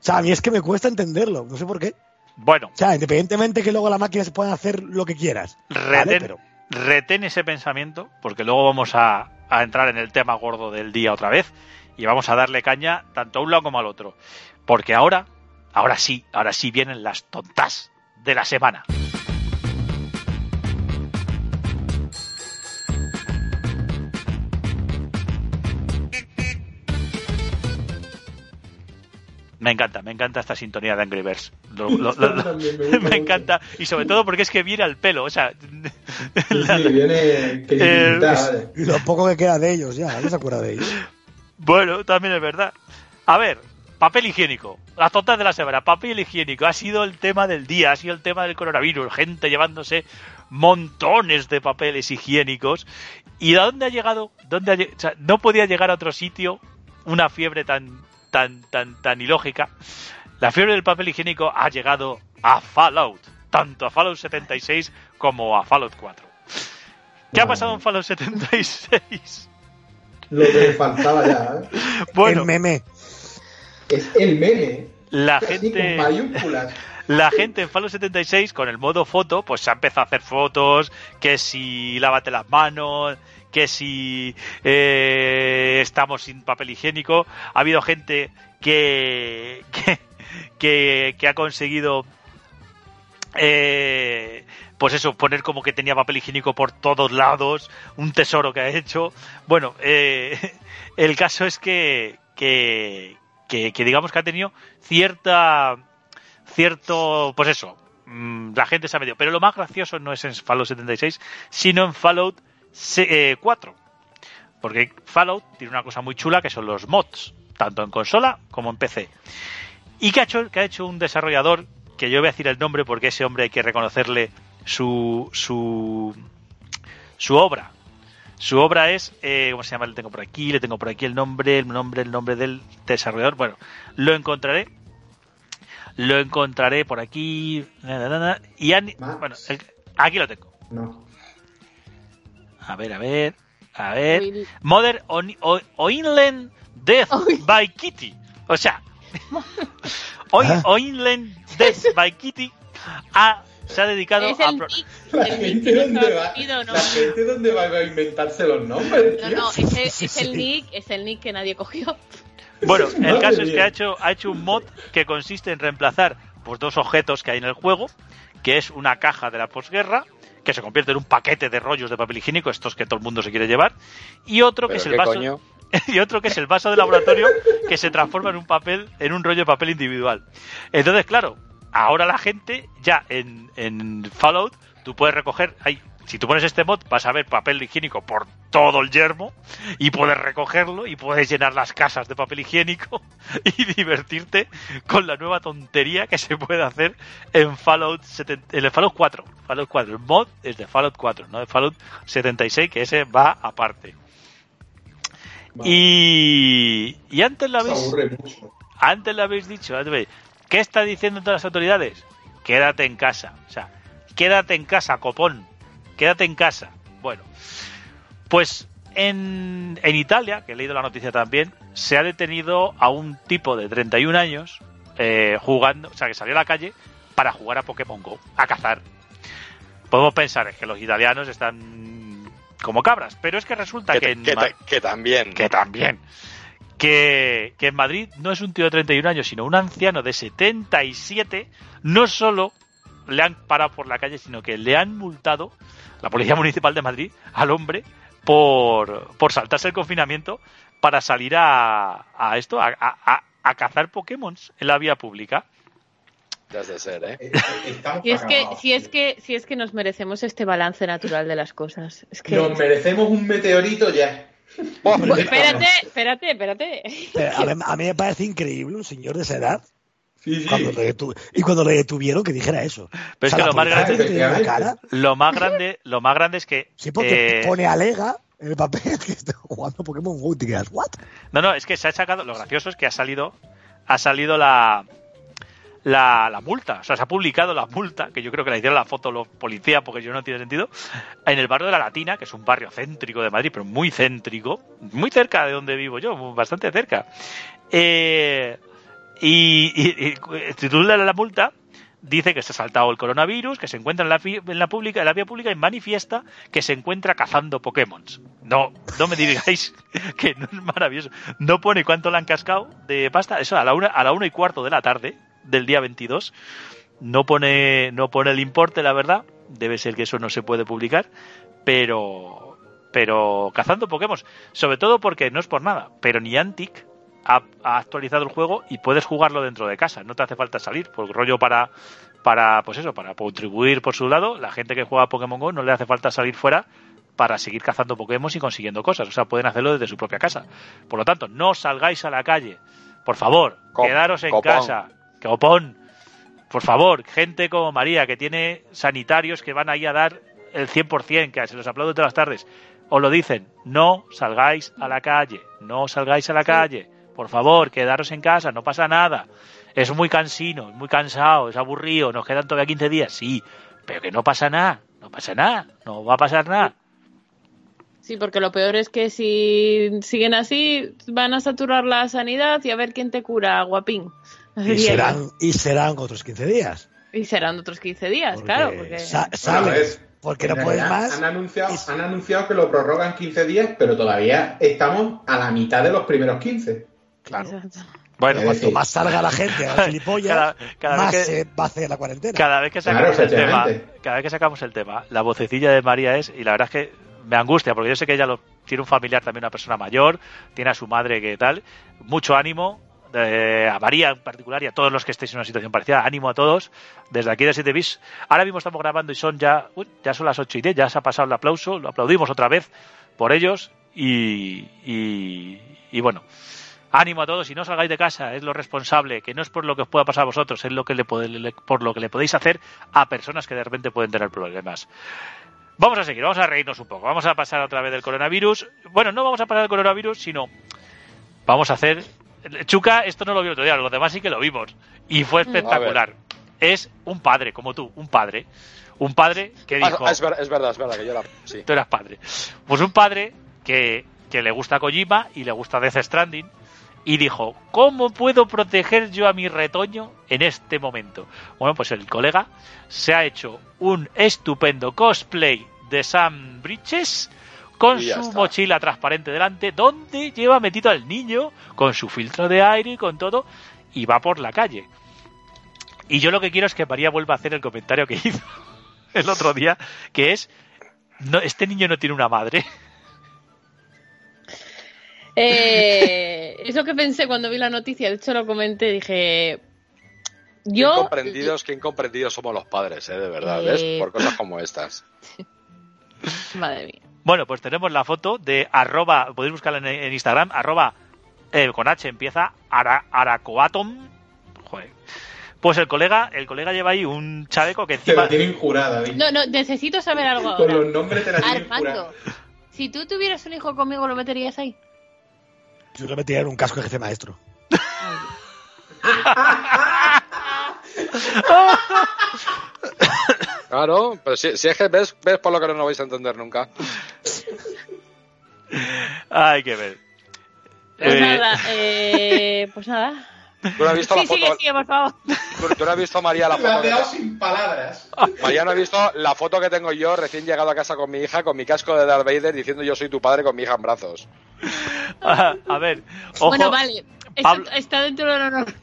O sea, a mí es que me cuesta entenderlo, no sé por qué. Bueno. O sea, independientemente que luego las máquinas se puedan hacer lo que quieras. ¿Vale? Pero retén ese pensamiento, porque luego vamos a entrar en el tema gordo del día otra vez y vamos a darle caña tanto a un lado como al otro. Porque ahora sí vienen las tontas de la semana. Me encanta esta sintonía de Angry Birds. Me encanta. Y sobre todo porque es que viene al pelo. O sea, sí, viene que lo poco que queda de ellos ya. No se acuerda de ellos. Bueno, también es verdad. A ver, papel higiénico. Las tontas de la semana. Papel higiénico. Ha sido el tema del día. Ha sido el tema del coronavirus. Gente llevándose montones de papeles higiénicos. ¿Y a dónde ha llegado? O sea, no podía llegar a otro sitio una fiebre tan ilógica. La fiebre del papel higiénico ha llegado a Fallout, tanto a Fallout 76 como a Fallout 4. ¿Qué ha pasado en Fallout 76? Lo que me faltaba ya, ¿eh? Bueno, el meme. Es el meme. La gente en Fallout 76 con el modo foto, pues se ha empezado a hacer fotos, que si lávate las manos, que si estamos sin papel higiénico. Ha habido gente que ha conseguido pues eso, poner como que tenía papel higiénico por todos lados, un tesoro que ha hecho. Bueno, el caso es que digamos que ha tenido cierto, pues eso, la gente se ha metido. Pero lo más gracioso no es en Fallout 76, sino en Fallout 4, porque Fallout tiene una cosa muy chula que son los mods, tanto en consola como en PC. Y que ha hecho un desarrollador, que yo voy a decir el nombre porque ese hombre hay que reconocerle su obra. Su obra es, ¿cómo se llama? Le tengo por aquí el nombre del desarrollador. Bueno, lo encontraré por aquí. Y bueno, aquí lo tengo. No. A ver. Mother Oinland Death by Kitty. O sea, Oinland Death by Kitty se ha dedicado a... La gente donde va a inventarse los nombres. No, es el nick que nadie cogió. Bueno, el caso es que ha hecho un mod que consiste en reemplazar pues dos objetos que hay en el juego, que es una caja de la posguerra, que se convierte en un paquete de rollos de papel higiénico, estos que todo el mundo se quiere llevar, y otro que es el vaso, de laboratorio, que se transforma en un rollo de papel individual. Entonces, claro, ahora la gente ya en Fallout, tú puedes recoger, si tú pones este mod, vas a ver papel higiénico por todo el yermo y puedes recogerlo y puedes llenar las casas de papel higiénico y divertirte con la nueva tontería que se puede hacer en Fallout 4. Fallout 4, el mod es de Fallout 4, no de Fallout 76, que ese va aparte. Vale. Y antes lo habéis... Antes lo habéis dicho. ¿Qué está diciendo todas las autoridades? Quédate en casa. O sea, quédate en casa, copón. Quédate en casa. Bueno, pues en Italia, que he leído la noticia también, se ha detenido a un tipo de 31 años jugando, o sea, que salió a la calle para jugar a Pokémon Go, a cazar. Podemos pensar que los italianos están como cabras, pero es que resulta que en Madrid no es un tío de 31 años, sino un anciano de 77, no solo le han parado por la calle, sino que le han multado, la Policía Municipal de Madrid, al hombre por saltarse el confinamiento para salir a cazar Pokémon en la vía pública. De ser, si es que nos merecemos este balance natural de las cosas. Es que... Nos merecemos un meteorito ya. Pues espérate. A mí me parece increíble un señor de esa edad. Sí. Cuando le detuvieron que dijera eso. Pero o sea, es que lo más grande es que... Sí, porque pone alega en el papel que está jugando Pokémon Go y te quedas, ¿what? No, es que se ha sacado... Lo gracioso es que ha salido la multa, o sea, se ha publicado la multa, que yo creo que la hicieron la foto los policías porque yo no tiene sentido, en el barrio de La Latina, que es un barrio céntrico de Madrid, pero muy céntrico, muy cerca de donde vivo yo, bastante cerca. El titular de la multa dice que se ha saltado el coronavirus, que se encuentra en la vía pública y manifiesta que se encuentra cazando Pokémon. No me digáis que no es maravilloso. No pone cuánto le han cascado de pasta, eso a la 1:15 de la tarde del día 22. No pone el importe, la verdad. Debe ser que eso no se puede publicar, pero cazando Pokémon, sobre todo porque no es por nada, pero Niantic ha actualizado el juego y puedes jugarlo dentro de casa, no te hace falta salir, por rollo para contribuir por su lado. La gente que juega a Pokémon Go no le hace falta salir fuera para seguir cazando Pokémon y consiguiendo cosas, o sea, pueden hacerlo desde su propia casa. Por lo tanto, no salgáis a la calle, por favor, quedaros en casa. Copón, por favor, gente como María, que tiene sanitarios que van ahí a dar el 100%, que se los aplaudo todas las tardes, os lo dicen, no salgáis a la calle, por favor, quedaros en casa, no pasa nada, es muy cansino, es muy cansado, es aburrido, nos quedan todavía 15 días, sí, pero que no pasa nada, no va a pasar nada. Sí, porque lo peor es que si siguen así, van a saturar la sanidad y a ver quién te cura, guapín. Y serán otros 15 días. Y serán otros 15 días, porque claro. Porque... Sabes, porque no pueden más. Han anunciado que lo prorrogan 15 días, pero todavía estamos a la mitad de los primeros 15. Claro. Exacto. Bueno, cuanto más salga la gente a la gilipollas, más se va a hacer la cuarentena. Cada vez que sacamos el tema, la vocecilla de María es, y la verdad es que me angustia, porque yo sé que ella tiene un familiar también, una persona mayor, tiene a su madre que tal, mucho ánimo. A María en particular y a todos los que estéis en una situación parecida, ánimo a todos desde aquí de 7bis. Ahora mismo estamos grabando y son ya son las 8:10, ya se ha pasado el aplauso, lo aplaudimos otra vez por ellos y bueno, ánimo a todos y no salgáis de casa, es lo responsable, que no es por lo que os pueda pasar a vosotros, es lo que por lo que le podéis hacer a personas que de repente pueden tener problemas. Vamos a seguir, vamos a reírnos un poco, vamos a pasar otra vez del coronavirus. Bueno, no vamos a pasar del coronavirus, sino vamos a hacer... Chuka, esto no lo vi otro día, los demás sí que lo vimos y fue espectacular. Es un padre, como tú, un padre que dijo... Es verdad, que yo era... Sí. Tú eras padre. Pues un padre que le gusta Kojima y le gusta Death Stranding y dijo, ¿cómo puedo proteger yo a mi retoño en este momento? Bueno, pues el colega se ha hecho un estupendo cosplay de Sam Bridges con su mochila transparente delante, donde lleva metido al niño con su filtro de aire y con todo, y va por la calle. Y yo lo que quiero es que María vuelva a hacer el comentario que hizo el otro día, que es, no, este niño no tiene una madre. Es lo que pensé cuando vi la noticia, de hecho lo comenté, dije... Qué incomprendidos somos los padres, de verdad, ¿ves? Por cosas como estas. Madre mía. Bueno, pues tenemos la foto de @ podéis buscarla en Instagram, @ con H empieza, Aracoatom. Joder. Pues el colega lleva ahí un chaleco que encima... Te la tienen jurada. No, necesito saber algo ahora. Con los nombres te la tienen jurada. Armando, si tú tuvieras un hijo conmigo, ¿lo meterías ahí? Yo le metí un casco de jefe maestro. Claro, pero si es que ves por lo que no lo vais a entender nunca. Hay que ver. Pues nada. ¿Tú no has visto sí, por favor. ¿Tú no has visto, María, la foto? Me has dejado sin palabras. María no ha visto la foto que tengo yo recién llegado a casa con mi hija, con mi casco de Darth Vader, diciendo yo soy tu padre con mi hija en brazos. A ver, ojo. Bueno, vale. Pablo... Está dentro del honor.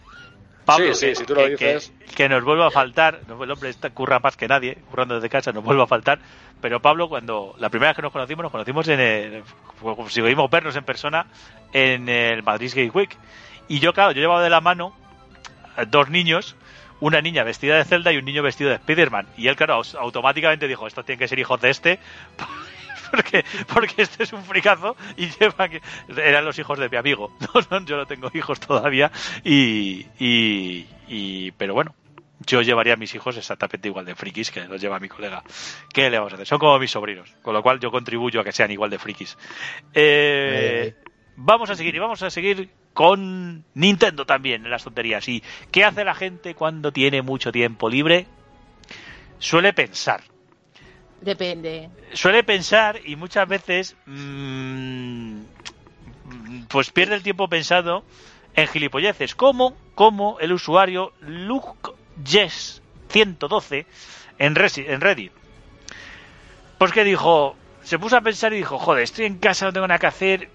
Pablo, sí, si tú lo dices. Que nos vuelva a faltar. El hombre está curra más que nadie, currando desde casa, nos vuelva a faltar. Pero Pablo, cuando la primera vez que nos conocimos conseguimos vernos en persona en el Madrid Game Week. Y yo, claro, yo llevaba de la mano dos niños, una niña vestida de Zelda y un niño vestido de Spiderman. Y él, claro, automáticamente dijo, estos tienen que ser hijos de este, porque este es un fricazo y lleva que... Eran los hijos de mi amigo. No, yo no tengo hijos todavía. Pero bueno, yo llevaría a mis hijos exactamente igual de frikis que los lleva mi colega. ¿Qué le vamos a hacer? Son como mis sobrinos, con lo cual yo contribuyo a que sean igual de frikis. Vamos a seguir con Nintendo también en las tonterías. ¿Y qué hace la gente cuando tiene mucho tiempo libre? Suele pensar. Depende. Suele pensar y muchas veces pues pierde el tiempo pensado en gilipolleces. Como el usuario LukeJess112 en Reddit. Pues que dijo... Se puso a pensar y dijo, joder, estoy en casa, no tengo nada que hacer...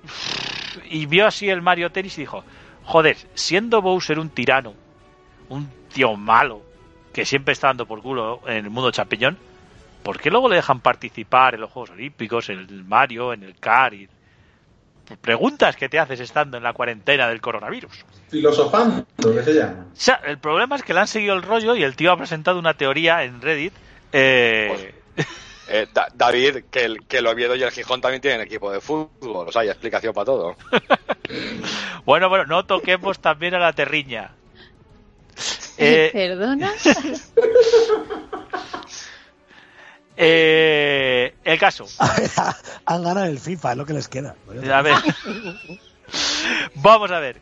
Y vio así el Mario Tennis y dijo, joder, siendo Bowser un tirano, un tío malo, que siempre está dando por culo en el mundo champiñón, ¿por qué luego le dejan participar en los Juegos Olímpicos, en el Mario, en el CAR? Y... Preguntas que te haces estando en la cuarentena del coronavirus. Filosofando, ¿qué se llama? O sea, el problema es que le han seguido el rollo y el tío ha presentado una teoría en Reddit. David, que el Oviedo y el Gijón también tienen equipo de fútbol, o sea, hay explicación para todo. Bueno, no toquemos también a la terriña. ¿Perdona? El caso. A ver, han ganado el FIFA, es lo que les queda. A ver. Vamos a ver.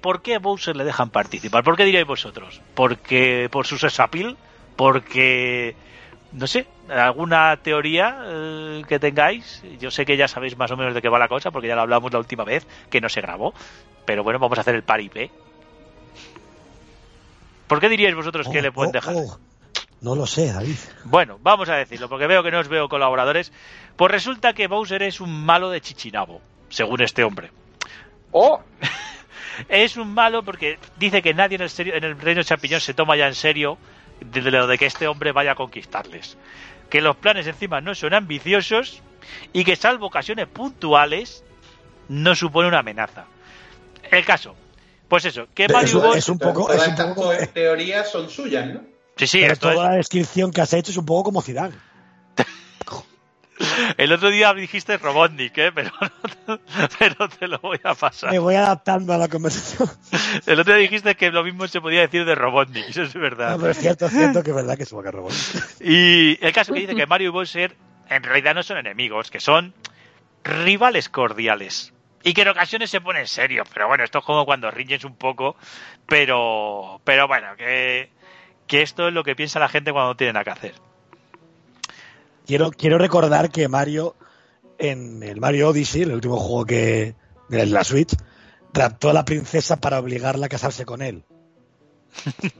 ¿Por qué Bowser le dejan participar? ¿Por qué diréis vosotros? ¿Porque por su sex appeal? ¿Porque... No sé, alguna teoría que tengáis? Yo sé que ya sabéis más o menos de qué va la cosa, porque ya lo hablamos la última vez, que no se grabó. Pero bueno, vamos a hacer el paripé. ¿Por qué diríais vosotros que le pueden dejar? No lo sé, David. Bueno, vamos a decirlo, porque veo que no os veo colaboradores. Pues resulta que Bowser es un malo de Chichinabo, según este hombre. ¡Oh! Es un malo porque dice que nadie en el Reino Champiñón se toma ya en serio de lo de que este hombre vaya a conquistarles, que los planes encima no son ambiciosos y que salvo ocasiones puntuales no supone una amenaza. El caso, pues eso, que Mario Bowser es un poco, todas estas teorías son suyas, ¿no? Sí, pero esto toda la descripción que has hecho es un poco como Zidane. El otro día dijiste Robotnik, pero te lo voy a pasar. Me voy adaptando a la conversación. El otro día dijiste que lo mismo se podía decir de Robotnik, eso es verdad. No, pero es cierto que es verdad que se va a caer Robotnik. Y el caso que dice que Mario y Bowser en realidad no son enemigos, que son rivales cordiales. Y que en ocasiones se ponen serios, pero bueno, esto es como cuando riñes un poco, pero bueno, que esto es lo que piensa la gente cuando no tiene nada que hacer. Quiero recordar que Mario, en el Mario Odyssey, el último juego que de la Switch, raptó a la princesa para obligarla a casarse con él.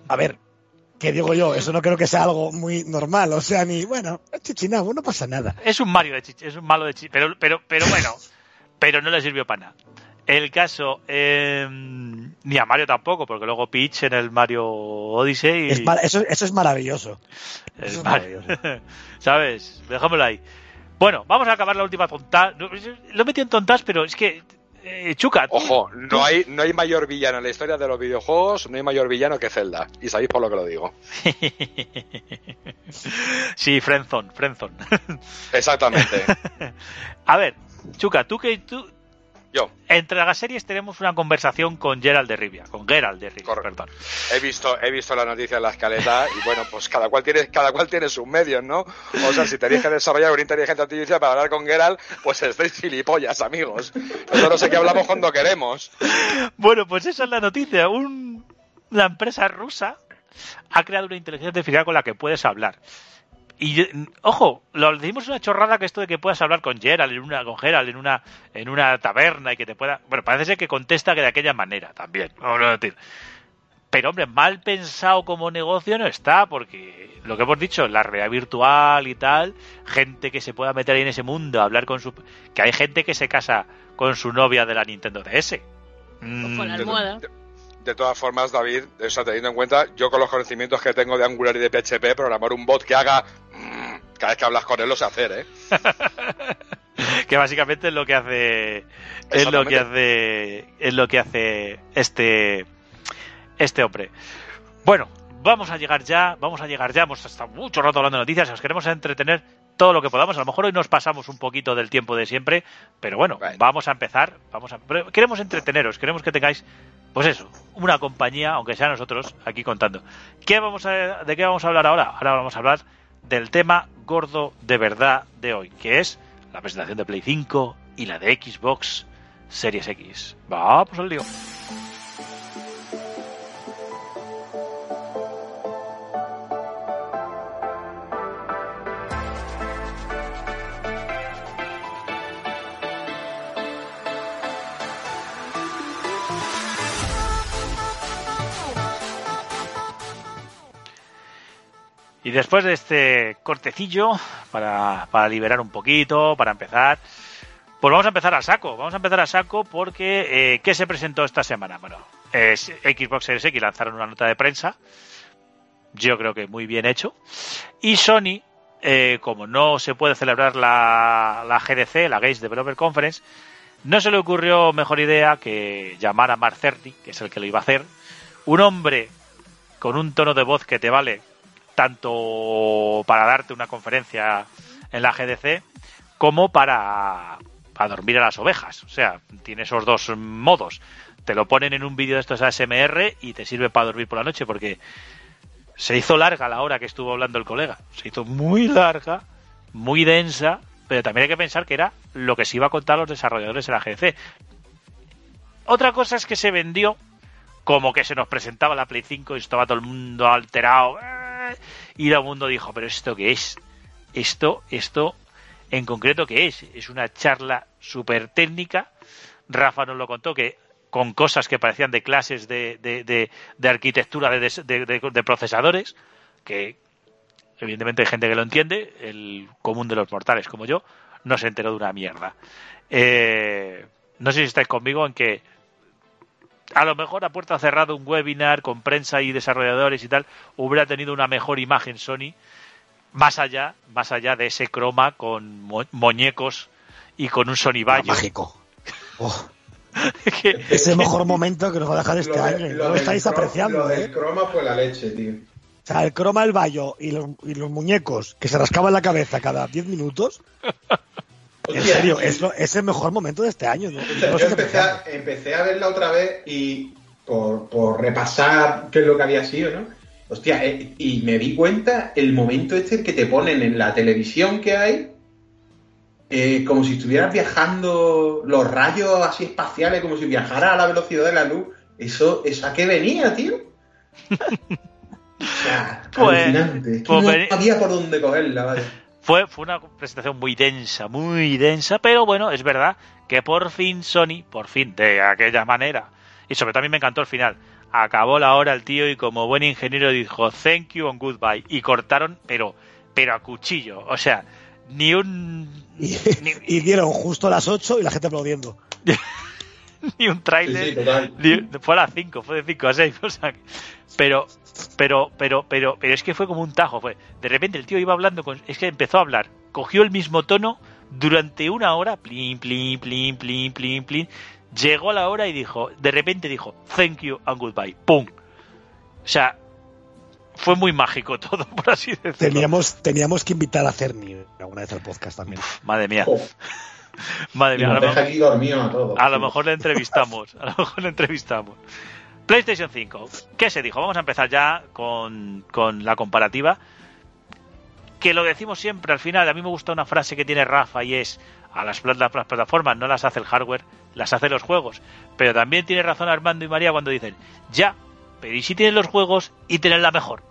A ver, ¿qué digo yo? Eso no creo que sea algo muy normal, o sea, ni bueno, es Chichinabo, no pasa nada. Es un Mario de Chichinabo, es un malo de Chichinabo, pero bueno, pero no le sirvió para nada. El caso, ni a Mario tampoco, porque luego Peach en el Mario Odyssey... Eso es maravilloso. Maravilloso. ¿Sabes? Dejámoslo ahí. Bueno, vamos a acabar la última tonta. Lo he metido en tontas, pero es que... Chuca. Ojo, no hay mayor villano en la historia de los videojuegos, no hay mayor villano que Zelda. Y sabéis por lo que lo digo. Sí, Frenzon. Exactamente. A ver, Chuca, tú que... Yo. Entre las series tenemos una conversación con Gerald de Rivia, perdón. He visto la noticia en la escaleta y bueno, pues cada cual tiene sus medios, ¿no? O sea, si tenéis que desarrollar una inteligencia artificial para hablar con Gerald, pues estáis gilipollas, amigos. Nosotros aquí hablamos cuando queremos. Bueno, pues esa es la noticia. Una empresa rusa ha creado una inteligencia artificial con la que puedes hablar. Y ojo, lo decimos una chorrada, que esto de que puedas hablar con Gerald en una taberna y que te pueda... Bueno, parece ser que contesta que de aquella manera también, vamos a decir. Pero hombre, mal pensado como negocio no está, porque lo que hemos dicho, la realidad virtual y tal, gente que se pueda meter ahí en ese mundo, hablar con su... Que hay gente que se casa con su novia de la Nintendo DS. Con la almohada. De todas formas, David, o sea, teniendo en cuenta, yo con los conocimientos que tengo de Angular y de PHP, programar un bot que haga... cada vez que hablas con él lo sé hacer, ¿eh? Que básicamente es lo que hace... Es lo que hace este hombre. Bueno, vamos a llegar ya, hemos estado mucho rato hablando de noticias, os queremos entretener todo lo que podamos. A lo mejor hoy nos pasamos un poquito del tiempo de siempre, pero bueno, vamos a empezar. Queremos entreteneros, queremos que tengáis... Pues eso, una compañía, aunque sea nosotros, aquí contando. ¿De qué vamos a hablar ahora? Ahora vamos a hablar del tema gordo de verdad de hoy, que es la presentación de Play 5 y la de Xbox Series X. ¡Vamos al lío! Y después de este cortecillo, para liberar un poquito, para empezar, pues vamos a empezar a saco porque ¿qué se presentó esta semana? Bueno, Xbox Series X lanzaron una nota de prensa, yo creo que muy bien hecho, y Sony, como no se puede celebrar la GDC, la Games Developer Conference, no se le ocurrió mejor idea que llamar a Mark Cerny, que es el que lo iba a hacer, un hombre con un tono de voz que te vale tanto para darte una conferencia en la GDC como para dormir a las ovejas. O sea, tiene esos dos modos. Te lo ponen en un vídeo de estos ASMR y te sirve para dormir por la noche, porque se hizo larga la hora que estuvo hablando el colega. Se hizo muy larga, muy densa, pero también hay que pensar que era lo que se iba a contar a los desarrolladores en la GDC. Otra cosa es que se vendió como que se nos presentaba la Play 5 y estaba todo el mundo alterado. Y todo el mundo dijo, pero ¿esto qué es? ¿Esto en concreto qué es? Es una charla súper técnica. Rafa nos lo contó, que con cosas que parecían de clases de arquitectura de procesadores, que evidentemente hay gente que lo entiende, el común de los mortales como yo, no se enteró de una mierda. No sé si estáis conmigo en que a lo mejor a puerta cerrada un webinar con prensa y desarrolladores y tal hubiera tenido una mejor imagen Sony, más allá de ese croma con muñecos y con un Sony Bayo mágico. Oh. Es el mejor momento que nos va a dejar este año. No lo estáis apreciando. Lo del croma fue la leche, tío. O sea, el croma, el Bayo y los muñecos que se rascaban la cabeza cada 10 minutos. En serio, es el mejor momento de este año. Yo empecé a verla otra vez y por repasar qué es lo que había sido, ¿no? Hostia, y me di cuenta el momento este que te ponen en la televisión que hay, como si estuvieras viajando, los rayos así espaciales, como si viajara a la velocidad de la luz. ¿Eso a qué venía, tío? O sea, alucinante. Pues, no había por dónde cogerla, vaya. Fue una presentación muy densa, pero bueno, es verdad que por fin Sony, de aquella manera, y sobre todo a mí me encantó el final, acabó la hora el tío y como buen ingeniero dijo thank you and goodbye, y cortaron, pero a cuchillo, o sea, ni un... Y dieron justo a las 8 y la gente aplaudiendo. Ni un tráiler, sí, fue a las 5, fue de 5 a 6, o sea, pero es que fue como un tajo, fue. De repente el tío iba hablando, es que empezó a hablar, cogió el mismo tono durante una hora, plin, plin, plin, plin, plin, plin, llegó a la hora y de repente dijo, thank you and goodbye, pum. O sea, fue muy mágico todo, por así decirlo. Teníamos que invitar a Cerny alguna vez al podcast también. Madre mía. Oh. Madre mía, a lo mejor le entrevistamos. PlayStation 5, ¿qué se dijo? Vamos a empezar ya con la comparativa, que lo decimos siempre al final. A mí me gusta una frase que tiene Rafa, y es: a las plataformas no las hace el hardware, las hace los juegos. Pero también tiene razón Armando y María cuando dicen: ya, pero ¿y si tienen los juegos y tienen la mejor?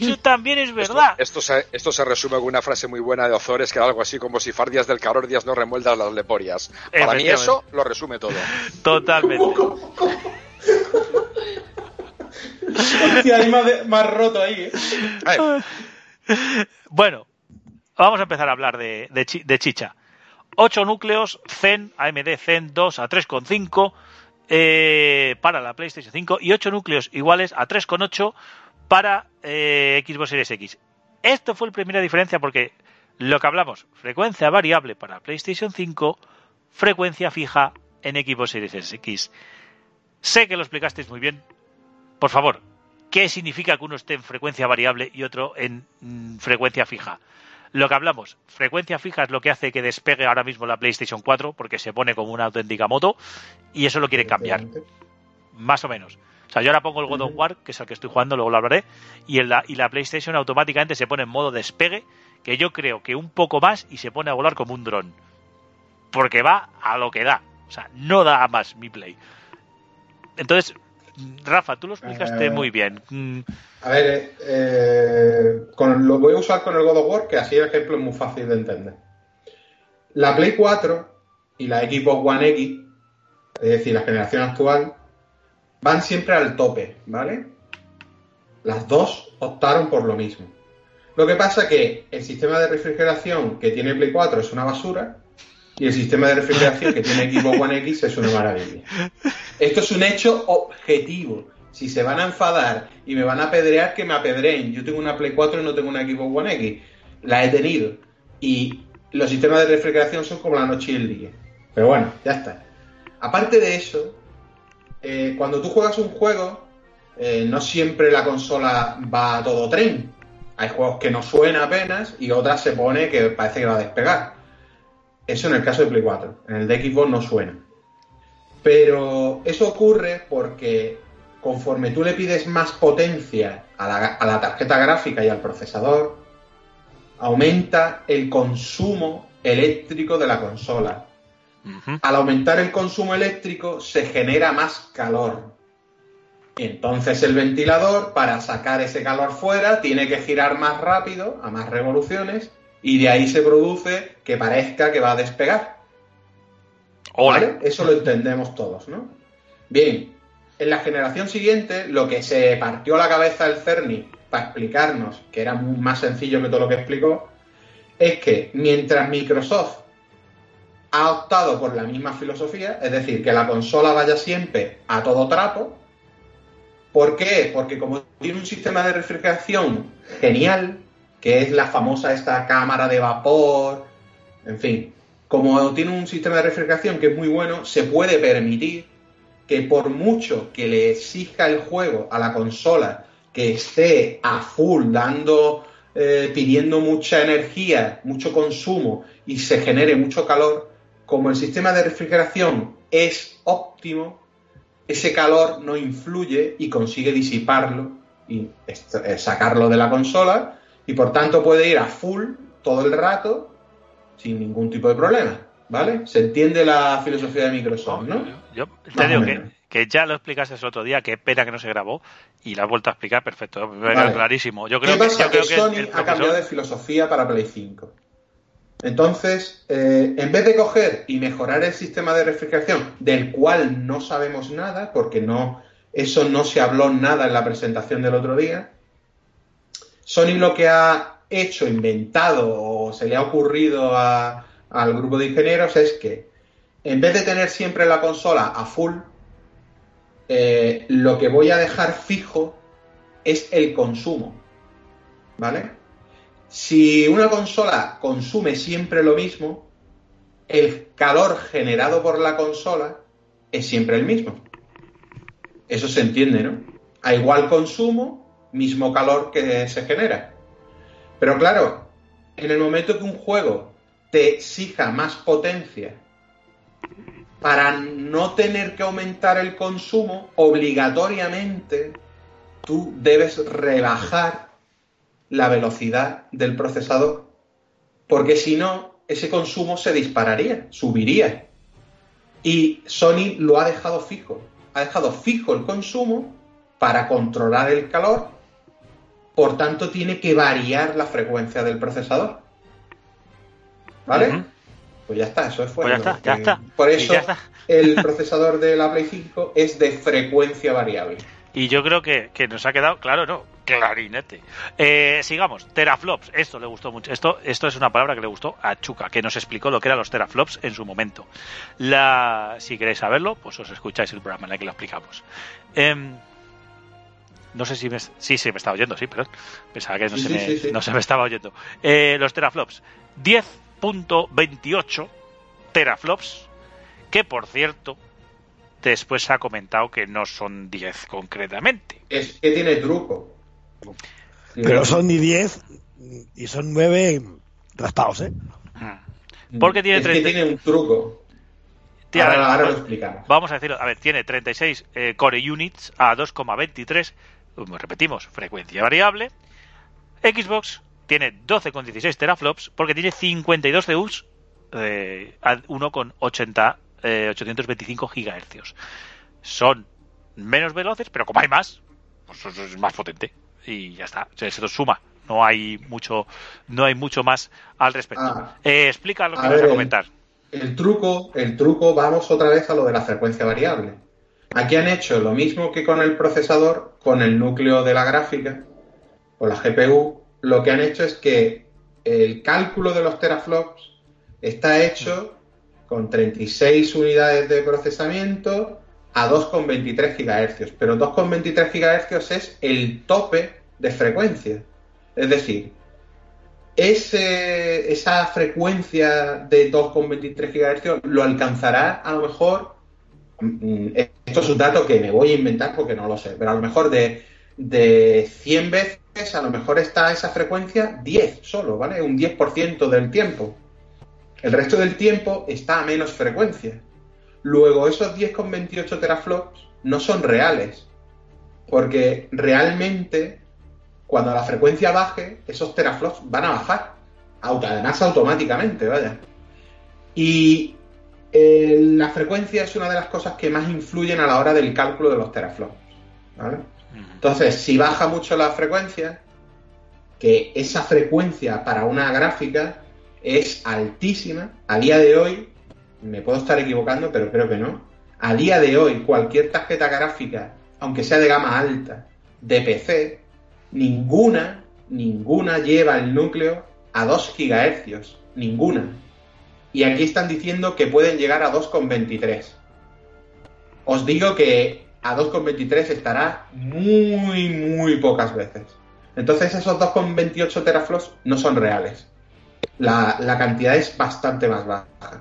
Eso también es verdad. Esto se resume con una frase muy buena de Ozores, que era algo así como: si fardias del Carordias no remueldas las leporias. Para mí eso lo resume todo. Totalmente. Hostia, hay más roto ahí, ¿eh? Bueno, vamos a empezar a hablar de chicha. 8 núcleos Zen, AMD Zen 2 a 3,5 para la PlayStation 5, y 8 núcleos iguales a 3,8 para Xbox Series X. Esto fue la primera diferencia, porque lo que hablamos, frecuencia variable para PlayStation 5, frecuencia fija en Xbox Series X. Sé que lo explicasteis muy bien. Por favor, ¿qué significa que uno esté en frecuencia variable y otro en frecuencia fija? Lo que hablamos, frecuencia fija es lo que hace que despegue ahora mismo la PlayStation 4, porque se pone como una auténtica moto, y eso lo quieren cambiar. Más o menos. O sea, yo ahora pongo el God of War, que es el que estoy jugando, luego lo hablaré, y la PlayStation automáticamente se pone en modo despegue, que yo creo que un poco más, y se pone a volar como un dron. Porque va a lo que da. O sea, no da a más mi Play. Entonces, Rafa, tú lo explicaste muy bien. A ver, lo voy a usar con el God of War, que así el ejemplo es muy fácil de entender. La Play 4 y la Xbox One X, es decir, la generación actual, van siempre al tope, ¿vale? Las dos optaron por lo mismo. Lo que pasa es que el sistema de refrigeración que tiene Play 4 es una basura, y el sistema de refrigeración que tiene Xbox One X es una maravilla. Esto es un hecho objetivo. Si se van a enfadar y me van a apedrear, que me apedreen. Yo tengo una Play 4 y no tengo una Xbox One X. La he tenido. Y los sistemas de refrigeración son como la noche y el día. Pero bueno, ya está. Aparte de eso, cuando tú juegas un juego, no siempre la consola va a todo tren. Hay juegos que no suena apenas y otras se pone que parece que va a despegar. Eso en el caso de Play 4. En el de Xbox no suena. Pero eso ocurre porque conforme tú le pides más potencia a la tarjeta gráfica y al procesador, aumenta el consumo eléctrico de la consola. Al aumentar el consumo eléctrico se genera más calor. Entonces el ventilador, para sacar ese calor fuera, tiene que girar más rápido, a más revoluciones, y de ahí se produce que parezca que va a despegar. ¿Vale? Eso lo entendemos todos, ¿no? Bien, en la generación siguiente, lo que se partió la cabeza del Cerny para explicarnos, que era más sencillo que todo lo que explicó, es que mientras Microsoft ha optado por la misma filosofía, es decir, que la consola vaya siempre a todo trapo. ¿Por qué? Porque como tiene un sistema de refrigeración genial, que es la famosa esta cámara de vapor, en fin, como tiene un sistema de refrigeración que es muy bueno, se puede permitir que por mucho que le exija el juego a la consola que esté a full dando, pidiendo mucha energía, mucho consumo, y se genere mucho calor, como el sistema de refrigeración es óptimo, ese calor no influye y consigue disiparlo y sacarlo de la consola, y por tanto puede ir a full todo el rato sin ningún tipo de problema, ¿vale? Se entiende la filosofía de Microsoft, ¿no? Yo te digo que ya lo explicaste el otro día, qué pena que no se grabó, y la has vuelto a explicar perfecto, era clarísimo. Yo creo que Sony ha cambiado de filosofía para Play 5. Entonces, en vez de coger y mejorar el sistema de refrigeración, del cual no sabemos nada, porque eso no se habló nada en la presentación del otro día, Sony lo que ha hecho, inventado, o se le ha ocurrido al grupo de ingenieros, es que en vez de tener siempre la consola a full, lo que voy a dejar fijo es el consumo, ¿vale? Si una consola consume siempre lo mismo, el calor generado por la consola es siempre el mismo. Eso se entiende, ¿no? A igual consumo, mismo calor que se genera. Pero claro, en el momento que un juego te exija más potencia para no tener que aumentar el consumo, obligatoriamente tú debes rebajar la velocidad del procesador, porque si no, ese consumo se dispararía, subiría. Y Sony lo ha dejado fijo. Ha dejado fijo el consumo para controlar el calor, por tanto tiene que variar la frecuencia del procesador. ¿Vale? Uh-huh. Pues ya está, eso es fuerte. Pues ya está. Por eso el procesador de la Play 5 es de frecuencia variable. Y yo creo que nos ha quedado claro, ¿no? Clarinete. Sigamos. Teraflops. Esto le gustó mucho. Esto es una palabra que le gustó a Chuca, que nos explicó lo que eran los teraflops en su momento. Si queréis saberlo, pues os escucháis el programa en el que lo explicamos. No sé si se me estaba oyendo, sí, perdón. Pensaba que no se me estaba oyendo. Los teraflops. 10.28 teraflops, que por cierto... después se ha comentado que no son 10 concretamente. Es que tiene truco. Pero son ni 10 y son 9 raspados, ¿eh? Porque tiene 30... tiene un truco. Ahora lo explicamos. Vamos a decirlo. A ver, tiene 36 core units a 2,23. Repetimos, frecuencia variable. Xbox tiene 12,16 teraflops porque tiene 52 CUs a 1,80 825 GHz. Son menos veloces, pero como hay más, pues es más potente. Y ya está. Eso suma. No hay mucho más al respecto. Explica lo que vas a comentar. El truco, vamos otra vez a lo de la frecuencia variable. Aquí han hecho lo mismo que con el procesador, con el núcleo de la gráfica, o la GPU. Lo que han hecho es que el cálculo de los teraflops está hecho con 36 unidades de procesamiento a 2,23 GHz. Pero 2,23 GHz es el tope de frecuencia. Es decir, esa frecuencia de 2,23 GHz lo alcanzará a lo mejor... Esto es un dato que me voy a inventar porque no lo sé. Pero a lo mejor de 100 veces, a lo mejor está esa frecuencia 10 solo, ¿vale? Un 10% del tiempo. El resto del tiempo está a menos frecuencia. Luego, esos 10,28 teraflops no son reales, porque realmente, cuando la frecuencia baje, esos teraflops van a bajar, además automáticamente, vaya. Y la frecuencia es una de las cosas que más influyen a la hora del cálculo de los teraflops, ¿vale? Entonces, si baja mucho la frecuencia, que esa frecuencia para una gráfica... es altísima. A día de hoy, me puedo estar equivocando, pero creo que no. A día de hoy, cualquier tarjeta gráfica, aunque sea de gama alta, de PC, ninguna lleva el núcleo a 2 GHz. Ninguna. Y aquí están diciendo que pueden llegar a 2,23. Os digo que a 2,23 estará muy, muy pocas veces. Entonces, esos 2,28 teraflops no son reales. La cantidad es bastante más baja.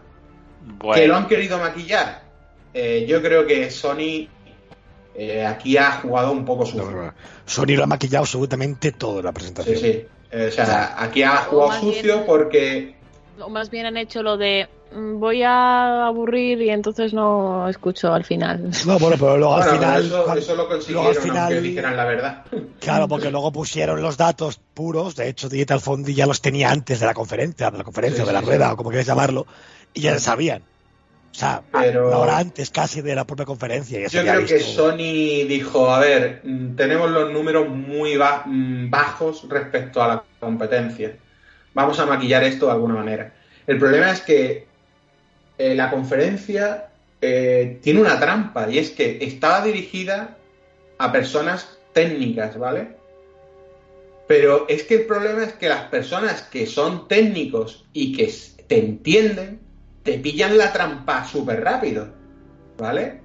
Bueno. ¿Que lo han querido maquillar? Yo creo que Sony aquí ha jugado un poco sucio. No. Sony lo ha maquillado absolutamente toda la presentación. Sí. Aquí ha jugado sucio bien, porque... O más bien han hecho lo de voy a aburrir y entonces no escucho al final. No, bueno, pero luego al final... Eso lo consiguieron, aunque dijeran la verdad. Claro, porque luego pusieron los datos puros. De hecho, Digital Foundry ya los tenía antes de la conferencia, de la rueda, o como quieras llamarlo, y ya sabían. O sea, una hora antes casi de la propia conferencia. Yo creo que Sony dijo, a ver, tenemos los números muy bajos respecto a la competencia. Vamos a maquillar esto de alguna manera. El problema es que la conferencia tiene una trampa, y es que estaba dirigida a personas técnicas, ¿vale? Pero es que el problema es que las personas que son técnicos y que te entienden, te pillan la trampa súper rápido, ¿vale?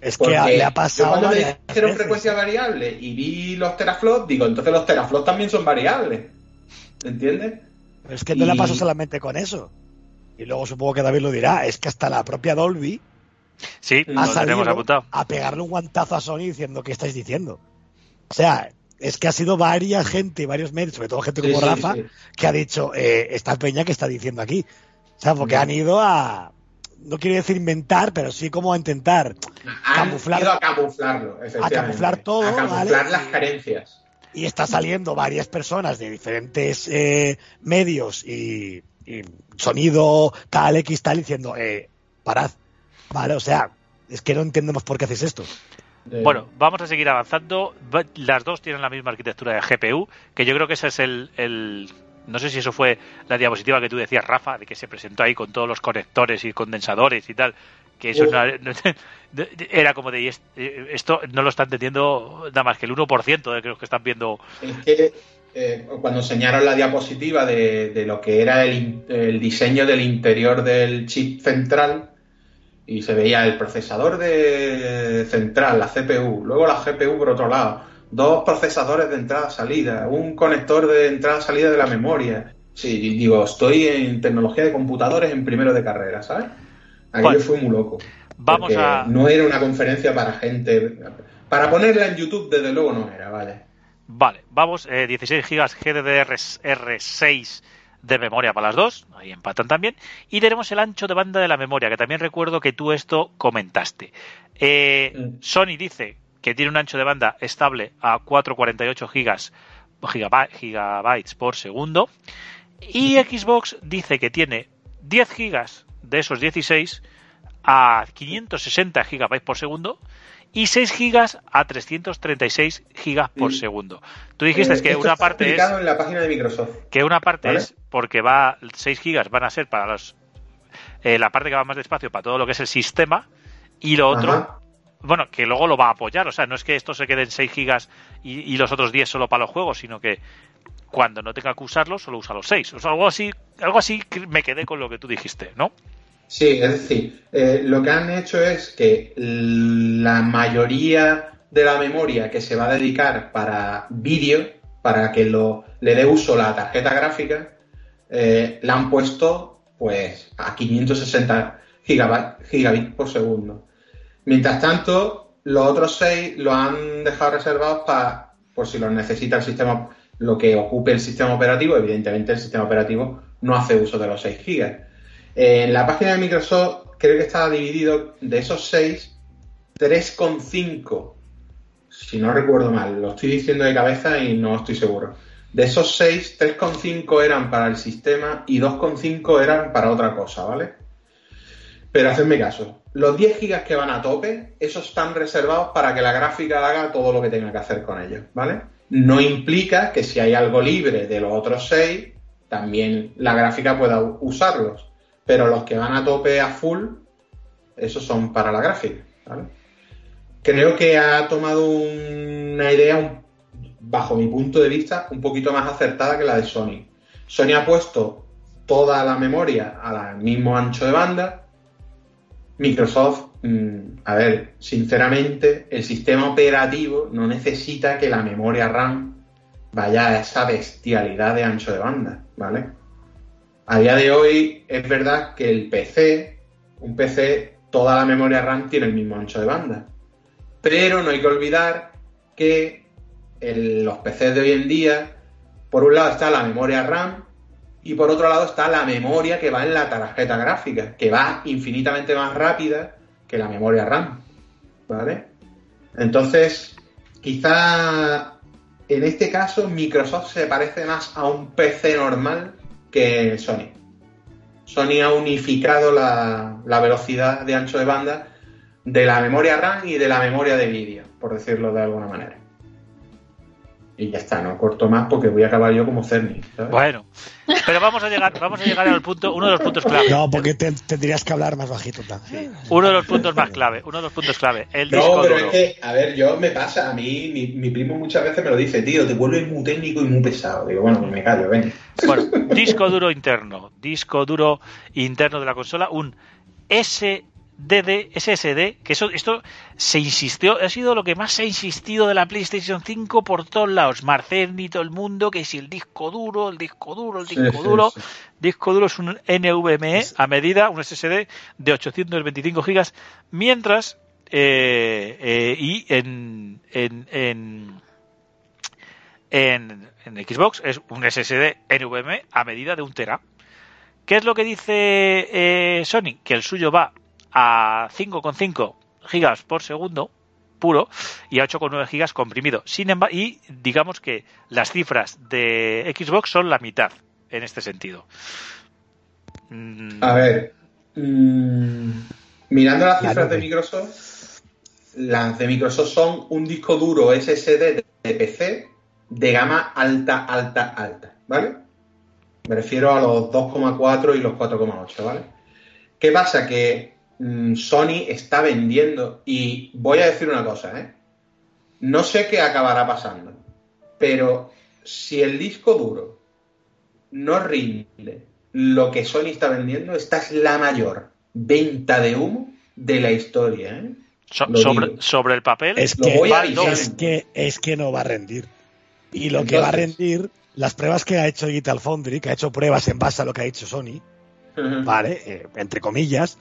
Es que le ha pasado... Yo cuando me dijeron frecuencia variable y vi los teraflops, digo, entonces los teraflops también son variables, ¿entiendes? Pero es que no la paso solamente con eso. Y luego supongo que David lo dirá. Es que hasta la propia Dolby ha salido a pegarle un guantazo a Sony diciendo ¿qué estáis diciendo? O sea, es que ha sido varias gente, varios medios, sobre todo gente como Rafa, que ha dicho esta peña que está diciendo aquí. ¿Sabes? Porque han ido a... No quiero decir inventar, pero sí como a intentar camuflar. Han ido a camuflarlo, efectivamente. A camuflar todo, a camuflar, ¿vale?, las carencias. Y está saliendo varias personas de diferentes medios y sonido, tal, X, tal, diciendo, parad, ¿vale? O sea, es que no entendemos por qué hacéis esto. Bueno, vamos a seguir avanzando. Las dos tienen la misma arquitectura de GPU, que yo creo que ese es el... No sé si eso fue la diapositiva que tú decías, Rafa, de que se presentó ahí con todos los conectores y condensadores y tal, que eso era como de esto no lo está entendiendo nada más que el 1% de los que están viendo. Es que cuando enseñaron la diapositiva de lo que era el diseño del interior del chip central, y se veía el procesador de central, la CPU, luego la GPU por otro lado, dos procesadores de entrada-salida, un conector de entrada-salida de la memoria. Sí, digo, estoy en tecnología de computadores en primero de carrera, ¿sabes? Aquello fue muy loco. Vamos a... No era una conferencia para gente... Para ponerla en YouTube, desde luego no era, ¿vale? Vale, vamos, 16 GB GDDR6 de memoria para las dos, ahí empatan también, y tenemos el ancho de banda de la memoria, que también recuerdo que tú esto comentaste. Sony dice... que tiene un ancho de banda estable a 448 gigabytes por segundo, y Xbox dice que tiene 10 gigas de esos 16 a 560 gigabytes por segundo y 6 gigas a 336 gigas por segundo. Tú dijiste que una parte es... en la página de Microsoft. Que una parte, ¿vale?, es porque va 6 gigas van a ser para los la parte que va más despacio para todo lo que es el sistema, y lo otro... Ajá. Bueno, que luego lo va a apoyar, o sea, no es que esto se quede en 6 gigas y los otros 10 solo para los juegos, sino que cuando no tenga que usarlos, solo usa los 6. O sea, algo así me quedé con lo que tú dijiste, ¿no? Sí, es decir, lo que han hecho es que la mayoría de la memoria que se va a dedicar para vídeo, para que le dé uso la tarjeta gráfica, la han puesto pues a 560 gigabits por segundo. Mientras tanto, los otros 6 los han dejado reservados para, por si los necesita el sistema, lo que ocupe el sistema operativo. Evidentemente, el sistema operativo no hace uso de los 6 GB. En la página de Microsoft creo que estaba dividido de esos 6, 3,5. Si no recuerdo mal, lo estoy diciendo de cabeza y no estoy seguro. De esos 6, 3,5 eran para el sistema y 2,5 eran para otra cosa, ¿vale? Pero hacedme caso. Los 10 gigas que van a tope, esos están reservados para que la gráfica haga todo lo que tenga que hacer con ellos, ¿vale? No implica que si hay algo libre de los otros 6, también la gráfica pueda usarlos. Pero los que van a tope a full, esos son para la gráfica, ¿vale? Creo que ha tomado una idea, bajo mi punto de vista, un poquito más acertada que la de Sony. Sony ha puesto toda la memoria al mismo ancho de banda. Microsoft, a ver, sinceramente, el sistema operativo no necesita que la memoria RAM vaya a esa bestialidad de ancho de banda, ¿vale? A día de hoy es verdad que un PC, toda la memoria RAM tiene el mismo ancho de banda, pero no hay que olvidar que los PCs de hoy en día, por un lado está la memoria RAM, y por otro lado está la memoria que va en la tarjeta gráfica, que va infinitamente más rápida que la memoria RAM, ¿vale? Entonces, quizá en este caso Microsoft se parece más a un PC normal que Sony. Sony ha unificado la velocidad de ancho de banda de la memoria RAM y de la memoria de vídeo, por decirlo de alguna manera. Y ya está, no corto más porque voy a acabar yo como Cerny, ¿sabes? Bueno, pero vamos a llegar al punto, uno de los puntos clave. No, porque tendrías que hablar más bajito también. Sí. Uno de los puntos clave. El disco pero duro. Es que, a ver, yo me pasa, a mí mi primo muchas veces me lo dice, tío, te vuelves muy técnico y muy pesado. Digo, bueno, pues me callo, ven. Bueno, disco duro interno de la consola, un SSD, que esto se insistió, ha sido lo que más se ha insistido de la PlayStation 5 por todos lados, Marceni, todo el mundo, que si el disco duro. Disco duro es un NVMe a medida, un SSD de 825 GB, mientras y en Xbox es un SSD NVMe a medida de 1 TB. ¿Qué es lo que dice Sony? Que el suyo va a 5,5 gigas por segundo puro y a 8,9 gigas comprimido. Sin embargo, y digamos que las cifras de Xbox son la mitad en este sentido. A ver, mirando las cifras de Microsoft, las de Microsoft son un disco duro SSD de PC de gama alta, alta, alta, ¿vale? Me refiero a los 2,4 y los 4,8, ¿vale? ¿Qué pasa? Que Sony está vendiendo, y voy a decir una cosa, ¿eh? No sé qué acabará pasando, pero si el disco duro no rinde lo que Sony está vendiendo, esta es la mayor venta de humo de la historia, ¿eh? Sobre el papel, es que no va a rendir. Y lo que va a rendir, las pruebas que ha hecho Digital Foundry, que ha hecho pruebas en base a lo que ha hecho Sony, ¿vale? Entre comillas,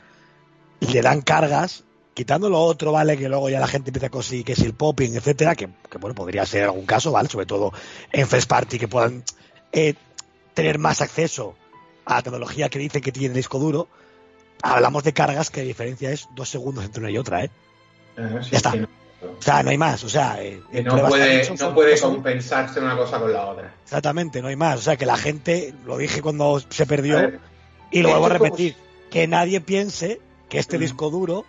le dan cargas, quitando lo otro, ¿vale? Que luego ya la gente empieza a conseguir que es el popping, etcétera, que bueno, podría ser algún caso, ¿vale? Sobre todo en First Party, que puedan tener más acceso a la tecnología que dicen que tiene el disco duro. Hablamos de cargas que la diferencia es 2 segundos entre una y otra, ¿eh? Sí, ya está. Sí. O sea, no hay más, o sea... No puede compensarse una cosa con la otra. Exactamente, no hay más. O sea, que la gente, lo dije cuando se perdió, y lo vuelvo a repetir, que nadie piense que este disco duro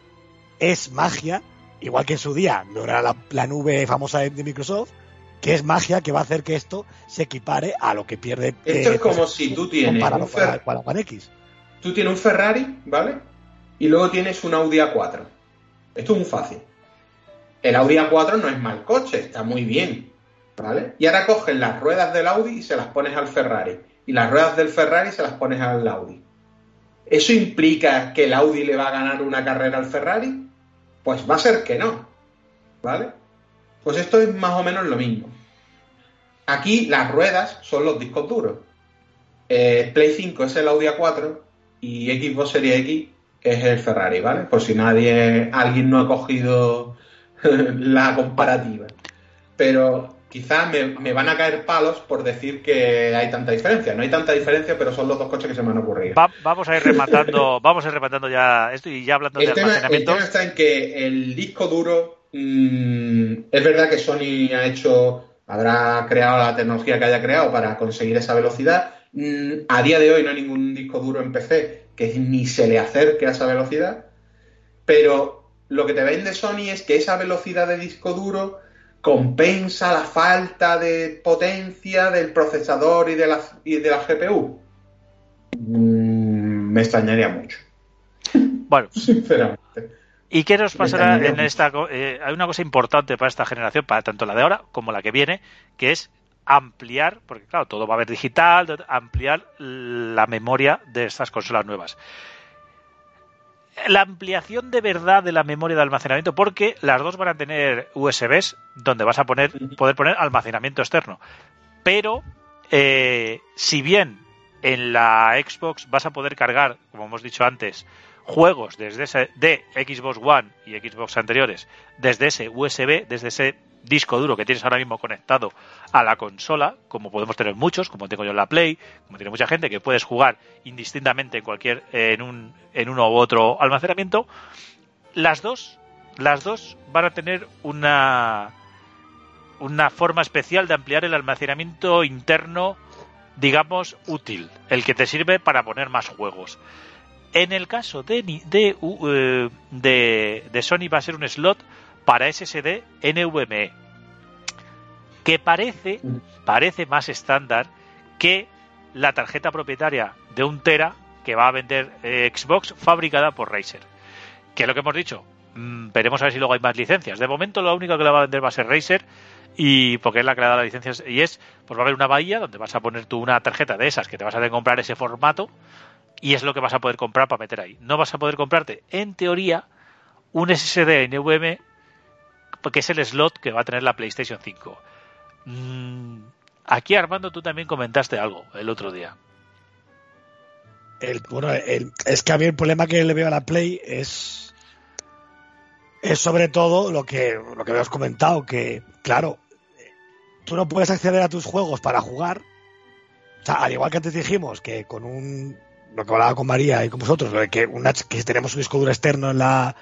es magia, igual que en su día no era la nube famosa de Microsoft, que es magia que va a hacer que esto se equipare a lo que pierde... Esto es como si tú tienes tú tienes un Ferrari, ¿vale? Y luego tienes un Audi A4. Esto es muy fácil. El Audi A4 no es mal coche, está muy bien, ¿vale? Y ahora coges las ruedas del Audi y se las pones al Ferrari. Y las ruedas del Ferrari se las pones al Audi. ¿Eso implica que el Audi le va a ganar una carrera al Ferrari? Pues va a ser que no, ¿vale? Pues esto es más o menos lo mismo. Aquí las ruedas son los discos duros. Play 5 es el Audi A4 y Xbox Series X es el Ferrari, ¿vale? Por si alguien no ha cogido... la comparativa, pero quizás me van a caer palos por decir que hay tanta diferencia. No hay tanta diferencia, pero son los dos coches que se me han ocurrido. Vamos a ir rematando ya esto y ya hablando del almacenamiento. El tema está en que el disco duro, es verdad que Sony habrá creado la tecnología que haya creado para conseguir esa velocidad. A día de hoy no hay ningún disco duro en PC que ni se le acerque a esa velocidad, pero lo que te vende Sony es que esa velocidad de disco duro compensa la falta de potencia del procesador y de la GPU. Me extrañaría mucho. Bueno, sinceramente. ¿Y qué nos pasará en esta? Hay una cosa importante para esta generación, para tanto la de ahora como la que viene, que es ampliar, porque claro, todo va a haber digital, ampliar la memoria de estas consolas nuevas. La ampliación de verdad de la memoria de almacenamiento, porque las dos van a tener USBs donde vas a poder poner almacenamiento externo. Pero si bien en la Xbox vas a poder cargar, como hemos dicho antes, juegos de Xbox One y Xbox anteriores desde ese USB, desde ese disco duro que tienes ahora mismo conectado a la consola, como podemos tener muchos, como tengo yo en la Play, como tiene mucha gente, que puedes jugar indistintamente en uno u otro almacenamiento. Las dos van a tener una forma especial de ampliar el almacenamiento interno, digamos, útil, el que te sirve para poner más juegos. En el caso de Sony va a ser un slot para SSD NVMe, que parece más estándar que la tarjeta propietaria de 1 tera que va a vender Xbox, fabricada por Razer. Que es lo que hemos dicho, veremos a ver si luego hay más licencias. De momento lo único que la va a vender va a ser Razer, y porque es la que le da las licencias, y pues va a haber una bahía donde vas a poner tú una tarjeta de esas que te vas a tener que comprar ese formato, y es lo que vas a poder comprar para meter ahí. No vas a poder comprarte, en teoría, un SSD NVMe, porque es el slot que va a tener la PlayStation 5. Aquí, Armando, tú también comentaste algo el otro día. Es que a mí el problema que le veo a la Play es sobre todo lo que habíamos comentado, que, claro, tú no puedes acceder a tus juegos para jugar. O sea, al igual que antes dijimos que con un lo que hablaba con María y con vosotros, que si tenemos un disco duro externo en la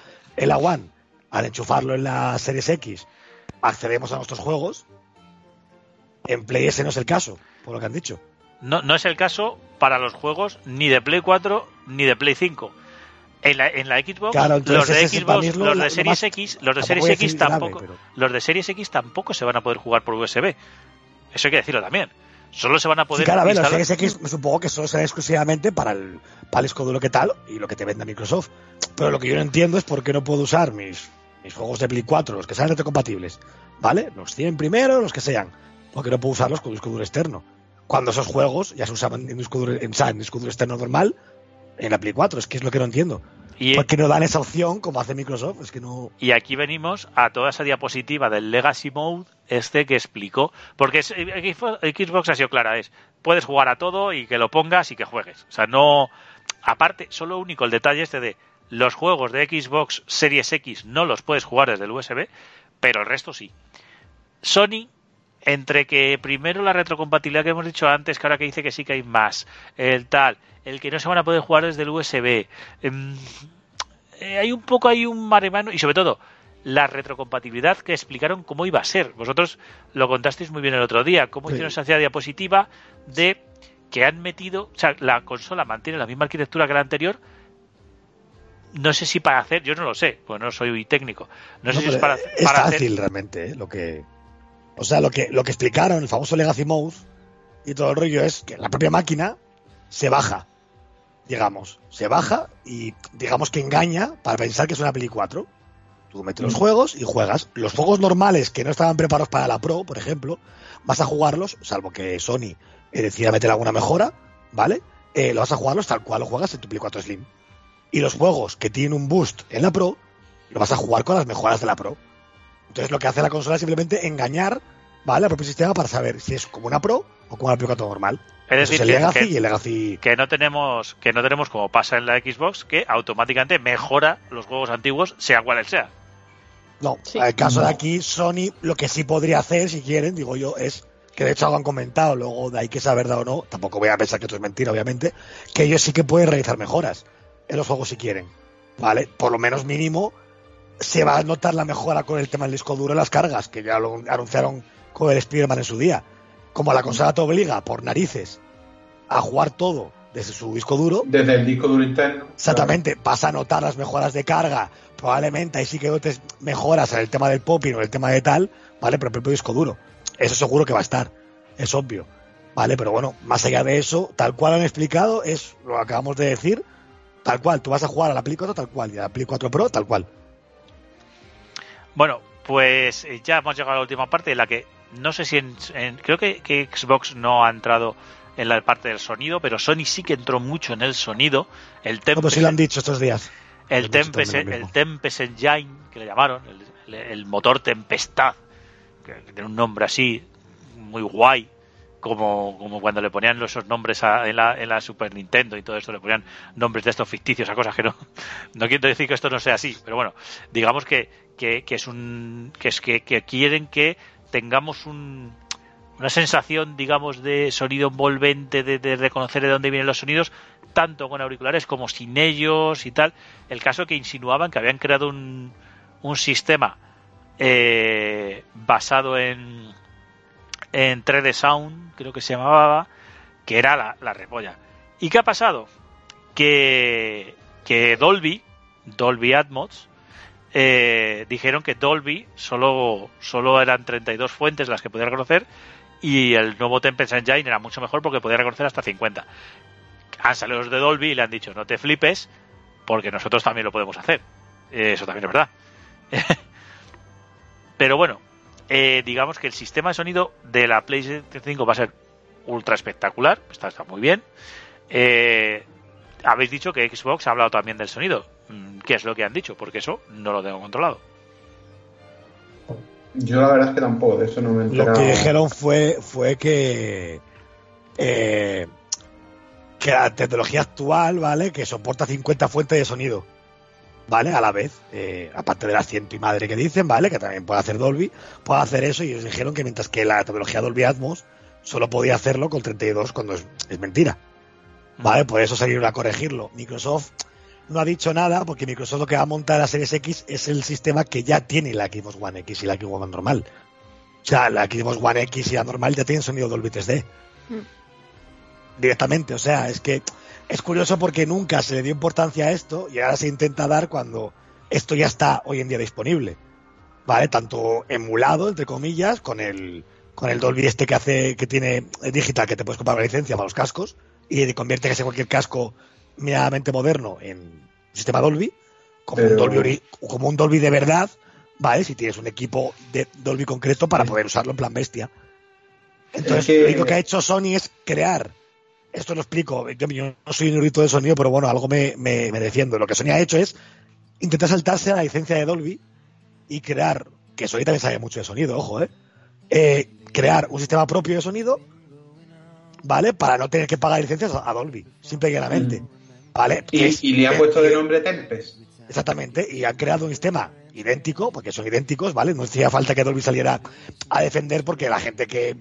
One, al enchufarlo en la Series X, accedemos a nuestros juegos. En Play ese no es el caso, por lo que han dicho. No es el caso para los juegos ni de Play 4 ni de Play 5. En la Xbox, claro, los de Xbox, los de Series X, los de Series X tampoco se van a poder jugar por USB. Eso hay que decirlo también. Solo se van a poder... Sí, claro, instalar... los Series X supongo que solo será exclusivamente para el disco duro que tal y lo que te venda Microsoft. Pero lo que yo no entiendo es por qué no puedo usar mis juegos de Play 4, los que sean retrocompatibles, ¿vale? Los 100 primero, los que sean. Porque no puedo usarlos con disco duro externo. Cuando esos juegos ya se usaban en disco duro externo normal, en la Play 4, es que es lo que no entiendo. Porque no dan esa opción como hace Microsoft, es que no... Y aquí venimos a toda esa diapositiva del Legacy Mode que explicó, porque Xbox ha sido clara, puedes jugar a todo y que lo pongas y que juegues. O sea, no... Aparte, solo único el detalle de los juegos de Xbox Series X no los puedes jugar desde el USB, pero el resto sí. Sony... Entre que primero la retrocompatibilidad que hemos dicho antes, que ahora que dice que sí que hay más, el que no se van a poder jugar desde el USB, hay un maremano, y sobre todo la retrocompatibilidad que explicaron cómo iba a ser. Vosotros lo contasteis muy bien el otro día, cómo hicieron esa diapositiva de que han metido, o sea, la consola mantiene la misma arquitectura que la anterior. No sé si para hacer, yo no lo sé, pues no soy técnico. No sé si es para hacer. Es fácil realmente lo que... O sea, lo que explicaron, el famoso Legacy Mode y todo el rollo, es que la propia máquina se baja, y digamos que engaña para pensar que es una Play 4. Tú metes los juegos y juegas. Los juegos normales que no estaban preparados para la Pro, por ejemplo, vas a jugarlos, salvo que Sony decida meter alguna mejora, ¿vale? Lo vas a jugarlos tal cual lo juegas en tu Play 4 Slim. Y los juegos que tienen un boost en la Pro, lo vas a jugar con las mejoras de la Pro. Entonces lo que hace la consola es simplemente engañar, ¿vale?, al propio sistema para saber si es como una Pro o como una Play 4 normal. Es decir, el Legacy y el Legacy... Que no tenemos como pasa en la Xbox, que automáticamente mejora los juegos antiguos, sea cual sea. No, sí. En el caso de aquí, Sony lo que sí podría hacer, si quieren, digo yo, es... Que de hecho lo han comentado, luego de ahí que sea verdad o no, tampoco voy a pensar que esto es mentira, obviamente, que ellos sí que pueden realizar mejoras en los juegos si quieren, ¿vale? Por lo menos mínimo... Se va a notar la mejora con el tema del disco duro en las cargas, que ya lo anunciaron con el Spider-Man en su día. Como la consola te obliga, por narices, a jugar todo desde su disco duro. Desde el disco duro interno. Exactamente, claro. Vas a notar las mejoras de carga. Probablemente ahí sí que te mejoras en el tema del popping o el tema de tal, ¿vale? Pero el propio disco duro. Eso seguro que va a estar, es obvio, ¿vale? Pero bueno, más allá de eso, tal cual han explicado, es lo que acabamos de decir, tal cual. Tú vas a jugar a la Play 4 tal cual y a la Play 4 Pro tal cual. Bueno, pues ya hemos llegado a la última parte en la que no sé si creo que Xbox no ha entrado en la parte del sonido, pero Sony sí que entró mucho en el sonido. Como sí lo han dicho estos días. El Tempest Engine, que le llamaron, el motor Tempestad, que tiene un nombre así muy guay, como cuando le ponían esos nombres en la Super Nintendo y todo esto, le ponían nombres de estos ficticios a cosas que no quiero decir que esto no sea así, pero bueno, digamos que quieren que tengamos una sensación, digamos, de sonido envolvente, de reconocer de dónde vienen los sonidos, tanto con auriculares como sin ellos y tal. El caso que insinuaban que habían creado un sistema basado en 3D Sound, creo que se llamaba, que era la repolla. ¿Y qué ha pasado? Que Dolby Atmos, dijeron que Dolby solo eran 32 fuentes las que podía reconocer, y el nuevo Tempest Engine era mucho mejor porque podía reconocer hasta 50. Han salido los de Dolby y le han dicho, no te flipes, porque nosotros también lo podemos hacer. Eso también es verdad. Pero bueno, digamos que el sistema de sonido de la PlayStation 5 va a ser ultra espectacular, está muy bien. Habéis dicho que Xbox ha hablado también del sonido. ¿Qué es lo que han dicho? Porque eso no lo tengo controlado. Yo la verdad es que tampoco, de eso no me he enterado. Lo que dijeron fue que la tecnología actual, ¿vale?, que soporta 50 fuentes de sonido, ¿vale?, a la vez, aparte de las 100 y madre que dicen, ¿vale?, que también puede hacer Dolby, puede hacer eso, y ellos dijeron que mientras que la tecnología Dolby Atmos solo podía hacerlo con 32, cuando es mentira. ¿vale? Pues eso salieron a corregirlo. Microsoft no ha dicho nada, porque Microsoft lo que va a montar la Series X es el sistema que ya tiene la Xbox One X y la Xbox One normal. O sea, la Xbox One X y la normal ya tienen sonido Dolby 3D. Directamente, o sea, es que es curioso porque nunca se le dio importancia a esto y ahora se intenta dar cuando esto ya está hoy en día disponible, ¿vale? Tanto emulado, entre comillas, con el Dolby este que hace, que tiene digital, que te puedes comprar una licencia para los cascos y te convierte casi cualquier casco medianamente moderno en sistema Dolby, como un Dolby de verdad, ¿vale? Si tienes un equipo de Dolby concreto para poder usarlo en plan bestia. Entonces, lo único que ha hecho Sony es crear. Esto lo explico. Yo no soy un erudito de sonido, pero bueno, algo me defiendo. Lo que Sony ha hecho es intentar saltarse a la licencia de Dolby y crear, que Sony también sabe mucho de sonido, ojo, crear un sistema propio de sonido, ¿vale? Para no tener que pagar licencias a Dolby, simple y llanamente. ¿Vale? Y le ha puesto de nombre Tempest. Exactamente, y han creado un sistema idéntico, porque son idénticos, ¿vale? No hacía falta que Dolby saliera a defender, porque la gente que...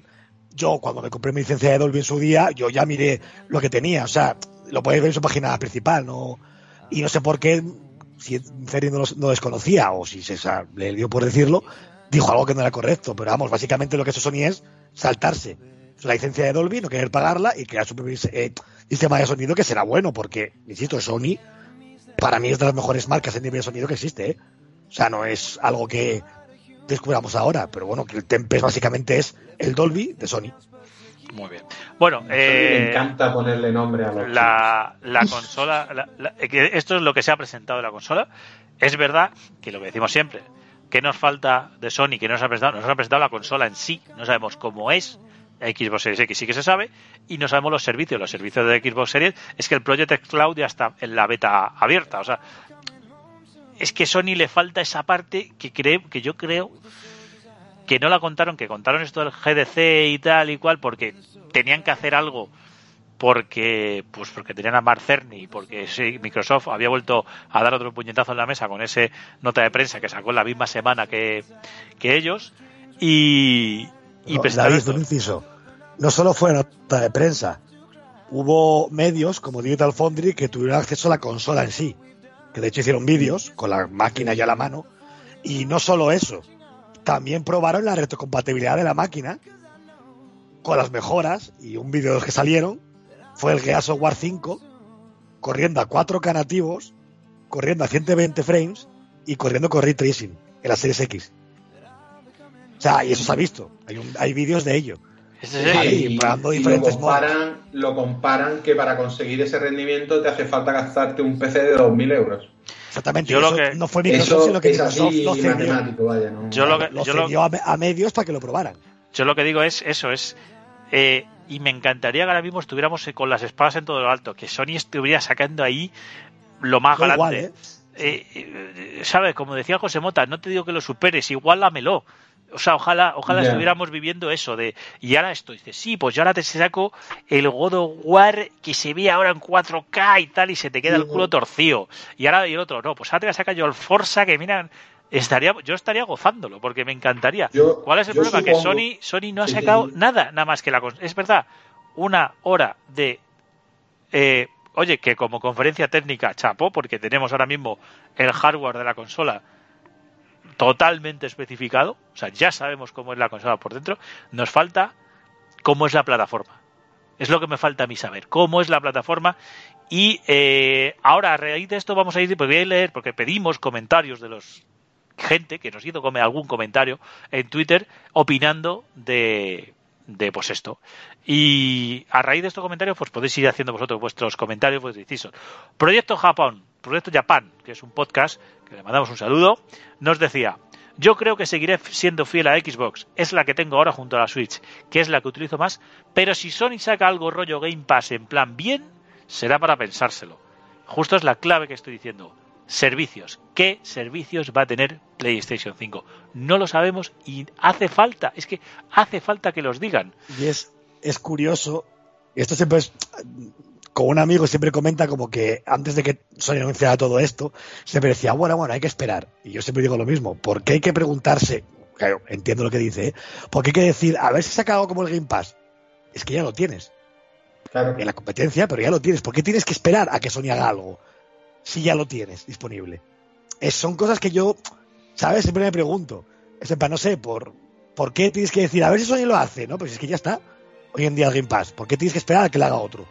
Yo, cuando me compré mi licencia de Dolby en su día, yo ya miré lo que tenía. O sea, lo podéis ver en su página principal, ¿no? Y no sé por qué, si en serio no desconocía, o si César le dio por decirlo, dijo algo que no era correcto. Pero vamos, básicamente lo que ha hecho Sony es saltarse la licencia de Dolby, no querer pagarla y crear su sistema de sonido, que será bueno, porque, insisto, Sony para mí es de las mejores marcas en nivel de sonido que existe, ¿eh? O sea, no es algo que descubramos ahora, pero bueno, que el Tempest básicamente es el Dolby de Sony. Muy bien. Bueno, me encanta ponerle nombre a la consola. Esto es lo que se ha presentado de la consola. Es verdad que lo que decimos siempre, que nos falta de Sony, que nos ha presentado la consola en sí. No sabemos cómo es. Xbox Series X sí que se sabe, y no sabemos los servicios. Los servicios de Xbox Series es que el Project X Cloud ya está en la beta abierta. O sea, es que Sony le falta esa parte que yo creo que no la contaron, que contaron esto del GDC y tal y cual, porque tenían que hacer algo, porque tenían a Mark Cerny, porque sí, Microsoft había vuelto a dar otro puñetazo en la mesa con esa nota de prensa que sacó la misma semana que ellos, y David, un inciso. No solo fue nota de prensa, hubo medios como Digital Foundry que tuvieron acceso a la consola en sí, que de hecho hicieron vídeos con la máquina ya a la mano, y no solo eso, también probaron la retrocompatibilidad de la máquina con las mejoras, y un vídeo de los que salieron fue el Gears of War 5 corriendo a 4K nativos, corriendo a 120 frames y corriendo con Ray Tracing en la Series X. O sea, y eso se ha visto. Hay vídeos de ello. Sí, ahí, y lo comparan que para conseguir ese rendimiento te hace falta gastarte un PC de 2.000 euros. Exactamente. No fue Microsoft, sino que Microsoft lo cedió a medios para que lo probaran. Yo lo que digo es eso. Y me encantaría que ahora mismo estuviéramos con las espadas en todo lo alto. Que Sony estuviera sacando ahí lo más grande. Igual, ¿sabes? Como decía José Mota, no te digo que lo superes, igualámelo. O sea, ojalá estuviéramos viviendo eso de, y ahora esto, dices, sí, pues yo ahora te saco el God of War que se ve ahora en 4K y tal, y se te queda el culo torcido. Y ahora y el otro, no, pues ahora te voy a sacar yo el Forza, que mira, yo estaría gozándolo, porque me encantaría. ¿Cuál es el problema? Supongo, que Sony no ha sacado nada más que la consola. Es verdad, una hora de... oye, que como conferencia técnica, chapo, porque tenemos ahora mismo el hardware de la consola totalmente especificado, o sea, ya sabemos cómo es la consola por dentro. Nos falta cómo es la plataforma. Es lo que me falta a mí saber, cómo es la plataforma. Y ahora, a raíz de esto, vamos a ir, porque voy a leer, porque pedimos comentarios de los gente que nos hizo algún comentario en Twitter opinando de pues esto, y a raíz de estos comentarios pues podéis ir haciendo vosotros vuestros comentarios, vuestros incisos. Proyecto Japan, que es un podcast que le mandamos un saludo, nos decía: yo creo que seguiré siendo fiel a Xbox, es la que tengo ahora junto a la Switch, que es la que utilizo más, pero si Sony saca algo rollo Game Pass en plan bien, será para pensárselo. Justo es la clave que estoy diciendo: servicios. ¿Qué servicios va a tener PlayStation 5? No lo sabemos y hace falta que los digan. Y es curioso, esto siempre es, con un amigo siempre comenta como que antes de que Sony anunciara todo esto, siempre decía, bueno, hay que esperar. Y yo siempre digo lo mismo, porque hay que preguntarse, claro, entiendo lo que dice, porque hay que decir, a ver si saca algo como el Game Pass. Es que ya lo tienes. claro, de la competencia, pero ya lo tienes. ¿Por qué tienes que esperar a que Sony haga algo si ya lo tienes disponible? Son cosas que yo, ¿sabes? Siempre me pregunto. No sé, ¿por qué tienes que decir, a ver si Sony lo hace? No, pues es que ya está hoy en día el Game Pass. ¿Por qué tienes que esperar a que lo haga otro?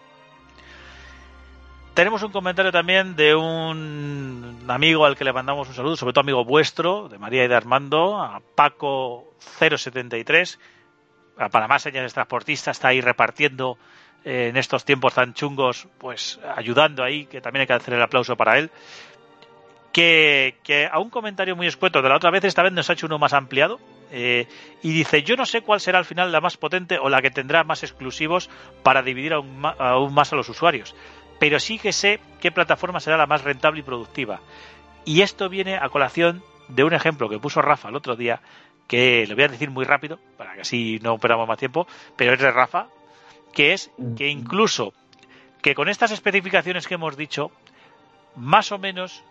Tenemos un comentario también de un amigo al que le mandamos un saludo, sobre todo amigo vuestro, de María y de Armando, a Paco073. Para más señales transportistas, está ahí repartiendo en estos tiempos tan chungos, pues ayudando ahí, que también hay que hacer el aplauso para él. Que a un comentario muy escueto de la otra vez, esta vez nos ha hecho uno más ampliado, y dice, yo no sé cuál será al final la más potente o la que tendrá más exclusivos para dividir aún más a los usuarios, pero sí que sé qué plataforma será la más rentable y productiva. Y esto viene a colación de un ejemplo que puso Rafa el otro día, que lo voy a decir muy rápido, para que así no perdamos más tiempo, pero es de Rafa, que es que incluso que con estas especificaciones que hemos dicho, más o menos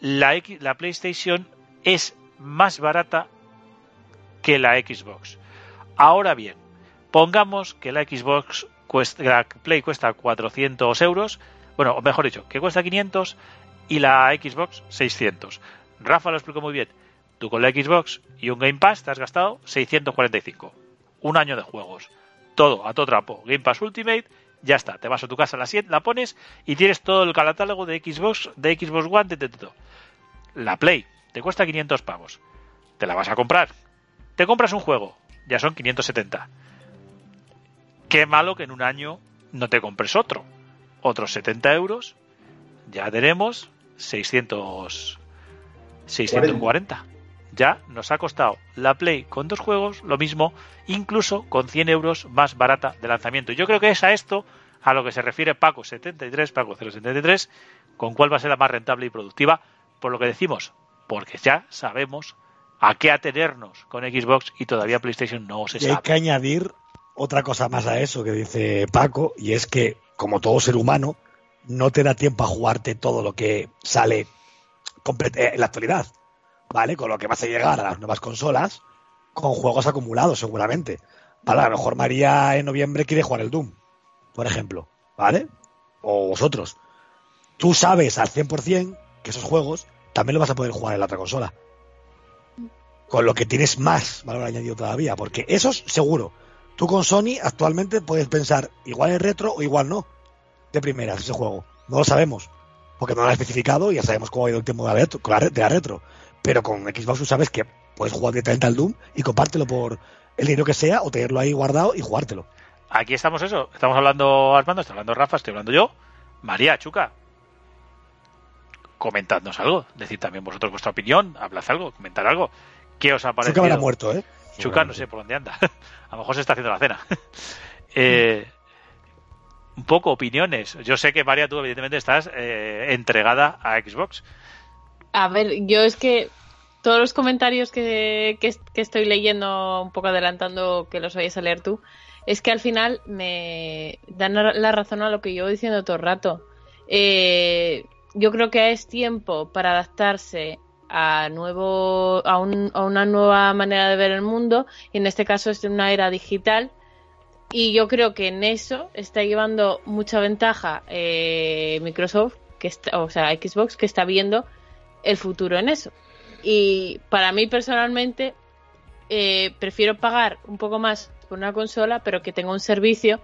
la PlayStation es más barata que la Xbox. Ahora bien, pongamos que la Play cuesta 400 euros, bueno, o mejor dicho, que cuesta 500 y la Xbox 600. Rafa lo explicó muy bien. Tú con la Xbox y un Game Pass te has gastado 645. Un año de juegos. Todo, a todo trapo. Game Pass Ultimate, ya está. Te vas a tu casa, la pones y tienes todo el catálogo de Xbox, One, de todo. La Play te cuesta 500 pavos. Te la vas a comprar. Te compras un juego. Ya son 570. Qué malo que en un año no te compres otro. Otros 70 euros. Ya tenemos 640. Ya nos ha costado la Play con 2 juegos lo mismo, incluso con 100 euros más barata de lanzamiento. Yo creo que es a esto a lo que se refiere Paco073, con cuál va a ser la más rentable y productiva, por lo que decimos, porque ya sabemos a qué atenernos con Xbox y todavía PlayStation no se sabe. Hay que añadir otra cosa más a eso que dice Paco, y es que, como todo ser humano, no te da tiempo a jugarte todo lo que sale en la actualidad, ¿vale? Con lo que vas a llegar a las nuevas consolas con juegos acumulados, seguramente. ¿Vale? A lo mejor María en noviembre quiere jugar el Doom, por ejemplo, ¿vale? O vosotros. Tú sabes al 100% que esos juegos también los vas a poder jugar en la otra consola. Con lo que tienes más valor añadido todavía, porque esos seguro. Tú con Sony actualmente puedes pensar, igual es retro o igual no, de primeras ese juego. No lo sabemos, porque no lo han especificado y ya sabemos cómo ha ido el tiempo de la retro. Pero con Xbox tú sabes que puedes jugar directamente al Doom y compártelo por el dinero que sea o tenerlo ahí guardado y jugártelo. Aquí estamos eso. Estamos hablando Armando, está hablando Rafa, estoy hablando yo. María, Chuca, comentadnos algo. Decid también vosotros vuestra opinión, hablad algo, comentar algo. ¿Qué os ha parecido? Chuca habrá muerto, ¿eh? Chuca no sé por dónde anda. A lo mejor se está haciendo la cena. Un poco opiniones. Yo sé que María, tú evidentemente estás entregada a Xbox. A ver, yo es que todos los comentarios que estoy leyendo, un poco adelantando que los vayas a leer tú, es que al final me dan la razón a lo que llevo diciendo todo el rato. Yo creo que es tiempo para adaptarse a una nueva manera de ver el mundo, y en este caso es de una era digital, y yo creo que en eso está llevando mucha ventaja Microsoft, Xbox, que está viendo el futuro en eso. Y para mí personalmente prefiero pagar un poco más por una consola, pero que tenga un servicio.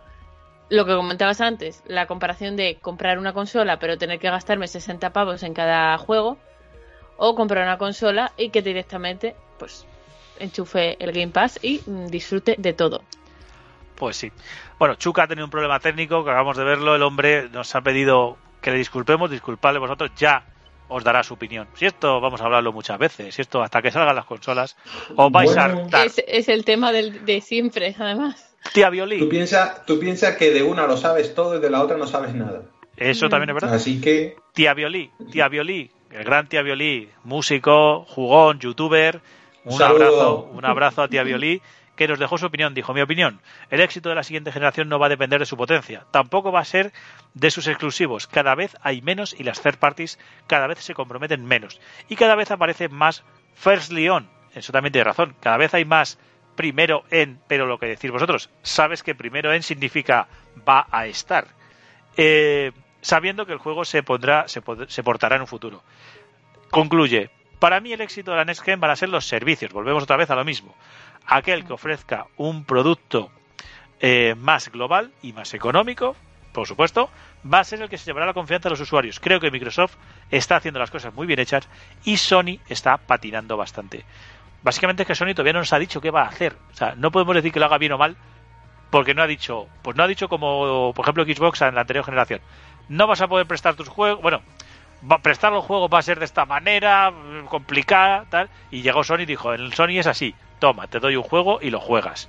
Lo que comentabas antes, la comparación de comprar una consola pero tener que gastarme 60 pavos en cada juego, o comprar una consola y que directamente pues enchufe el Game Pass y disfrute de todo. Pues sí. Bueno, Chuca ha tenido un problema técnico que acabamos de verlo. El hombre nos ha pedido que le disculpemos. Disculpadle vosotros, ya os dará su opinión. Si esto vamos a hablarlo muchas veces, si esto hasta que salgan las consolas os vais a hartar. Es el tema de siempre, además. Tía Violín. Tú piensas que de una lo sabes todo y de la otra no sabes nada. Eso también es verdad. Así que... Tía Violín, el gran Tía Violín, músico, jugón, youtuber. Un abrazo a Tía Violín, que nos dejó su opinión. Dijo, mi opinión, el éxito de la siguiente generación no va a depender de su potencia, tampoco va a ser de sus exclusivos. Cada vez hay menos y las third parties cada vez se comprometen menos y cada vez aparece más first Leon. Eso también tiene razón, cada vez hay más primero en, pero lo que decís vosotros, sabes que primero en significa va a estar, sabiendo que el juego se portará en un futuro. Concluye, para mí el éxito de la Next Gen van a ser los servicios, volvemos otra vez a lo mismo, aquel que ofrezca un producto más global y más económico, por supuesto, va a ser el que se llevará la confianza de los usuarios. Creo que Microsoft está haciendo las cosas muy bien hechas y Sony está patinando bastante. Básicamente es que Sony todavía no nos ha dicho qué va a hacer. O sea, no podemos decir que lo haga bien o mal porque no ha dicho, pues no ha dicho como, por ejemplo, Xbox en la anterior generación. No vas a poder prestar tus juegos, bueno, prestar los juegos va a ser de esta manera, complicada, tal. Y llegó Sony y dijo, el Sony es así, toma, te doy un juego y lo juegas.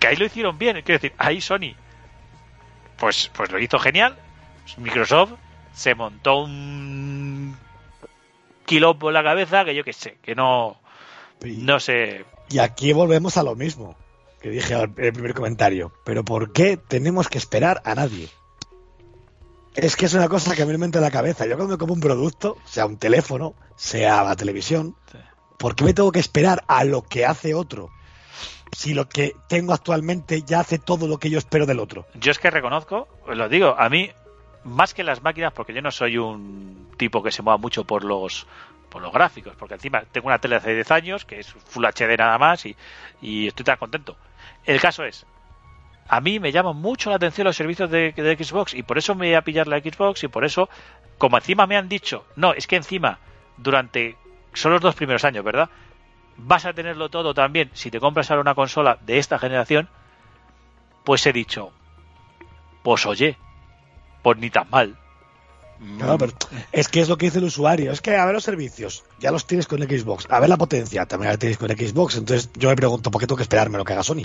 Que ahí lo hicieron bien, quiero decir, ahí Sony pues lo hizo genial. Microsoft se montó un quilombo en la cabeza que yo qué sé, que no sé. Y aquí volvemos a lo mismo que dije en el primer comentario. ¿Pero por qué tenemos que esperar a nadie? Es que es una cosa que a mí me mete la cabeza. Yo cuando me como un producto, sea un teléfono, sea la televisión, ¿por qué me tengo que esperar a lo que hace otro? Si lo que tengo actualmente ya hace todo lo que yo espero del otro. Yo es que reconozco, os lo digo, a mí, más que las máquinas, porque yo no soy un tipo que se mueva mucho por los gráficos, porque encima tengo una tele de hace 10 años, que es Full HD nada más, y estoy tan contento. El caso es, a mí me llaman mucho la atención los servicios de Xbox, y por eso me voy a pillar la Xbox, y por eso, como encima me han dicho, no, es que encima, durante, son los 2 primeros años, ¿verdad?, vas a tenerlo todo también si te compras ahora una consola de esta generación, pues he dicho, pues oye, pues ni tan mal. No, pero es que es lo que dice el usuario, es que a ver los servicios, ya los tienes con Xbox, a ver la potencia, también la tienes con Xbox, entonces yo me pregunto, ¿por qué tengo que esperarme lo que haga Sony?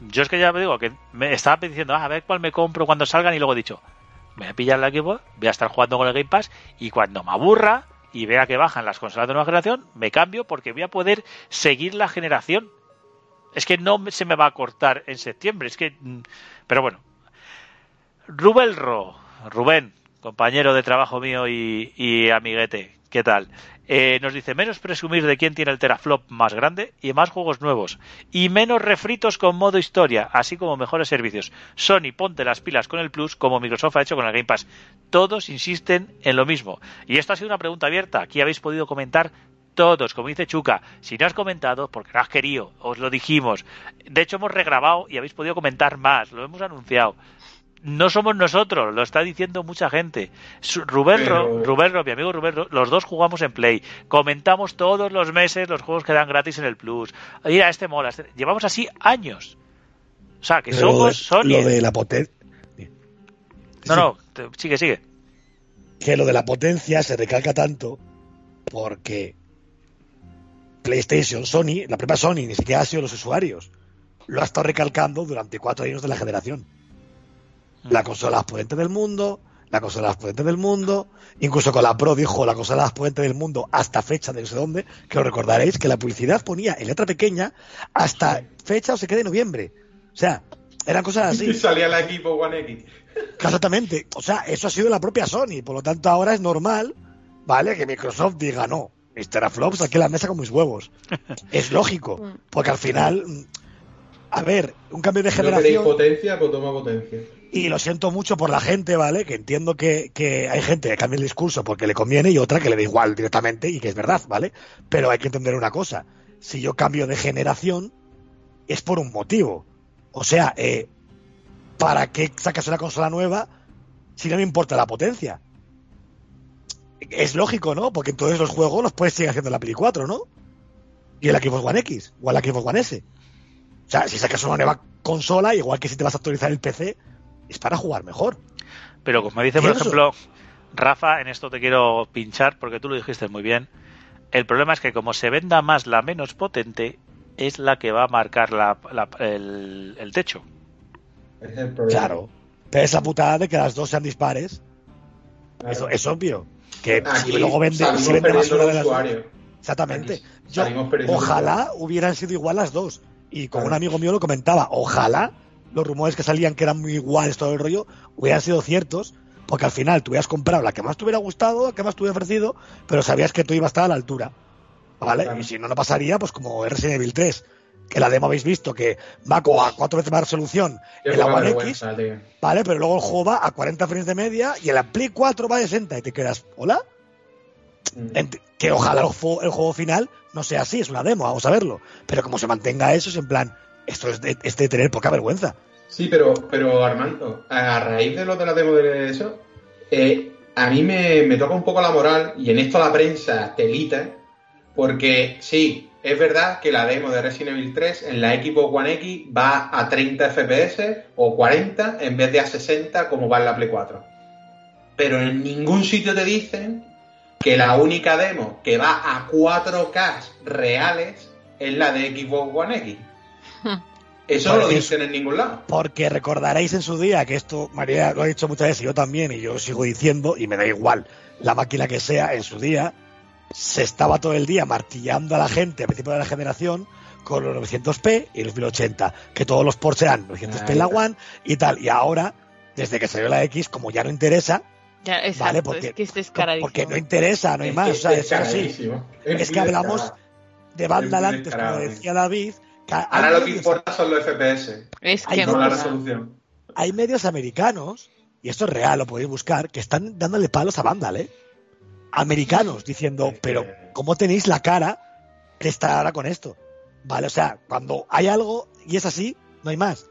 Yo es que ya me digo, que me estaba diciendo, a ver cuál me compro cuando salgan, y luego he dicho, me voy a pillar la Xbox, voy a estar jugando con el Game Pass, y cuando me aburra y vea que bajan las consolas de nueva generación, me cambio porque voy a poder seguir la generación. Es que no se me va a cortar en septiembre. Es que... Pero bueno. Rubén, compañero de trabajo mío y amiguete, ¿qué tal? Nos dice, menos presumir de quién tiene el teraflop más grande y más juegos nuevos. Y menos refritos con modo historia, así como mejores servicios. Sony, ponte las pilas con el Plus, como Microsoft ha hecho con el Game Pass. Todos insisten en lo mismo. Y esto ha sido una pregunta abierta. Aquí habéis podido comentar todos, como dice Chuca. Si no has comentado, porque no has querido, os lo dijimos. De hecho, hemos regrabado y habéis podido comentar más. Lo hemos anunciado. No somos nosotros, lo está diciendo mucha gente. Rubén, mi amigo Rubén, los dos jugamos en Play, comentamos todos los meses los juegos que dan gratis en el Plus. Mira, este mola, este... llevamos así años. O sea, que pero somos Sony. Lo de la potencia. Sigue. Que lo de la potencia se recalca tanto porque PlayStation, Sony, la propia Sony, ni siquiera ha sido los usuarios. Lo ha estado recalcando durante 4 años de la generación. La consola más potente del mundo, incluso con la Pro dijo la consola más potente del mundo hasta fecha de no sé dónde, que os recordaréis que la publicidad ponía en letra pequeña hasta fecha o se quede de noviembre. O sea, eran cosas así. Y salía el equipo One X. Exactamente. O sea, eso ha sido la propia Sony, por lo tanto ahora es normal, ¿vale?, que Microsoft diga no, mis teraflops aquí en la mesa con mis huevos. Es lógico, porque al final... A ver, un cambio de generación... No queréis potencia, pues toma potencia. Y lo siento mucho por la gente, ¿vale? Que entiendo que hay gente que cambia el discurso porque le conviene y otra que le da igual directamente y que es verdad, ¿vale? Pero hay que entender una cosa. Si yo cambio de generación, es por un motivo. O sea, ¿para qué sacas una consola nueva si no me importa la potencia? Es lógico, ¿no? Porque entonces los juegos los puedes seguir haciendo en la Play 4, ¿no? Y en la Xbox One X o en la Xbox One S. O sea, si sacas una nueva consola, igual que si te vas a actualizar el PC, es para jugar mejor. Pero como dice, por ejemplo, Rafa, en esto te quiero pinchar porque tú lo dijiste muy bien. El problema es que como se venda más la menos potente, es la que va a marcar el techo. Es el problema. Claro. Pero esa putada de que las dos sean dispares, claro. Eso es obvio. Que aquí si luego vende más una de las dos. Exactamente. Ojalá hubieran sido igual las dos. Y con un amigo mío lo comentaba, ojalá los rumores que salían que eran muy iguales todo el rollo hubieran sido ciertos, porque al final tú hubieras comprado la que más te hubiera gustado, la que más te hubiera ofrecido, pero sabías que tú ibas a estar a la altura, ¿vale? Claro. Y si no pasaría, pues como Resident Evil 3, que la demo habéis visto que va a 4 veces más resolución en la One X, vale, pero luego el juego va a 40 frames de media y en la Play 4 va a 60 y te quedas, ¿hola? Que ojalá el juego final no sea así, es una demo, vamos a verlo, pero como se mantenga eso, es en plan, esto es de tener poca vergüenza. Sí, pero Armando, a raíz de lo de la demo de eso, a mí me toca un poco la moral, y en esto la prensa telita, porque sí, es verdad que la demo de Resident Evil 3 en la Xbox One X va a 30 FPS o 40 en vez de a 60 como va en la Play 4. Pero en ningún sitio te dicen que la única demo que va a 4K reales es la de Xbox One X. Eso no lo dicen en ningún lado. Porque recordaréis en su día, que esto María lo ha dicho muchas veces y yo también, y yo sigo diciendo, y me da igual la máquina que sea, en su día se estaba todo el día martillando a la gente a principio de la generación con los 900p y los 1080, que todos los ports eran 900p en la One y tal, y ahora, desde que salió la X, como ya no interesa, ya, exacto, ¿vale? Porque, es que es descaradísimo. Porque no interesa, no hay más, o sea, es así. Es que hablamos de banda antes, como decía David. Ahora lo que importa son los FPS, es que no la resolución. Hay medios americanos, y esto es real, lo podéis buscar, que están dándole palos a Vandal, americanos, diciendo, pero ¿cómo tenéis la cara de estar ahora con esto? Vale, o sea, cuando hay algo y es así, no hay más.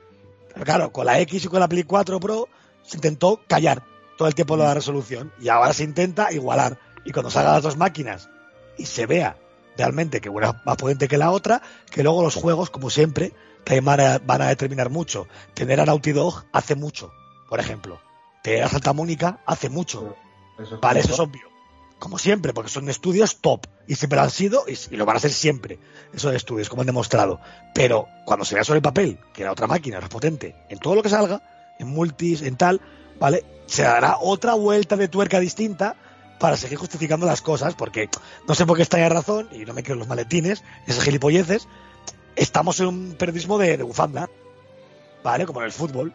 Pero claro, con la X y con la Play 4 Pro se intentó callar todo el tiempo la resolución, y ahora se intenta igualar, y cuando salgan las dos máquinas y se vea realmente que una es más potente que la otra, que luego los juegos, como siempre, también van a determinar mucho. Tener a Naughty Dog hace mucho, por ejemplo. Tener a Santa Mónica hace mucho. Vale, eso es obvio. Como siempre, porque son estudios top. Y siempre han sido, y lo van a ser siempre, esos estudios, como han demostrado. Pero cuando se vea sobre el papel que la otra máquina es más potente en todo lo que salga, en multis, en tal, ¿vale? Se dará otra vuelta de tuerca distinta para seguir justificando las cosas, porque no sé por qué estaría razón, y no me creo los maletines, esas gilipolleces. Estamos en un periodismo de bufanda, ¿vale? Como en el fútbol,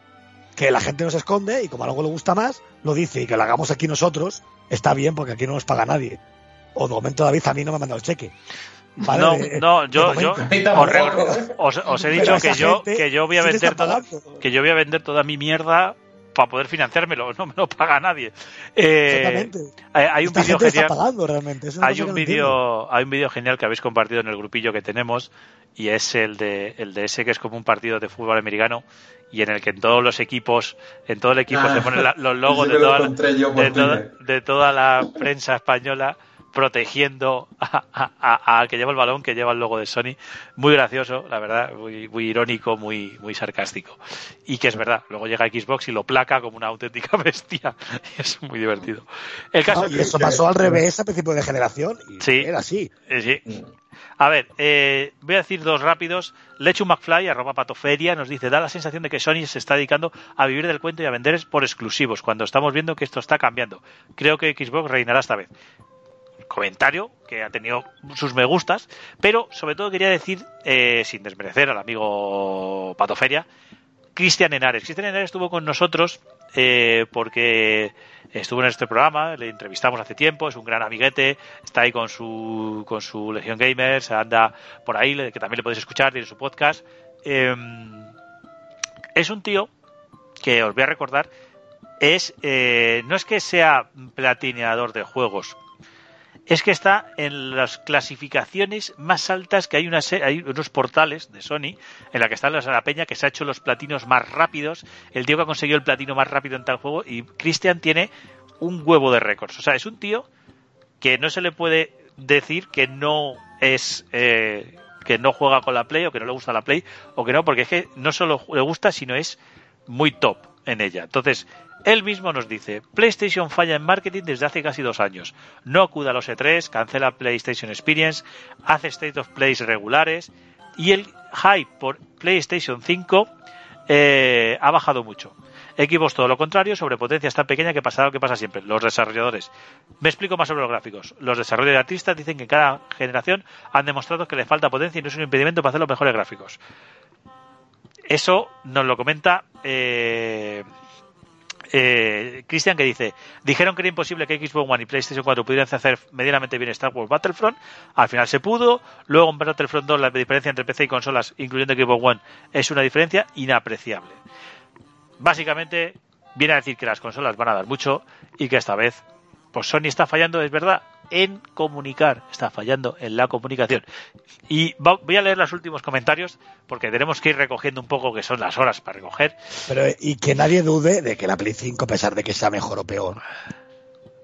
que la gente nos esconde y como algo le gusta más, lo dice, y que lo hagamos aquí nosotros, está bien, porque aquí no nos paga nadie. O de momento David a mí no me ha mandado el cheque. ¿Vale? No, yo os he dicho que yo voy a vender toda mi mierda para poder financiármelo, no me lo paga nadie. Hay un vídeo genial. Pagando, hay un vídeo genial que habéis compartido en el grupillo que tenemos, y es el de ese que es como un partido de fútbol americano, y en el que en todo el equipo se ponen los logos de toda la prensa española protegiendo al que lleva el balón, que lleva el logo de Sony. Muy gracioso, la verdad, muy, muy irónico, muy, muy sarcástico. Y que es verdad, luego llega Xbox y lo placa como una auténtica bestia. Es muy divertido. El caso y eso pasó al revés a principio de generación y sí, era así. Sí. A ver, voy a decir dos rápidos. Lechu McFly, @patoferia, nos dice: da la sensación de que Sony se está dedicando a vivir del cuento y a vender por exclusivos, cuando estamos viendo que esto está cambiando. Creo que Xbox reinará esta vez. Comentario que ha tenido sus me gustas, pero sobre todo quería decir, sin desmerecer al amigo Patoferia, Cristian Henares. Cristian Henares estuvo con nosotros porque estuvo en este programa, le entrevistamos hace tiempo, es un gran amiguete, está ahí con su Legión Gamers, anda por ahí, que también le podéis escuchar, tiene su podcast. Es un tío que os voy a recordar, no es que sea platineador de juegos, es que está en las clasificaciones más altas, que hay unos portales de Sony en la que está la peña que se ha hecho los platinos más rápidos, el tío que ha conseguido el platino más rápido en tal juego, y Cristian tiene un huevo de récords. O sea, es un tío que no se le puede decir que no es que no juega con la Play, o que no le gusta la Play, o que no, porque es que no solo le gusta, sino es muy top en ella. Entonces, él mismo nos dice: PlayStation falla en marketing desde hace casi 2 años. No acuda a los E3, cancela PlayStation Experience, hace State of Plays regulares, y el hype por PlayStation 5 ha bajado mucho. Xbox todo lo contrario, sobrepotencia es tan pequeña que pasa lo que pasa siempre. Los desarrolladores. Me explico más sobre los gráficos. Los desarrolladores de artistas dicen que en cada generación han demostrado que le falta potencia y no es un impedimento para hacer los mejores gráficos. Eso nos lo comenta Cristian, que dice: dijeron que era imposible que Xbox One y PlayStation 4 pudieran hacer medianamente bien Star Wars Battlefront. Al final se pudo. Luego en Battlefront 2 la diferencia entre PC y consolas, incluyendo Xbox One, es una diferencia inapreciable. Básicamente viene a decir que las consolas van a dar mucho y que esta vez pues Sony está fallando, es verdad, en comunicar, está fallando en la comunicación. Y voy a leer los últimos comentarios porque tenemos que ir recogiendo un poco, que son las horas para recoger. Pero y que nadie dude de que la Play 5, a pesar de que sea mejor o peor,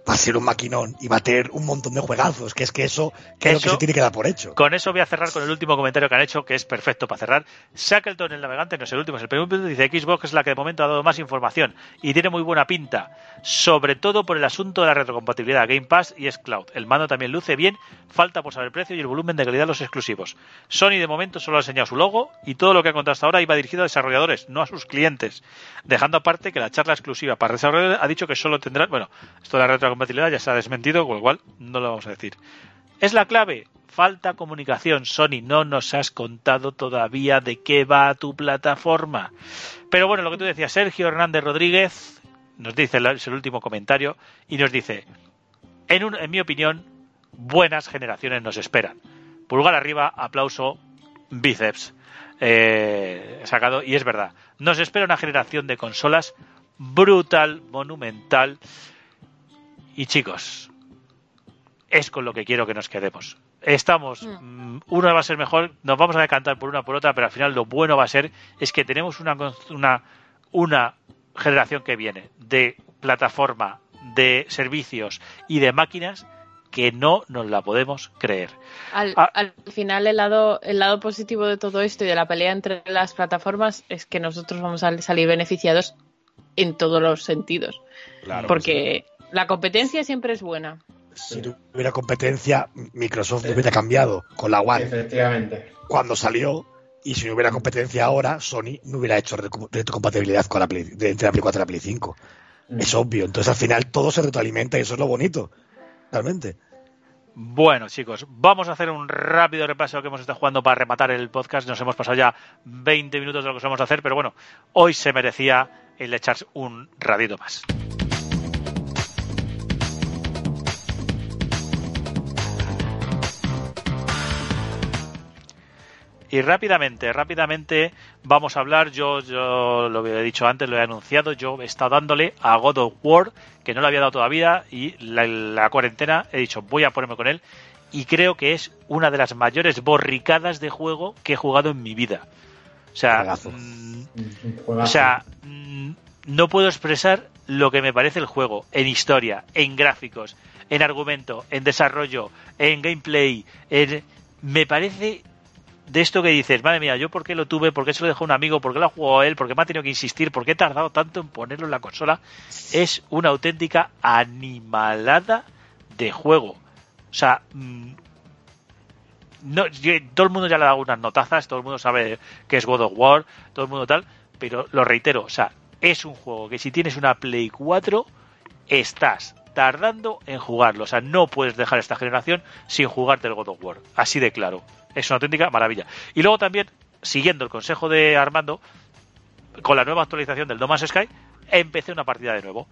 va a ser un maquinón y va a tener un montón de juegazos, que es que eso creo que se tiene que dar por hecho. Con eso voy a cerrar con el último comentario que han hecho, que es perfecto para cerrar. Shackleton, el navegante, no es el último, es el primer punto, dice: Xbox es la que de momento ha dado más información y tiene muy buena pinta, sobre todo por el asunto de la retrocompatibilidad, Game Pass y xCloud. El mando también luce bien, falta por saber el precio y el volumen de calidad de los exclusivos. Sony de momento solo ha enseñado su logo y todo lo que ha contado hasta ahora iba dirigido a desarrolladores, no a sus clientes. Dejando aparte que la charla exclusiva para desarrolladores ha dicho que solo tendrán... Bueno, esto de la retrocompatibilidad ya se ha desmentido, con lo cual no lo vamos a decir. Es la clave, falta comunicación. Sony, no nos has contado todavía de qué va tu plataforma. Pero bueno, lo que tú decías, Sergio Hernández Rodríguez nos dice, es el último comentario, y nos dice: en mi opinión, buenas generaciones nos esperan. Pulgar arriba, aplauso, bíceps sacado. Y es verdad, nos espera una generación de consolas brutal, monumental. Y chicos, es con lo que quiero que nos quedemos. Estamos, una va a ser mejor, nos vamos a decantar por una por otra, pero al final lo bueno va a ser es que tenemos una generación que viene de plataforma, de servicios y de máquinas que no nos la podemos creer. Al final el lado positivo de todo esto y de la pelea entre las plataformas es que nosotros vamos a salir beneficiados en todos los sentidos. Claro, porque... Pues sí. La competencia siempre es buena. Si tuviera competencia, Microsoft no hubiera cambiado con la One. Efectivamente. Cuando salió, y si no hubiera competencia ahora, Sony no hubiera hecho retrocompatibilidad con la Play, entre la Play 4 y la Play 5. Es obvio. Entonces al final todo se retroalimenta y eso es lo bonito, realmente. Bueno, chicos, vamos a hacer un rápido repaso de lo que hemos estado jugando para rematar el podcast. Nos hemos pasado ya 20 minutos de lo que solemos hacer, pero bueno, hoy se merecía el echar un ratito más. Y rápidamente vamos a hablar, yo lo he dicho antes, lo he anunciado, yo he estado dándole a God of War, que no lo había dado todavía, y la cuarentena he dicho voy a ponerme con él, y creo que es una de las mayores borricadas de juego que he jugado en mi vida. O sea, no puedo expresar lo que me parece el juego, en historia, en gráficos, en argumento, en desarrollo, en gameplay, me parece... De esto que dices, madre mía, ¿yo por qué lo tuve? ¿Por qué se lo dejó un amigo? ¿Por qué lo ha jugado él? ¿Por qué me ha tenido que insistir? ¿Por qué he tardado tanto en ponerlo en la consola? Es una auténtica animalada de juego. O sea, todo el mundo ya le ha dado unas notazas, todo el mundo sabe que es God of War, todo el mundo tal, pero lo reitero, o sea, es un juego que si tienes una Play 4, estás tardando en jugarlo. O sea, no puedes dejar esta generación sin jugarte el God of War. Así de claro. Es una auténtica maravilla. Y luego también, siguiendo el consejo de Armando, con la nueva actualización del No Man's Sky, empecé una partida de nuevo.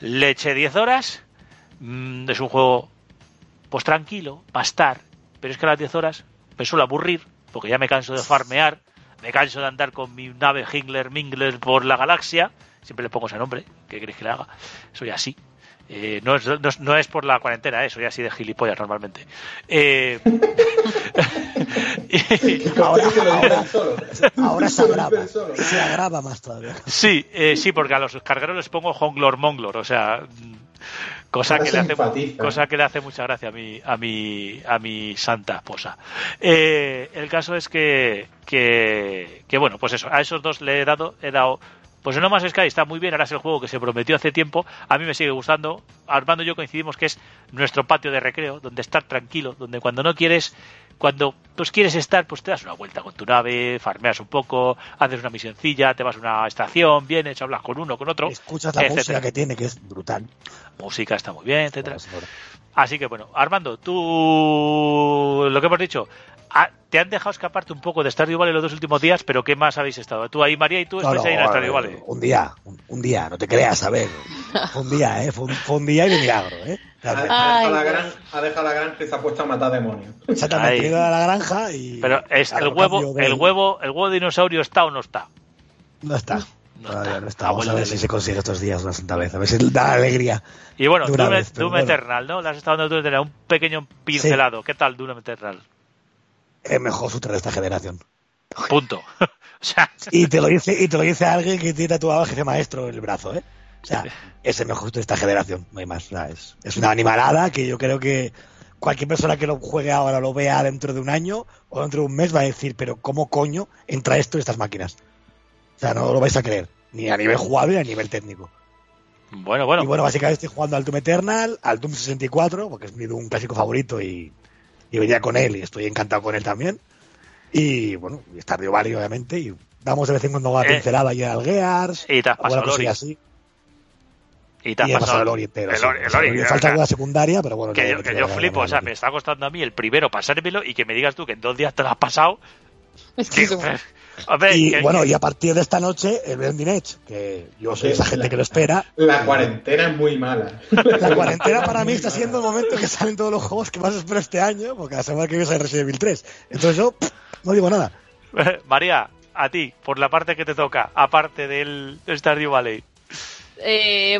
Le eché 10 horas. Es un juego pues tranquilo, va a estar. Pero es que a las 10 horas me suele aburrir, porque ya me canso de farmear, me canso de andar con mi nave Hingler Mingler por la galaxia. Siempre le pongo ese nombre. ¿Qué queréis que le haga? Soy así. No es por la cuarentena, soy así de gilipollas normalmente. Ahora se agrava. Se agrava más todavía. Sí, porque a los cargueros les pongo honglor monglor, o sea, cosa que le hace mucha gracia a mi santa esposa. El caso es que bueno, pues eso, a esos dos le he dado. Pues No Man's Sky está muy bien, ahora es el juego que se prometió hace tiempo, a mí me sigue gustando. Armando y yo coincidimos que es nuestro patio de recreo, donde estar tranquilo, donde cuando no quieres, cuando pues quieres estar, pues te das una vuelta con tu nave, farmeas un poco, haces una misioncilla, te vas a una estación, vienes, hablas con uno, con otro, escuchas la música que tiene, que es brutal. Música está muy bien, etcétera. Así que bueno, Armando, tú lo que hemos dicho, te han dejado escaparte un poco de Stardew Valley los dos últimos días, pero ¿qué más habéis estado? Tú ahí, María, y tú estáis ahí en Stardew Valley. Un día, no te creas, a ver. Fue un día y de milagro, ¿eh? Ha dejado la granja y se ha puesto a matar demonios. Exactamente, ha ido a la granja y... Pero es el huevo de dinosaurio, ¿está o no está? No está. Vamos a ver si se consigue estos días una santa vez. A ver si da alegría. Y bueno, Doom Eternal, ¿no? Le has estado dando Doom Eternal, un pequeño pincelado. Sí. ¿Qué tal Doom Eternal? Es mejor shooter de esta generación. Punto. O sea... y te lo dice alguien que tiene tatuado a jefe maestro en el brazo, ¿eh? O sea, es el mejor shooter de esta generación. No hay más. O sea, es una animalada que yo creo que cualquier persona que lo juegue ahora, lo vea dentro de un año o dentro de un mes, va a decir, pero ¿cómo coño entra esto en estas máquinas? O sea, no lo vais a creer, ni a nivel jugable ni a nivel técnico. Bueno. Y bueno, básicamente estoy jugando al Doom Eternal, al Doom 64, porque es mi Doom clásico favorito y venía con él y estoy encantado con él también. Y bueno, Stardew Valley, obviamente, y damos de vez en cuando una pincelada y al Gears. Y te has pasado el Ori. Así. Y te has pasado el Ori entero. Me falta alguna secundaria, pero bueno. Que yo flipo, o sea, me está costando a mí el primero pasármelo y que me digas tú que en 2 días te lo has pasado. Es que... y a partir de esta noche el Blending Edge, que yo soy esa gente que lo espera. La cuarentena es muy mala. La cuarentena para mí está siendo el momento que salen todos los juegos que más espero este año, porque la semana que viene sale Resident Evil 3. Entonces yo no digo nada. María, a ti, por la parte que te toca, aparte del Stardew Valley.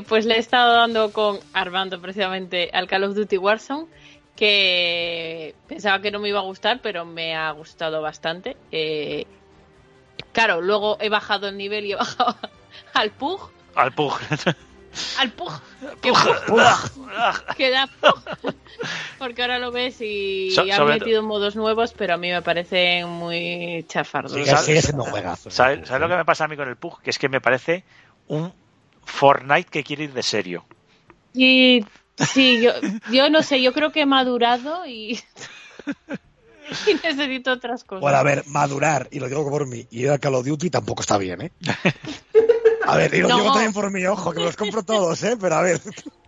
Pues le he estado dando con Armando precisamente al Call of Duty Warzone, que pensaba que no me iba a gustar, pero me ha gustado bastante. Claro, luego he bajado el nivel y he bajado al Pug. Porque ahora lo ves y han metido modos nuevos, pero a mí me parecen muy chafardos. ¿Sabes lo que me pasa a mí con el Pug? Que es que me parece un Fortnite que quiere ir de serio. Y sí, yo no sé, yo creo que he madurado y necesito otras cosas. Bueno, a ver, madurar, y lo digo por mí, y ir al Call of Duty tampoco está bien, ¿eh? A ver, y lo digo también por mí, ojo, que me los compro todos, ¿eh? Pero a ver...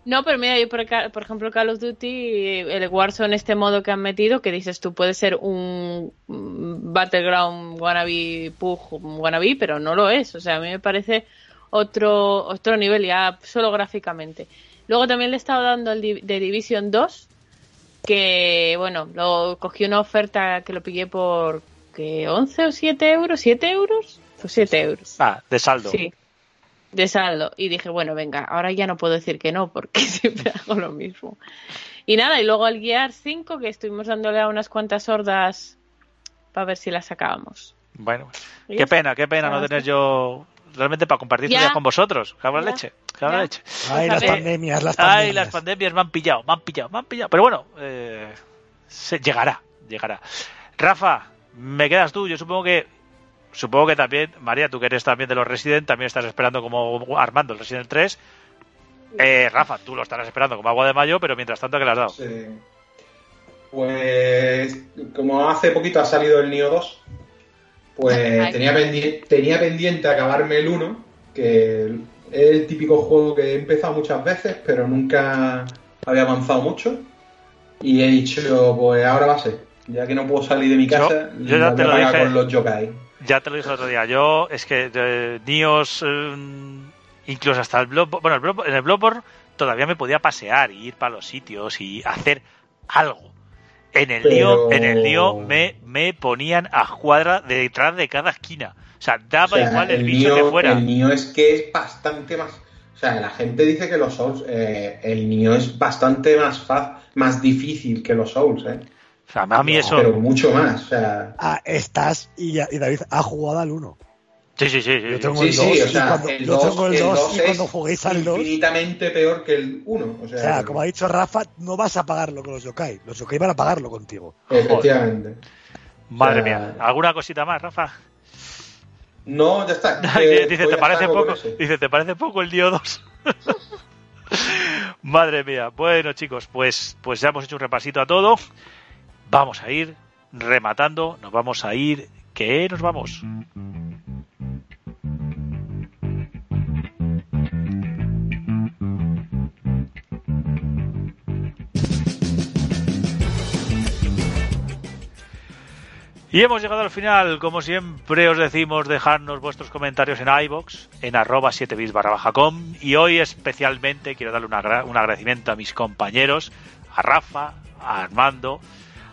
No, pero mira, yo por ejemplo, Call of Duty, el Warzone, este modo que han metido, que dices tú, puede ser un Battleground wannabe, Pug wannabe, pero no lo es. O sea, a mí me parece otro nivel, ya solo gráficamente. Luego también le he estado dando el The Division 2, que bueno, lo cogí una oferta que lo pillé por ¿qué? 11 o 7 euros, 7 euros o 7 euros. Ah, de saldo. Sí, de saldo. Y dije, bueno, venga, ahora ya no puedo decir que no, porque siempre hago lo mismo. Y nada, y luego el Gears 5, que estuvimos dándole a unas cuantas hordas para ver si las sacábamos. Bueno, qué pena no tener yo... Realmente para compartir ya con vosotros. Cabra leche. Ay, las pandemias. Ay, las pandemias me han pillado. Pero bueno, llegará. Rafa, me quedas tú. Yo supongo que también, María, tú que eres también de los Resident, también estás esperando como Armando el Resident 3. Rafa, tú lo estarás esperando como agua de mayo, pero mientras tanto, ¿qué le has dado? Sí. Pues, como hace poquito ha salido el Nioh 2... Pues tenía pendiente acabarme el 1, que es el típico juego que he empezado muchas veces, pero nunca había avanzado mucho. Y he dicho, pues ahora va a ser. Ya que no puedo salir de mi casa, yo ya te lo dije con los yokai. Ya te lo dije el otro día. Yo, es que Dios, incluso hasta el Bloodborne, en el Bloodborne todavía me podía pasear y ir para los sitios y hacer algo. En el Nioh me ponían a cuadra detrás de cada esquina. O sea, daba igual el bicho que fuera. El Nioh es que es bastante más... O sea, la gente dice que los Souls... el Nioh es bastante más difícil que los Souls, ¿eh? O sea, a mí eso... Pero mucho más, o sea... Estás... Y David ha jugado al 1. Sí. Yo tengo el 2 y cuando juguéis al 2... infinitamente peor que el 1. O sea, como ha dicho Rafa, no vas a pagarlo con los yokai. Los yokai van a pagarlo contigo. Efectivamente. Madre mía. ¿Alguna cosita más, Rafa? No, ya está. Dice, ¿te parece poco el Nioh 2? Madre mía. Bueno, chicos, pues ya hemos hecho un repasito a todo. Vamos a ir rematando. Nos vamos a ir... ¿Qué nos vamos? Y hemos llegado al final. Como siempre os decimos, dejadnos vuestros comentarios en iVoox, en @7bis.com. Y hoy especialmente quiero darle un agradecimiento a mis compañeros, a Rafa, a Armando,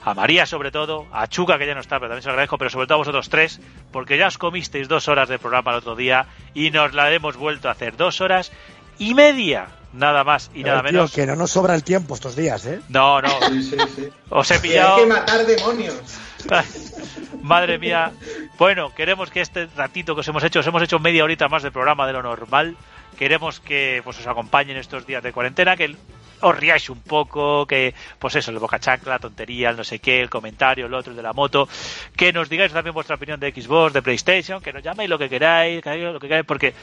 a María sobre todo, a Chuca, que ya no está, pero también se lo agradezco, pero sobre todo a vosotros tres, porque ya os comisteis 2 horas de programa el otro día y nos la hemos vuelto a hacer 2 horas y media. Nada más y nada menos. Que no nos sobra el tiempo estos días, ¿eh? No, no. Sí. Os he pillado. Hay que matar demonios. Madre mía. Bueno, queremos que este ratito que os hemos hecho media horita más de programa de lo normal. Queremos que pues os acompañen estos días de cuarentena, que os riáis un poco, que pues eso, el boca chancla, tontería, el no sé qué, el comentario, el otro, el de la moto, que nos digáis también vuestra opinión de Xbox, de PlayStation, que nos llaméis lo que queráis, porque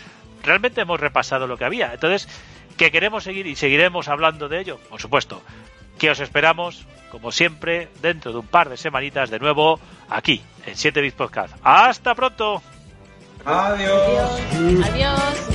realmente hemos repasado lo que había. Entonces, que queremos seguir y seguiremos hablando de ello, por supuesto, que os esperamos, como siempre, dentro de un par de semanitas de nuevo, aquí, en 7Bit Podcast. ¡Hasta pronto! ¡Adiós! ¡Adiós!